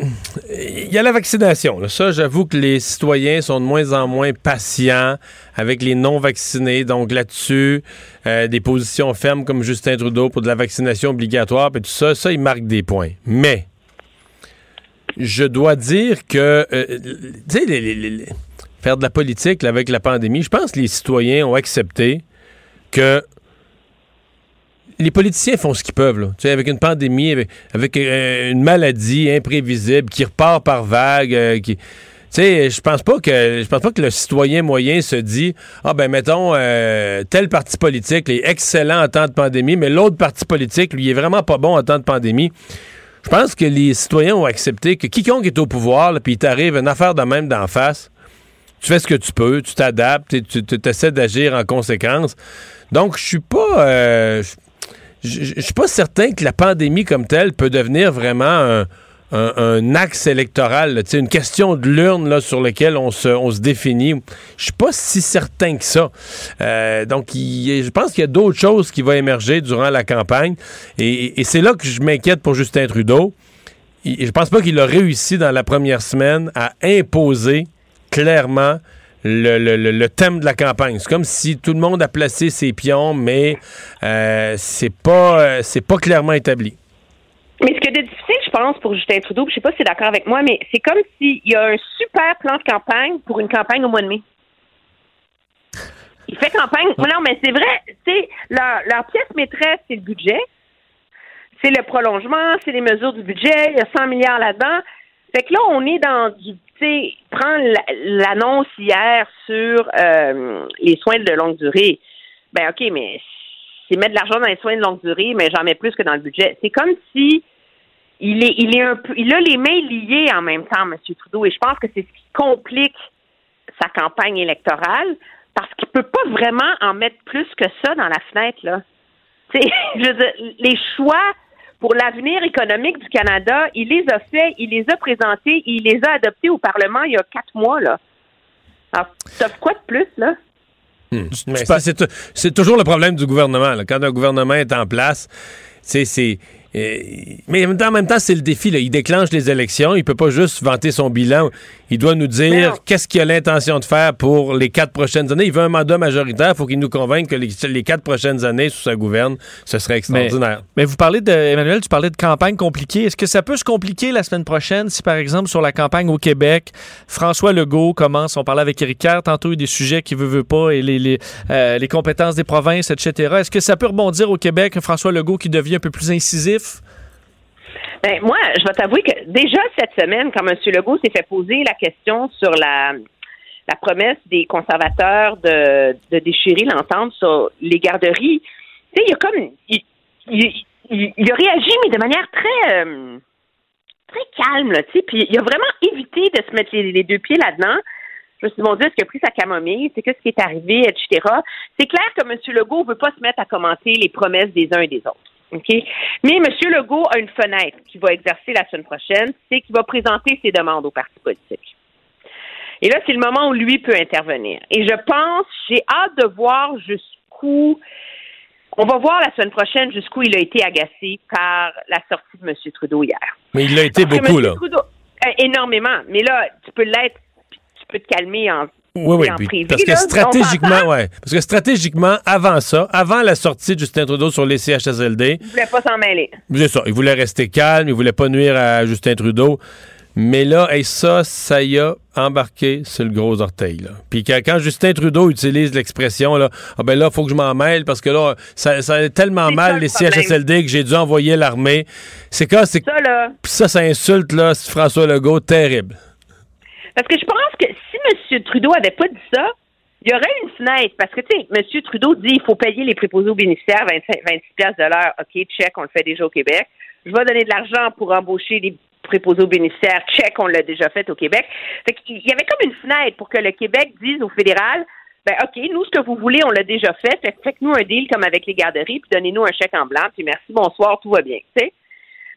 il y a la vaccination. Là. Ça, j'avoue que les citoyens sont de moins en moins patients avec les non-vaccinés. Donc là-dessus, des positions fermes comme Justin Trudeau pour de la vaccination obligatoire, puis tout ça, ça, il marque des points. Mais je dois dire que tu sais, faire de la politique là, avec la pandémie, je pense que les citoyens ont accepté que les politiciens font ce qu'ils peuvent, là. Tu sais, avec une pandémie, avec une maladie imprévisible qui repart par vagues, qui... Tu sais, je pense pas que le citoyen moyen se dit « Ah ben mettons, tel parti politique est excellent en temps de pandémie, mais l'autre parti politique, lui, est vraiment pas bon en temps de pandémie. » Je pense que les citoyens ont accepté que quiconque est au pouvoir, puis il t'arrive une affaire de même d'en face, tu fais ce que tu peux, tu t'adaptes, tu essaies d'agir en conséquence. Donc, je suis pas... Je suis pas certain que la pandémie comme telle peut devenir vraiment un axe électoral, là, une question de l'urne là, sur laquelle on se définit. Je suis pas si certain que ça. Donc, je pense qu'il y a d'autres choses qui vont émerger durant la campagne. Et c'est là que je m'inquiète pour Justin Trudeau. Je pense pas qu'il a réussi dans la première semaine à imposer clairement le thème de la campagne. C'est comme si tout le monde a placé ses pions, mais c'est pas clairement établi. Mais ce qui est difficile, je pense, pour Justin Trudeau, je sais pas si c'est d'accord avec moi, mais c'est comme s'il y a un super plan de campagne pour une campagne au mois de mai. Il fait campagne... Non, mais c'est vrai, c'est leur pièce maîtresse, c'est le budget. C'est le prolongement, c'est les mesures du budget, il y a 100 milliards là-dedans. Fait que là, on est dans du... Tu sais, prendre l'annonce hier sur les soins de longue durée, ben OK, mais c'est mettre de l'argent dans les soins de longue durée, mais j'en mets plus que dans le budget. C'est comme si il est un peu... Il a les mains liées en même temps, M. Trudeau, et je pense que c'est ce qui complique sa campagne électorale, parce qu'il peut pas vraiment en mettre plus que ça dans la fenêtre, là. Tu sais, je veux dire, les choix... Pour l'avenir économique du Canada, il les a faits, il les a présentés, il les a adoptés au Parlement il y a 4 mois, là. Alors, t'as quoi de plus, là? Mais c'est toujours le problème du gouvernement, là. Quand un gouvernement est en place, c'est... mais en même temps, c'est le défi, là. Il déclenche les élections, il peut pas juste vanter son bilan. Il doit nous dire qu'est-ce qu'il a l'intention de faire pour les 4 prochaines années. Il veut un mandat majoritaire, il faut qu'il nous convainque que les 4 prochaines années sous sa gouverne, ce serait extraordinaire. Mais vous parlez Emmanuel, tu parlais de campagne compliquée. Est-ce que ça peut se compliquer la semaine prochaine si, par exemple, sur la campagne au Québec, François Legault commence, on parlait avec Éric Kerr tantôt, il y a des sujets qu'il veut pas, et les compétences des provinces, etc. Est-ce que ça peut rebondir au Québec, François Legault qui devient un peu plus incisif? Ben, moi, je vais t'avouer que déjà cette semaine, quand M. Legault s'est fait poser la question sur la promesse des conservateurs de déchirer l'entente sur les garderies, tu sais, il a comme... Il a réagi, mais de manière très, très calme, là, tu sais, puis il a vraiment évité de se mettre les 2 pieds là-dedans. Je me suis dit, mon Dieu, est-ce qu'il a pris sa camomille? C'est qu'est-ce qui est arrivé, etc. C'est clair que M. Legault ne veut pas se mettre à commenter les promesses des uns et des autres. Okay. Mais M. Legault a une fenêtre qu'il va exercer la semaine prochaine, c'est qu'il va présenter ses demandes aux partis politiques. Et là, c'est le moment où lui peut intervenir. Et je pense, j'ai hâte de voir jusqu'où... On va voir la semaine prochaine jusqu'où il a été agacé par la sortie de M. Trudeau hier. Mais il l'a été beaucoup, là. Trudeau, énormément. Mais là, tu peux l'être, tu peux te calmer en... Oui, privé, parce que là, parce que stratégiquement, avant ça, avant la sortie de Justin Trudeau sur les CHSLD... Il voulait pas s'en mêler. C'est ça, il voulait rester calme, il voulait pas nuire à Justin Trudeau, mais là, et ça y a embarqué sur le gros orteil, là. Puis quand Justin Trudeau utilise l'expression, là, ah ben là, faut que je m'en mêle, parce que là, ça allait tellement mal, les CHSLD, que j'ai dû envoyer l'armée. C'est ça, là. Ça insulte, là, François Legault, terrible. Parce que je pense que si M. Trudeau avait pas dit ça, il y aurait une fenêtre. Parce que, tu sais, M. Trudeau dit qu'il faut payer les préposés aux bénéficiaires 26$ de l'heure. OK, check, on le fait déjà au Québec. Je vais donner de l'argent pour embaucher les préposés aux bénéficiaires. Check, on l'a déjà fait au Québec. Fait qu'il y avait comme une fenêtre pour que le Québec dise au fédéral, ben OK, nous, ce que vous voulez, on l'a déjà fait. Faites-nous un deal comme avec les garderies, puis donnez-nous un chèque en blanc, puis merci, bonsoir, tout va bien. T'sais?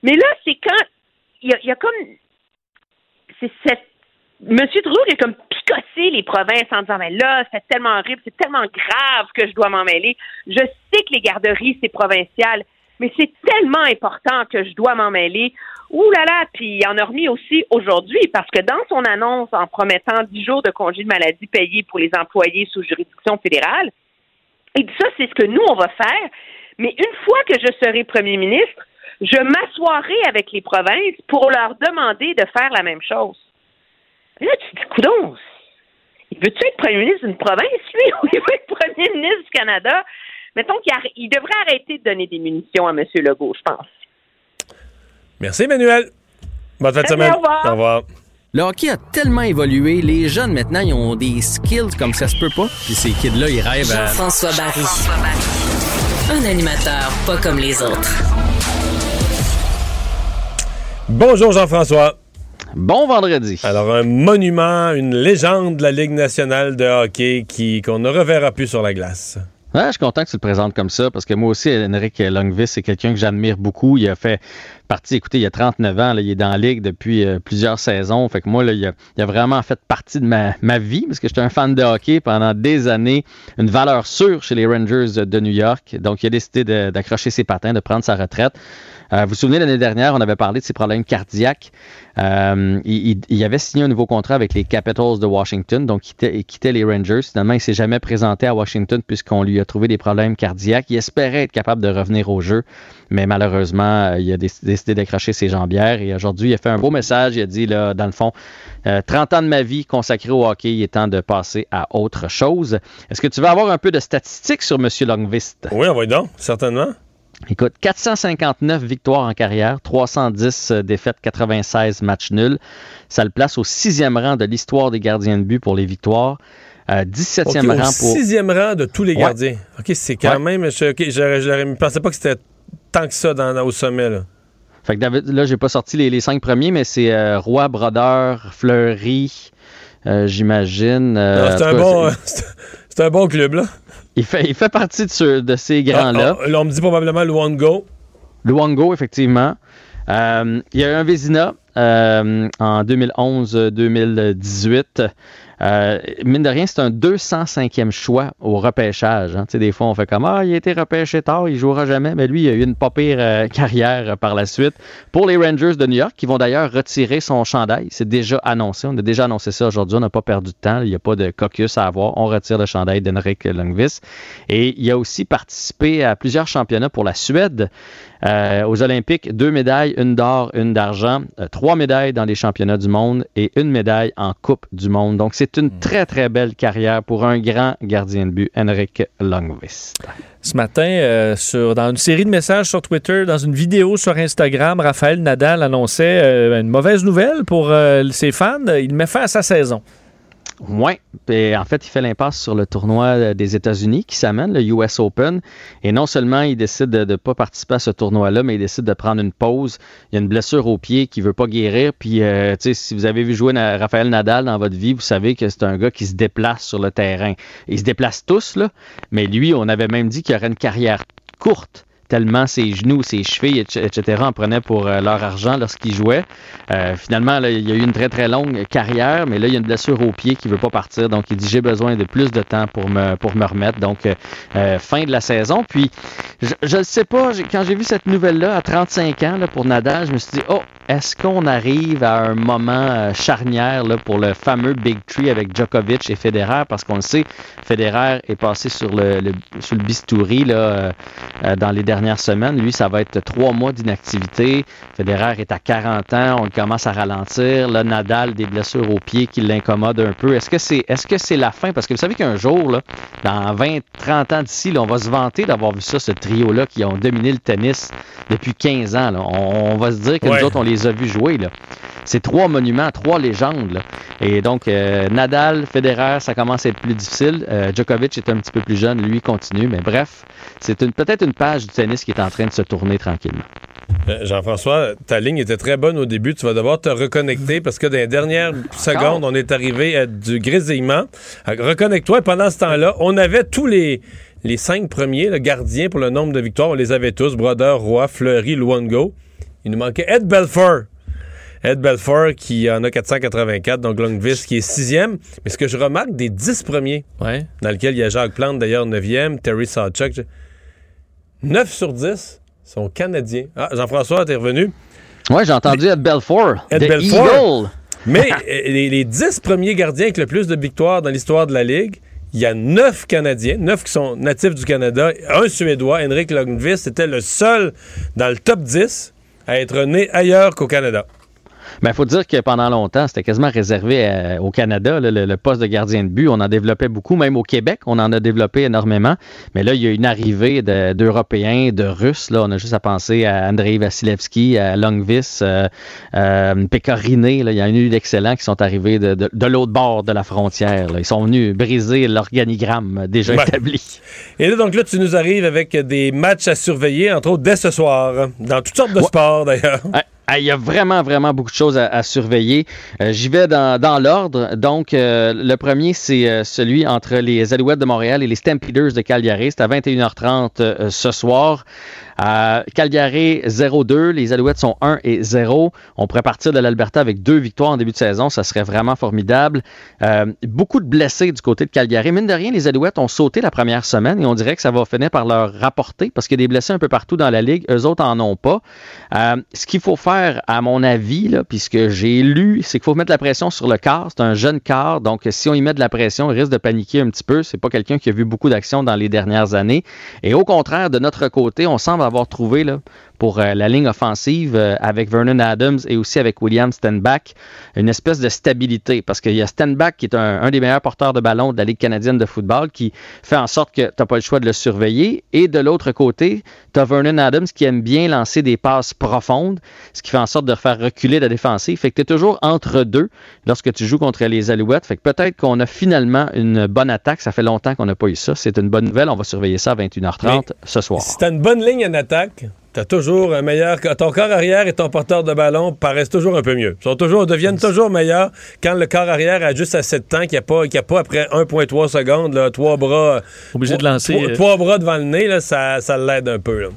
Mais là, c'est quand il y a comme... c'est cette... M. Trudeau a comme picoté les provinces en disant « Mais là, c'est tellement horrible, c'est tellement grave que je dois m'en mêler. Je sais que les garderies, c'est provincial, mais c'est tellement important que je dois m'en mêler. » Ouh là là! Puis il en a remis aussi aujourd'hui, parce que dans son annonce, en promettant 10 jours de congés de maladie payés pour les employés sous juridiction fédérale, il dit « Ça, c'est ce que nous, on va faire. Mais une fois que je serai premier ministre, je m'assoirai avec les provinces pour leur demander de faire la même chose. » Là, tu te dis, coudonc, veux-tu être premier ministre d'une province, lui, ou il veut être premier ministre du Canada? Mettons qu'il devrait arrêter de donner des munitions à M. Legault, je pense. Merci, Emmanuel. Bonne fin de semaine. Au revoir. Au revoir. Le hockey a tellement évolué, les jeunes, maintenant, ils ont des skills comme ça se peut pas. Puis ces kids-là, ils rêvent à... François Barry. Un animateur pas comme les autres. Bonjour, Jean-François. Bon vendredi. Alors, un monument, une légende de la Ligue nationale de hockey qu'on ne reverra plus sur la glace. Ouais, je suis content que tu le présentes comme ça, parce que moi aussi, Henrik Lundqvist, c'est quelqu'un que j'admire beaucoup. Il a fait partie, écoutez, il y a 39 ans, là, il est dans la Ligue depuis plusieurs saisons. Fait que moi, là, il a vraiment fait partie de ma vie, parce que j'étais un fan de hockey pendant des années. Une valeur sûre chez les Rangers de New York. Donc, il a décidé d'accrocher ses patins, de prendre sa retraite. Vous vous souvenez, l'année dernière, on avait parlé de ses problèmes cardiaques. Il avait signé un nouveau contrat avec les Capitals de Washington, donc il quittait les Rangers. Finalement, il ne s'est jamais présenté à Washington puisqu'on lui a trouvé des problèmes cardiaques. Il espérait être capable de revenir au jeu, mais malheureusement, il a décidé d'accrocher ses jambières. Et aujourd'hui, il a fait un beau message. Il a dit, là, dans le fond, 30 ans de ma vie consacrée au hockey, il est temps de passer à autre chose. Est-ce que tu veux avoir un peu de statistiques sur M. Lundqvist? Oui, on va y donc, certainement. Écoute, 459 victoires en carrière, 310 défaites, 96 matchs nuls. Ça le place au 6e rang de l'histoire des gardiens de but pour les victoires. 17e rang pour... 6e rang de tous les gardiens. OK, c'est quand même... Okay, je ne pensais pas que c'était tant que ça au sommet, là. Fait que David, là, j'ai pas sorti les 5 premiers, mais c'est Roy, Brodeur, Fleury, j'imagine. C'est un bon club, là. Il fait partie de ces grands-là. Là, on me dit probablement Luongo. Luongo, effectivement. Il y a eu un Vezina en 2011-2018. Mine de rien, c'est un 205e choix au repêchage. Hein. Tu sais, des fois, on fait comme « Ah, il a été repêché tard, il jouera jamais. » Mais lui, il a eu une pas pire carrière par la suite. Pour les Rangers de New York, qui vont d'ailleurs retirer son chandail. C'est déjà annoncé. On a déjà annoncé ça aujourd'hui. On n'a pas perdu de temps. Il n'y a pas de caucus à avoir. On retire le chandail d'Henrik Lundqvist. Et il a aussi participé à plusieurs championnats pour la Suède. Aux Olympiques, 2 médailles, une d'or, une d'argent, 3 médailles dans les championnats du monde et une médaille en Coupe du monde. Donc, c'est une très, très belle carrière pour un grand gardien de but, Henrik Lundqvist. Ce matin, dans une série de messages sur Twitter, dans une vidéo sur Instagram, Rafael Nadal annonçait une mauvaise nouvelle pour ses fans. Il met fin à sa saison. Oui, en fait, il fait l'impasse sur le tournoi des États-Unis qui s'amène, le US Open. Et non seulement il décide de ne pas participer à ce tournoi-là, mais il décide de prendre une pause. Il y a une blessure au pied qu'il ne veut pas guérir. Puis, tu sais, si vous avez vu jouer Rafael Nadal dans votre vie, vous savez que c'est un gars qui se déplace sur le terrain. Ils se déplacent tous, là. Mais lui, on avait même dit qu'il aurait une carrière courte, tellement ses genoux, ses chevilles, etc. en prenaient pour leur argent lorsqu'il jouait. Finalement, là, il y a eu une très, très longue carrière, mais là, il y a une blessure au pied qui ne veut pas partir. Donc, il dit, j'ai besoin de plus de temps pour me remettre. Donc, fin de la saison. Puis, je ne sais pas, quand j'ai vu cette nouvelle-là, à 35 ans, là, pour Nadal, je me suis dit, oh, est-ce qu'on arrive à un moment charnière là, pour le fameux Big Three avec Djokovic et Federer? Parce qu'on le sait, Federer est passé sur le bistouri là, dans les dernières semaines. Lui, ça va être 3 mois d'inactivité. Federer est à 40 ans. On commence à ralentir. Là, Nadal, des blessures au pied qui l'incommodent un peu. Est-ce que c'est la fin? Parce que vous savez qu'un jour, là, dans 20-30 ans d'ici, là, on va se vanter d'avoir vu ça, ce trio-là qui ont dominé le tennis depuis 15 ans. Là. On va se dire que nous autres, on les a vus jouer. Là. C'est trois monuments, trois légendes, là. Et donc, Nadal, Federer, ça commence à être plus difficile. Djokovic est un petit peu plus jeune, lui, continue. Mais bref, c'est peut-être une page du tennis qui est en train de se tourner tranquillement. Jean-François, ta ligne était très bonne au début. Tu vas devoir te reconnecter parce que dans les dernières secondes, on est arrivé à du grésillement. Reconnecte-toi. Et pendant ce temps-là, on avait tous les cinq premiers, le gardien pour le nombre de victoires. On les avait tous. Brodeur, Roy, Fleury, Luongo. Il nous manquait Ed Belfour. Ed Belfour qui en a 484, donc Lundqvist qui est sixième. Mais ce que je remarque des 10 premiers, ouais, dans lequel il y a Jacques Plante d'ailleurs neuvième, Terry Sawchuk, 9 sur 10 sont canadiens. Ah, Jean-François, t'es revenu? Oui, j'ai entendu Ed Belfour. Ed Belfour. Mais les 10 premiers gardiens avec le plus de victoires dans l'histoire de la Ligue, il y a 9 Canadiens, 9 qui sont natifs du Canada, un Suédois, Henrik Lundqvist, était le seul dans le top 10 à être né ailleurs qu'au Canada. Ben, faut dire que pendant longtemps, c'était quasiment réservé au Canada, là, le poste de gardien de but. On en développait beaucoup, même au Québec, on en a développé énormément. Mais là, il y a une arrivée d'Européens, de Russes. Là, on a juste à penser à Andrei Vasilevski, à Lundqvist, Pécoriné. Là, il y en a eu d'excellents qui sont arrivés de l'autre bord de la frontière, là. Ils sont venus briser l'organigramme déjà établi. Et là, donc là, tu nous arrives avec des matchs à surveiller, entre autres dès ce soir, dans toutes sortes de sports d'ailleurs. Ouais. Il y a vraiment, vraiment beaucoup de choses à surveiller. J'y vais dans l'ordre. Donc, le premier, c'est celui entre les Alouettes de Montréal et les Stampeders de Calgary. C'est à 21h30 ce soir. Calgary 0-2, les Alouettes sont 1-0. On pourrait partir de l'Alberta avec 2 victoires en début de saison, ça serait vraiment formidable. Beaucoup de blessés du côté de Calgary. Mine de rien, les Alouettes ont sauté la première semaine et on dirait que ça va finir par leur rapporter parce qu'il y a des blessés un peu partout dans la Ligue. Eux autres en ont pas. Ce qu'il faut faire, à mon avis, là, puisque j'ai lu, c'est qu'il faut mettre la pression sur le quart. C'est un jeune quart, donc si on y met de la pression, il risque de paniquer un petit peu. C'est pas quelqu'un qui a vu beaucoup d'actions dans les dernières années. Et au contraire, de notre côté, on semble avoir trouvé là, pour la ligne offensive avec Vernon Adams et aussi avec William Stenback, une espèce de stabilité parce qu'il y a Stenback qui est un des meilleurs porteurs de ballon de la Ligue canadienne de football qui fait en sorte que tu n'as pas le choix de le surveiller et de l'autre côté, tu as Vernon Adams qui aime bien lancer des passes profondes, ce qui fait en sorte de faire reculer la défensive, fait que tu es toujours entre deux lorsque tu joues contre les Alouettes, fait que peut-être qu'on a finalement une bonne attaque, ça fait longtemps qu'on n'a pas eu ça, c'est une bonne nouvelle, on va surveiller ça à 21h30 ce soir. Si tu as une bonne ligne en attaque, t'as toujours un meilleur... Ton corps arrière et ton porteur de ballon paraissent toujours un peu mieux. Ils deviennent toujours meilleurs quand le corps arrière a juste assez de temps, qu'il n'y a pas après 1,3 secondes, là, 3 bras... Obligé de lancer... 3 bras devant le nez, là, ça l'aide un peu, là.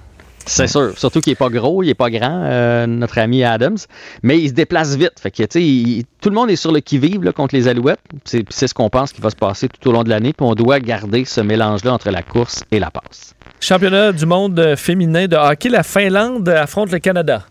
C'est sûr, surtout qu'il n'est pas gros, il n'est pas grand, notre ami Adams, mais il se déplace vite. Fait que, tu sais, tout le monde est sur le qui-vive là, contre les Alouettes. C'est ce qu'on pense qui va se passer tout au long de l'année, puis on doit garder ce mélange-là entre la course et la passe. Championnat du monde féminin de hockey, la Finlande affronte le Canada.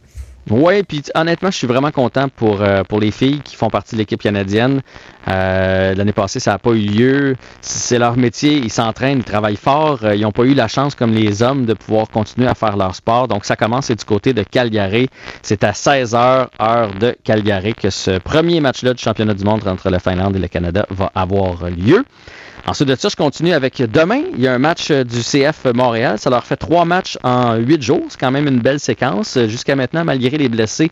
Oui, puis honnêtement, je suis vraiment content pour les filles qui font partie de l'équipe canadienne. L'année passée, ça n'a pas eu lieu. C'est leur métier, ils s'entraînent, ils travaillent fort. Ils n'ont pas eu la chance, comme les hommes, de pouvoir continuer à faire leur sport. Donc, ça commence, c'est du côté de Calgary. C'est à 16h, heure de Calgary, que ce premier match-là du championnat du monde entre la Finlande et le Canada va avoir lieu. Ensuite de ça, je continue avec demain. Il y a un match du CF Montréal. Ça leur fait 3 matchs en 8 jours. C'est quand même une belle séquence. Jusqu'à maintenant, malgré les blessés,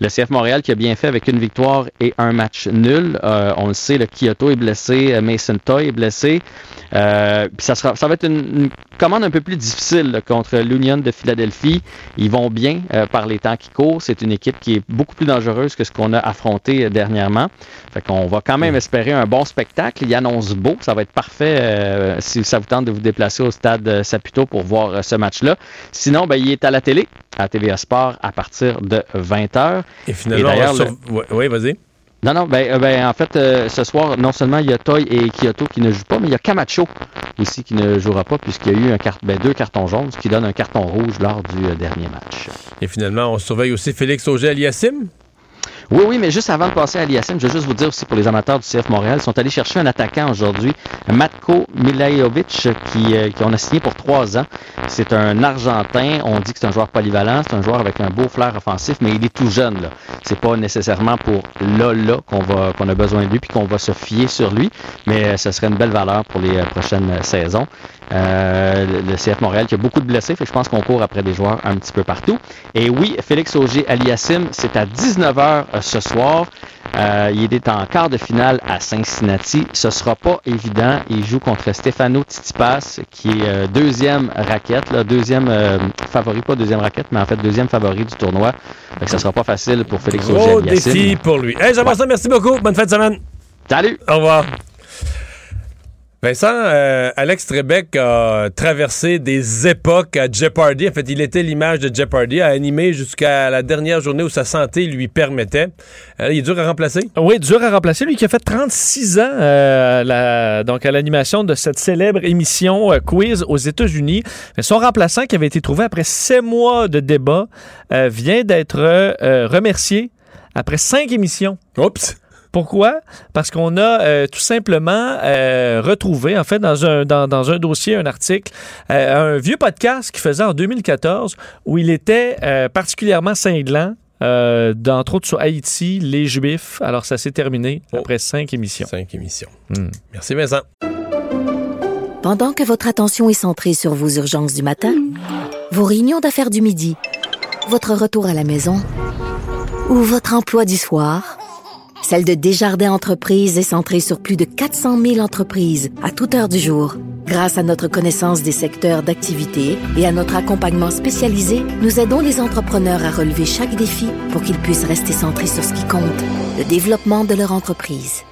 le CF Montréal qui a bien fait avec une victoire et un match nul. On le sait, le Kyoto est blessé, Mason Toy est blessé. Puis ça va être une commande un peu plus difficile là, contre l'Union de Philadelphie. Ils vont bien par les temps qui courent. C'est une équipe qui est beaucoup plus dangereuse que ce qu'on a affronté dernièrement. Fait qu'on va quand même espérer un bon spectacle. Il annonce beau. Ça va être parfait si ça vous tente de vous déplacer au stade Saputo pour voir ce match-là. Sinon, ben, il est à la télé, à TVA Sport, à partir de 20h. Et finalement, oui, vas-y. Non, ben en fait, ce soir, non seulement il y a Toy et Kyoto qui ne jouent pas, mais il y a Camacho aussi qui ne jouera pas, puisqu'il y a eu 2 cartons jaunes, ce qui donne un carton rouge lors du dernier match. Et finalement, on surveille aussi Félix Auger-Aliassime? Oui, mais juste avant de passer à Aliassime, je veux juste vous dire aussi pour les amateurs du CF Montréal, ils sont allés chercher un attaquant aujourd'hui, Matko Milajovic, qu'on a signé pour 3 ans. C'est un Argentin, on dit que c'est un joueur polyvalent, c'est un joueur avec un beau flair offensif, mais il est tout jeune, là. C'est pas nécessairement pour là qu'on a besoin de lui puis qu'on va se fier sur lui, mais ce serait une belle valeur pour les prochaines saisons. le CF Montréal qui a beaucoup de blessés, fait que je pense qu'on court après des joueurs un petit peu partout. Et oui, Félix Auger-Aliassime, c'est à 19h ce soir. Il est en quart de finale à Cincinnati. Ce sera pas évident. Il joue contre Stefano Tsitsipas, qui est deuxième raquette, là, deuxième favori du tournoi. Fait que ça sera pas facile pour Félix Auger-Aliassime. Gros défi pour lui. Hey, Jean-François, merci beaucoup. Bonne fin de semaine. Salut. Au revoir. Vincent, Alex Trebek a traversé des époques à Jeopardy. En fait, il était l'image de Jeopardy, a animé jusqu'à la dernière journée où sa santé lui permettait. Il est dur à remplacer? Oui, dur à remplacer. Lui qui a fait 36 ans donc à l'animation de cette célèbre émission Quiz aux États-Unis. Mais son remplaçant, qui avait été trouvé après 7 mois de débat, vient d'être remercié après 5 émissions. Oups! Pourquoi? Parce qu'on a tout simplement retrouvé, en fait, dans un dossier, un article, un vieux podcast qu'il faisait en 2014 où il était particulièrement cinglant, entre autres sur Haïti, les Juifs. Alors, ça s'est terminé après 5 émissions. 5 émissions. Merci, Vincent. Pendant que votre attention est centrée sur vos urgences du matin, vos réunions d'affaires du midi, votre retour à la maison ou votre emploi du soir... Celle de Desjardins Entreprises est centrée sur plus de 400 000 entreprises à toute heure du jour. Grâce à notre connaissance des secteurs d'activité et à notre accompagnement spécialisé, nous aidons les entrepreneurs à relever chaque défi pour qu'ils puissent rester centrés sur ce qui compte, le développement de leur entreprise.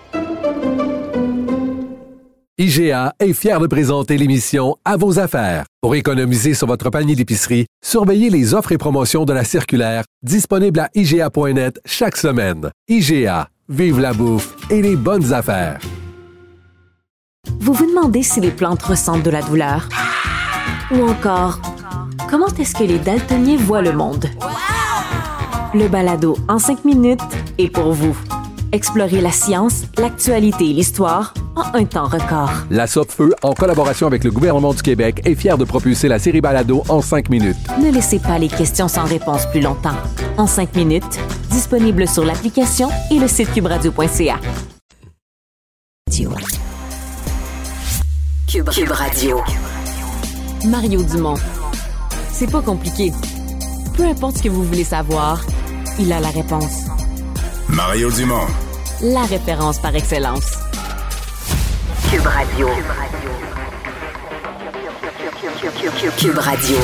IGA est fier de présenter l'émission À vos affaires. Pour économiser sur votre panier d'épicerie, surveillez les offres et promotions de la circulaire disponible à IGA.net chaque semaine. IGA. Vive la bouffe et les bonnes affaires. Vous vous demandez si les plantes ressentent de la douleur? Ou encore, comment est-ce que les daltoniens voient le monde? Le balado en 5 minutes est pour vous. Explorez la science, l'actualité et l'histoire en un temps record. La Sopfeu, en collaboration avec le gouvernement du Québec, est fière de propulser la série balado en 5 minutes. Ne laissez pas les questions sans réponse plus longtemps. En 5 minutes, disponible sur l'application et le site QUBradio.ca. QUB Radio. Mario Dumont. C'est pas compliqué. Peu importe ce que vous voulez savoir, il a la réponse. Mario Dumont. La référence par excellence. QUB Radio. QUB Radio.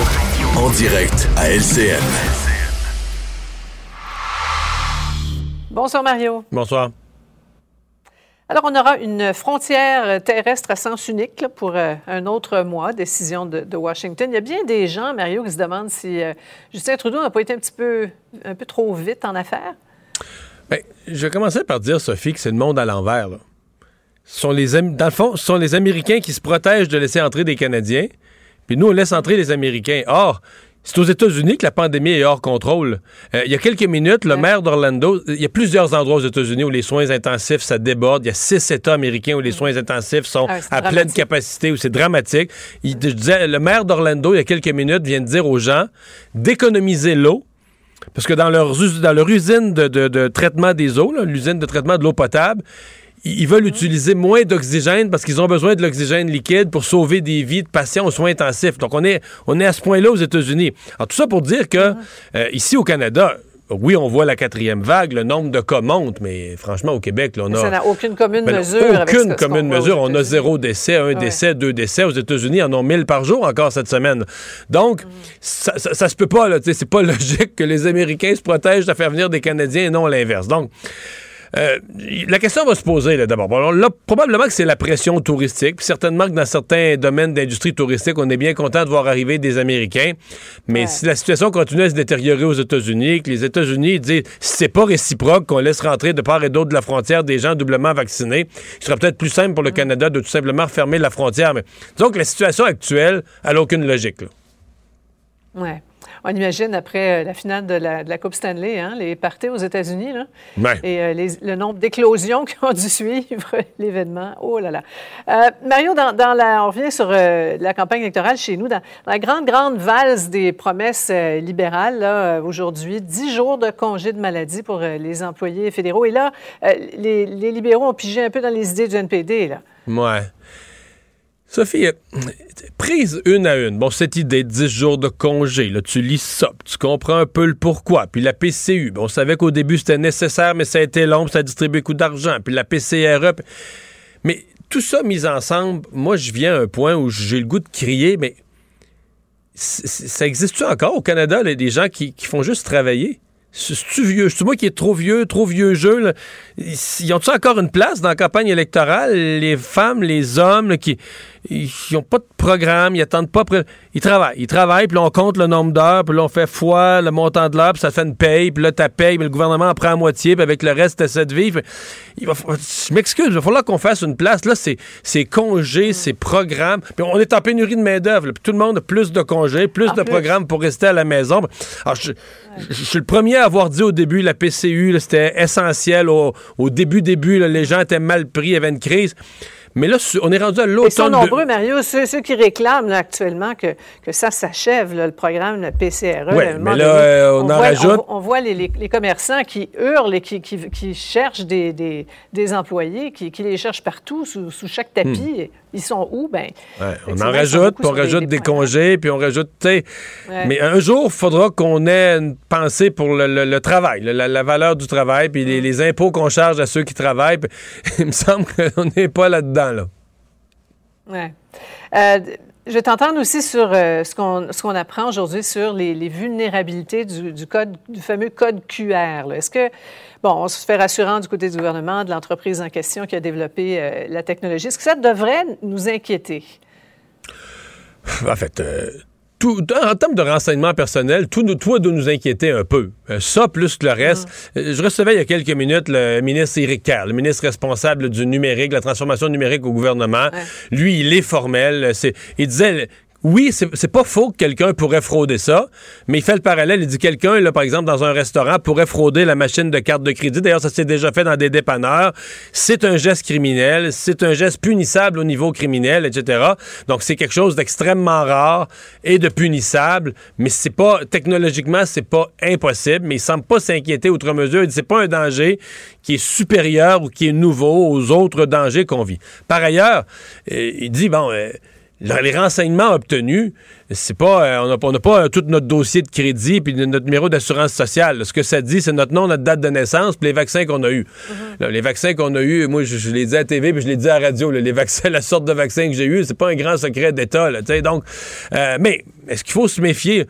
En direct à LCN. Bonsoir Mario. Bonsoir. Alors, on aura une frontière terrestre à sens unique là, pour un autre mois, décision de Washington. Il y a bien des gens, Mario, qui se demandent si Justin Trudeau n'a pas été un peu trop vite en affaires. Bien, je vais commencer par dire, Sophie, que c'est le monde à l'envers. Là. Dans le fond, ce sont les Américains qui se protègent de laisser entrer des Canadiens, puis nous, on laisse entrer les Américains. Or, c'est aux États-Unis que la pandémie est hors contrôle. Il y a quelques minutes, le maire d'Orlando, il y a plusieurs endroits aux États-Unis où les soins intensifs, ça déborde. Il y a 6 États américains où les soins intensifs sont à pleine capacité, où c'est dramatique. Je disais, le maire d'Orlando, il y a quelques minutes, vient de dire aux gens d'économiser l'eau, parce que dans leur usine de traitement des eaux, là, l'usine de traitement de l'eau potable, ils veulent utiliser moins d'oxygène parce qu'ils ont besoin de l'oxygène liquide pour sauver des vies de patients aux soins intensifs. Donc, on est à ce point-là aux États-Unis. Alors, tout ça pour dire que ici au Canada... Oui, on voit la 4e vague, le nombre de cas monte, mais franchement, au Québec, là, ça n'a aucune commune mesure. On a 0 décès, 1 décès, 2 décès. Aux États-Unis, en ont 1000 par jour encore cette semaine. Donc, ça se peut pas, là, c'est pas logique que les Américains se protègent à faire venir des Canadiens et non l'inverse. Donc, la question va se poser, là, d'abord. Bon, là, probablement que c'est la pression touristique. Puis certainement que dans certains domaines d'industrie touristique, on est bien content de voir arriver des Américains. Mais si la situation continue à se détériorer aux États-Unis, que les États-Unis disent « c'est pas réciproque qu'on laisse rentrer de part et d'autre de la frontière des gens doublement vaccinés », il serait peut-être plus simple pour le Canada de tout simplement refermer la frontière. Mais disons que la situation actuelle n'a aucune logique. Oui. On imagine, après la finale de la Coupe Stanley, hein, les parties aux États-Unis, là, et le nombre d'éclosions qui ont dû suivre l'événement. Oh là là. Mario, on revient sur la campagne électorale chez nous. Dans la grande valse des promesses libérales, là, aujourd'hui, 10 jours de congé de maladie pour les employés fédéraux. Et là, les libéraux ont pigé un peu dans les idées du NPD. Oui. Sophie, prise une à une, bon, cette idée de 10 jours de congé, là, tu lis ça, tu comprends un peu le pourquoi, puis la PCU, bon, on savait qu'au début c'était nécessaire, mais ça a été long, puis ça a distribué beaucoup d'argent, puis la PCRE, puis... mais tout ça mis ensemble, moi je viens à un point où j'ai le goût de crier, mais ça existe-tu encore au Canada, là, des gens qui font juste travailler? C'est-tu vieux? C'est-tu moi qui est trop vieux jeu? Là? Ils ont-tu encore une place dans la campagne électorale? Les femmes, les hommes, là, qui n'ont pas de programme, ils attendent pas... Ils travaillent, puis là, on compte le nombre d'heures, puis là, on fait fois le montant de l'heure, puis ça fait une paye, puis là, ta paye, mais le gouvernement en prend à moitié, puis avec le reste, t'essaies de vivre. Je m'excuse, il va falloir qu'on fasse une place. Là, c'est congés, c'est programmes. Puis on est en pénurie de main-d'œuvre. Puis tout le monde a plus de congés, plus de programmes pour rester à la maison. Alors, je suis le premier à avoir dit au début, la PCU, là, c'était essentiel. Au début, là, les gens étaient mal pris, il y avait une crise. Mais là, on est rendu à l'automne. Ils sont nombreux, Mario, ceux qui réclament là, actuellement que ça s'achève, là, le programme de PCRE. Oui, mais là, on en rajoute. On voit les commerçants qui hurlent et qui cherchent des employés, qui les cherchent partout, sous chaque tapis. Ils sont où? Ben, ouais, on en rajoute, puis on rajoute des congés, puis on rajoute... Ouais. Mais un jour, il faudra qu'on ait une pensée pour le travail, la valeur du travail, puis les impôts qu'on charge à ceux qui travaillent. Puis, il me semble qu'on n'est pas là-dedans. Ouais. Je vais t'entendre aussi sur ce qu'on apprend aujourd'hui sur les vulnérabilités du fameux code QR. Là. Est-ce que, on se fait rassurant du côté du gouvernement, de l'entreprise en question qui a développé la technologie, est-ce que ça devrait nous inquiéter? En fait... en termes de renseignement personnel, tout doit nous inquiéter un peu. Ça, plus que le reste. Je recevais il y a quelques minutes le ministre Éric Pronovost, le ministre responsable du numérique, la transformation numérique au gouvernement. Ouais. Lui, il est formel. Il disait... Oui, c'est pas faux que quelqu'un pourrait frauder ça, mais il fait le parallèle, il dit quelqu'un, là, par exemple, dans un restaurant, pourrait frauder la machine de carte de crédit. D'ailleurs, ça s'est déjà fait dans des dépanneurs. C'est un geste criminel, c'est un geste punissable au niveau criminel, etc. Donc, c'est quelque chose d'extrêmement rare et de punissable, mais c'est pas, technologiquement, c'est pas impossible, mais il semble pas s'inquiéter outre mesure. Il dit, c'est pas un danger qui est supérieur ou qui est nouveau aux autres dangers qu'on vit. Par ailleurs, il dit, les renseignements obtenus, c'est pas, on n'a pas tout notre dossier de crédit puis notre numéro d'assurance sociale. Là. Ce que ça dit, c'est notre nom, notre date de naissance puis les vaccins qu'on a eus. Là, les vaccins qu'on a eus, moi, je l'ai dit à la TV puis je l'ai dit à la radio. Là, les vaccins, la sorte de vaccin que j'ai eu, c'est pas un grand secret d'État. Là, donc, mais est-ce qu'il faut se méfier?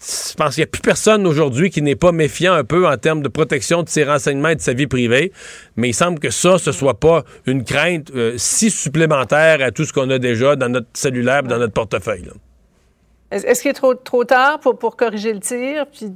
Je pense qu'il n'y a plus personne aujourd'hui qui n'est pas méfiant un peu en termes de protection de ses renseignements et de sa vie privée, mais il semble que ça, ce ne soit pas une crainte si supplémentaire à tout ce qu'on a déjà dans notre cellulaire et dans notre portefeuille. Là. Est-ce qu'il est trop tard pour corriger le tir, puis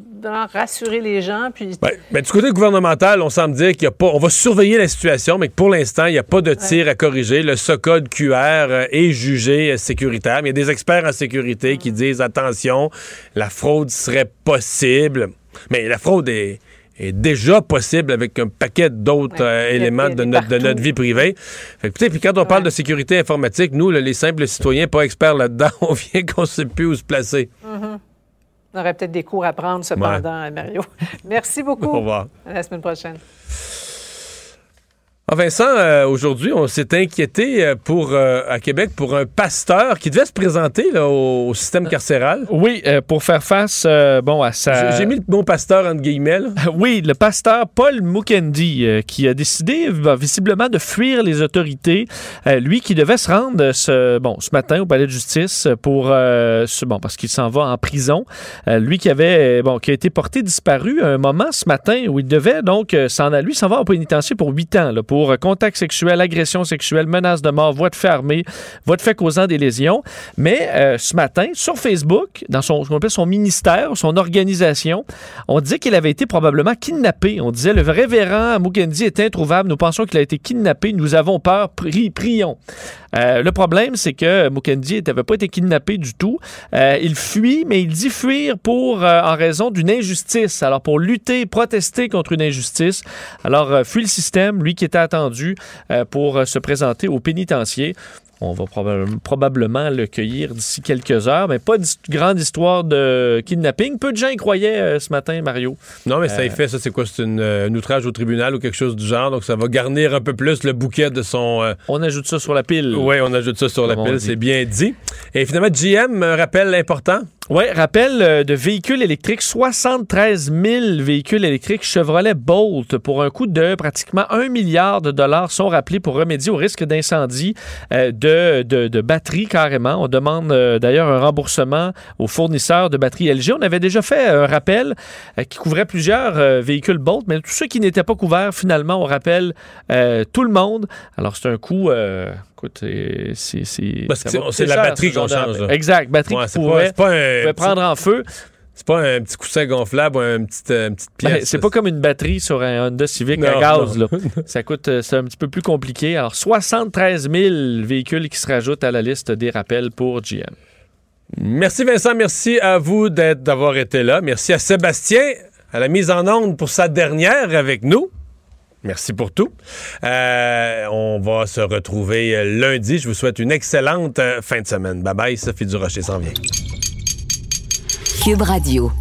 rassurer les gens? Puis... Ouais. Mais du côté gouvernemental, on semble dire qu'il n'y a pas... On va surveiller la situation, mais que pour l'instant, il n'y a pas de tir à corriger. Ce code QR est jugé sécuritaire. Mais il y a des experts en sécurité qui disent, attention, la fraude serait possible. Mais la fraude est déjà possible avec un paquet d'autres éléments de notre vie privée. Fait que, puis quand on parle de sécurité informatique, nous, les simples citoyens, pas experts là-dedans, on vient qu'on ne sait plus où se placer. Mm-hmm. On aurait peut-être des cours à prendre, cependant, Mario. Merci beaucoup. Au revoir. À la semaine prochaine. Ah, Vincent, aujourd'hui, on s'est inquiété à Québec pour un pasteur qui devait se présenter là, au système carcéral. Oui, pour faire face à sa... J'ai mis le mot pasteur entre guillemets. Là. Oui, le pasteur Paul Mukendi qui a décidé visiblement de fuir les autorités. Lui qui devait se rendre ce matin au palais de justice pour parce qu'il s'en va en prison. Lui qui avait qui a été porté disparu à un moment ce matin où il devait donc s'en aller. Lui s'en va au pénitencier pour 8 ans là, pour contact sexuel, agression sexuelle, menace de mort, voie de fait armée, voie de fait causant des lésions. Mais ce matin, sur Facebook, dans ce qu'on appelle son ministère, son organisation, on disait qu'il avait été probablement kidnappé. On disait le révérend Mukendi est introuvable. Nous pensons qu'il a été kidnappé. Nous avons peur. Prions. Le problème, c'est que Mukendi n'avait pas été kidnappé du tout. Il fuit, mais il dit fuir en raison d'une injustice. Alors, pour lutter, protester contre une injustice. Alors, fuit le système. Lui qui était attendu pour se présenter au pénitencier. On va probablement le cueillir d'ici quelques heures, mais pas de grande histoire de kidnapping. Peu de gens y croyaient ce matin, Mario. Non, mais ça y fait, ça c'est quoi? C'est un outrage au tribunal ou quelque chose du genre, donc ça va garnir un peu plus le bouquet de son... On ajoute ça sur la pile. Oui, on ajoute ça sur la pile, c'est bien dit. Et finalement, GM, rappel important. Oui, rappel de véhicules électriques, 73 000 véhicules électriques Chevrolet Bolt pour un coût de pratiquement $1 milliard sont rappelés pour remédier au risque d'incendie de batteries carrément. On demande d'ailleurs un remboursement aux fournisseurs de batteries LG. On avait déjà fait un rappel qui couvrait plusieurs véhicules Bolt, mais tous ceux qui n'étaient pas couverts, finalement, on rappelle tout le monde. Alors, c'est un coût... C'est la batterie qu'on change. Exact, batterie qui pouvait prendre en feu. C'est pas un petit coussin gonflable ou une petite pièce. Ben, c'est pas comme une batterie sur un Honda Civic à gaz. Là. Ça coûte, c'est un petit peu plus compliqué. Alors, 73 000 véhicules qui se rajoutent à la liste des rappels pour GM. Merci Vincent, merci à vous d'avoir été là. Merci à Sébastien, à la mise en onde pour sa dernière avec nous. Merci pour tout. On va se retrouver lundi. Je vous souhaite une excellente fin de semaine. Bye bye, Sophie Durocher s'en vient. QUB Radio.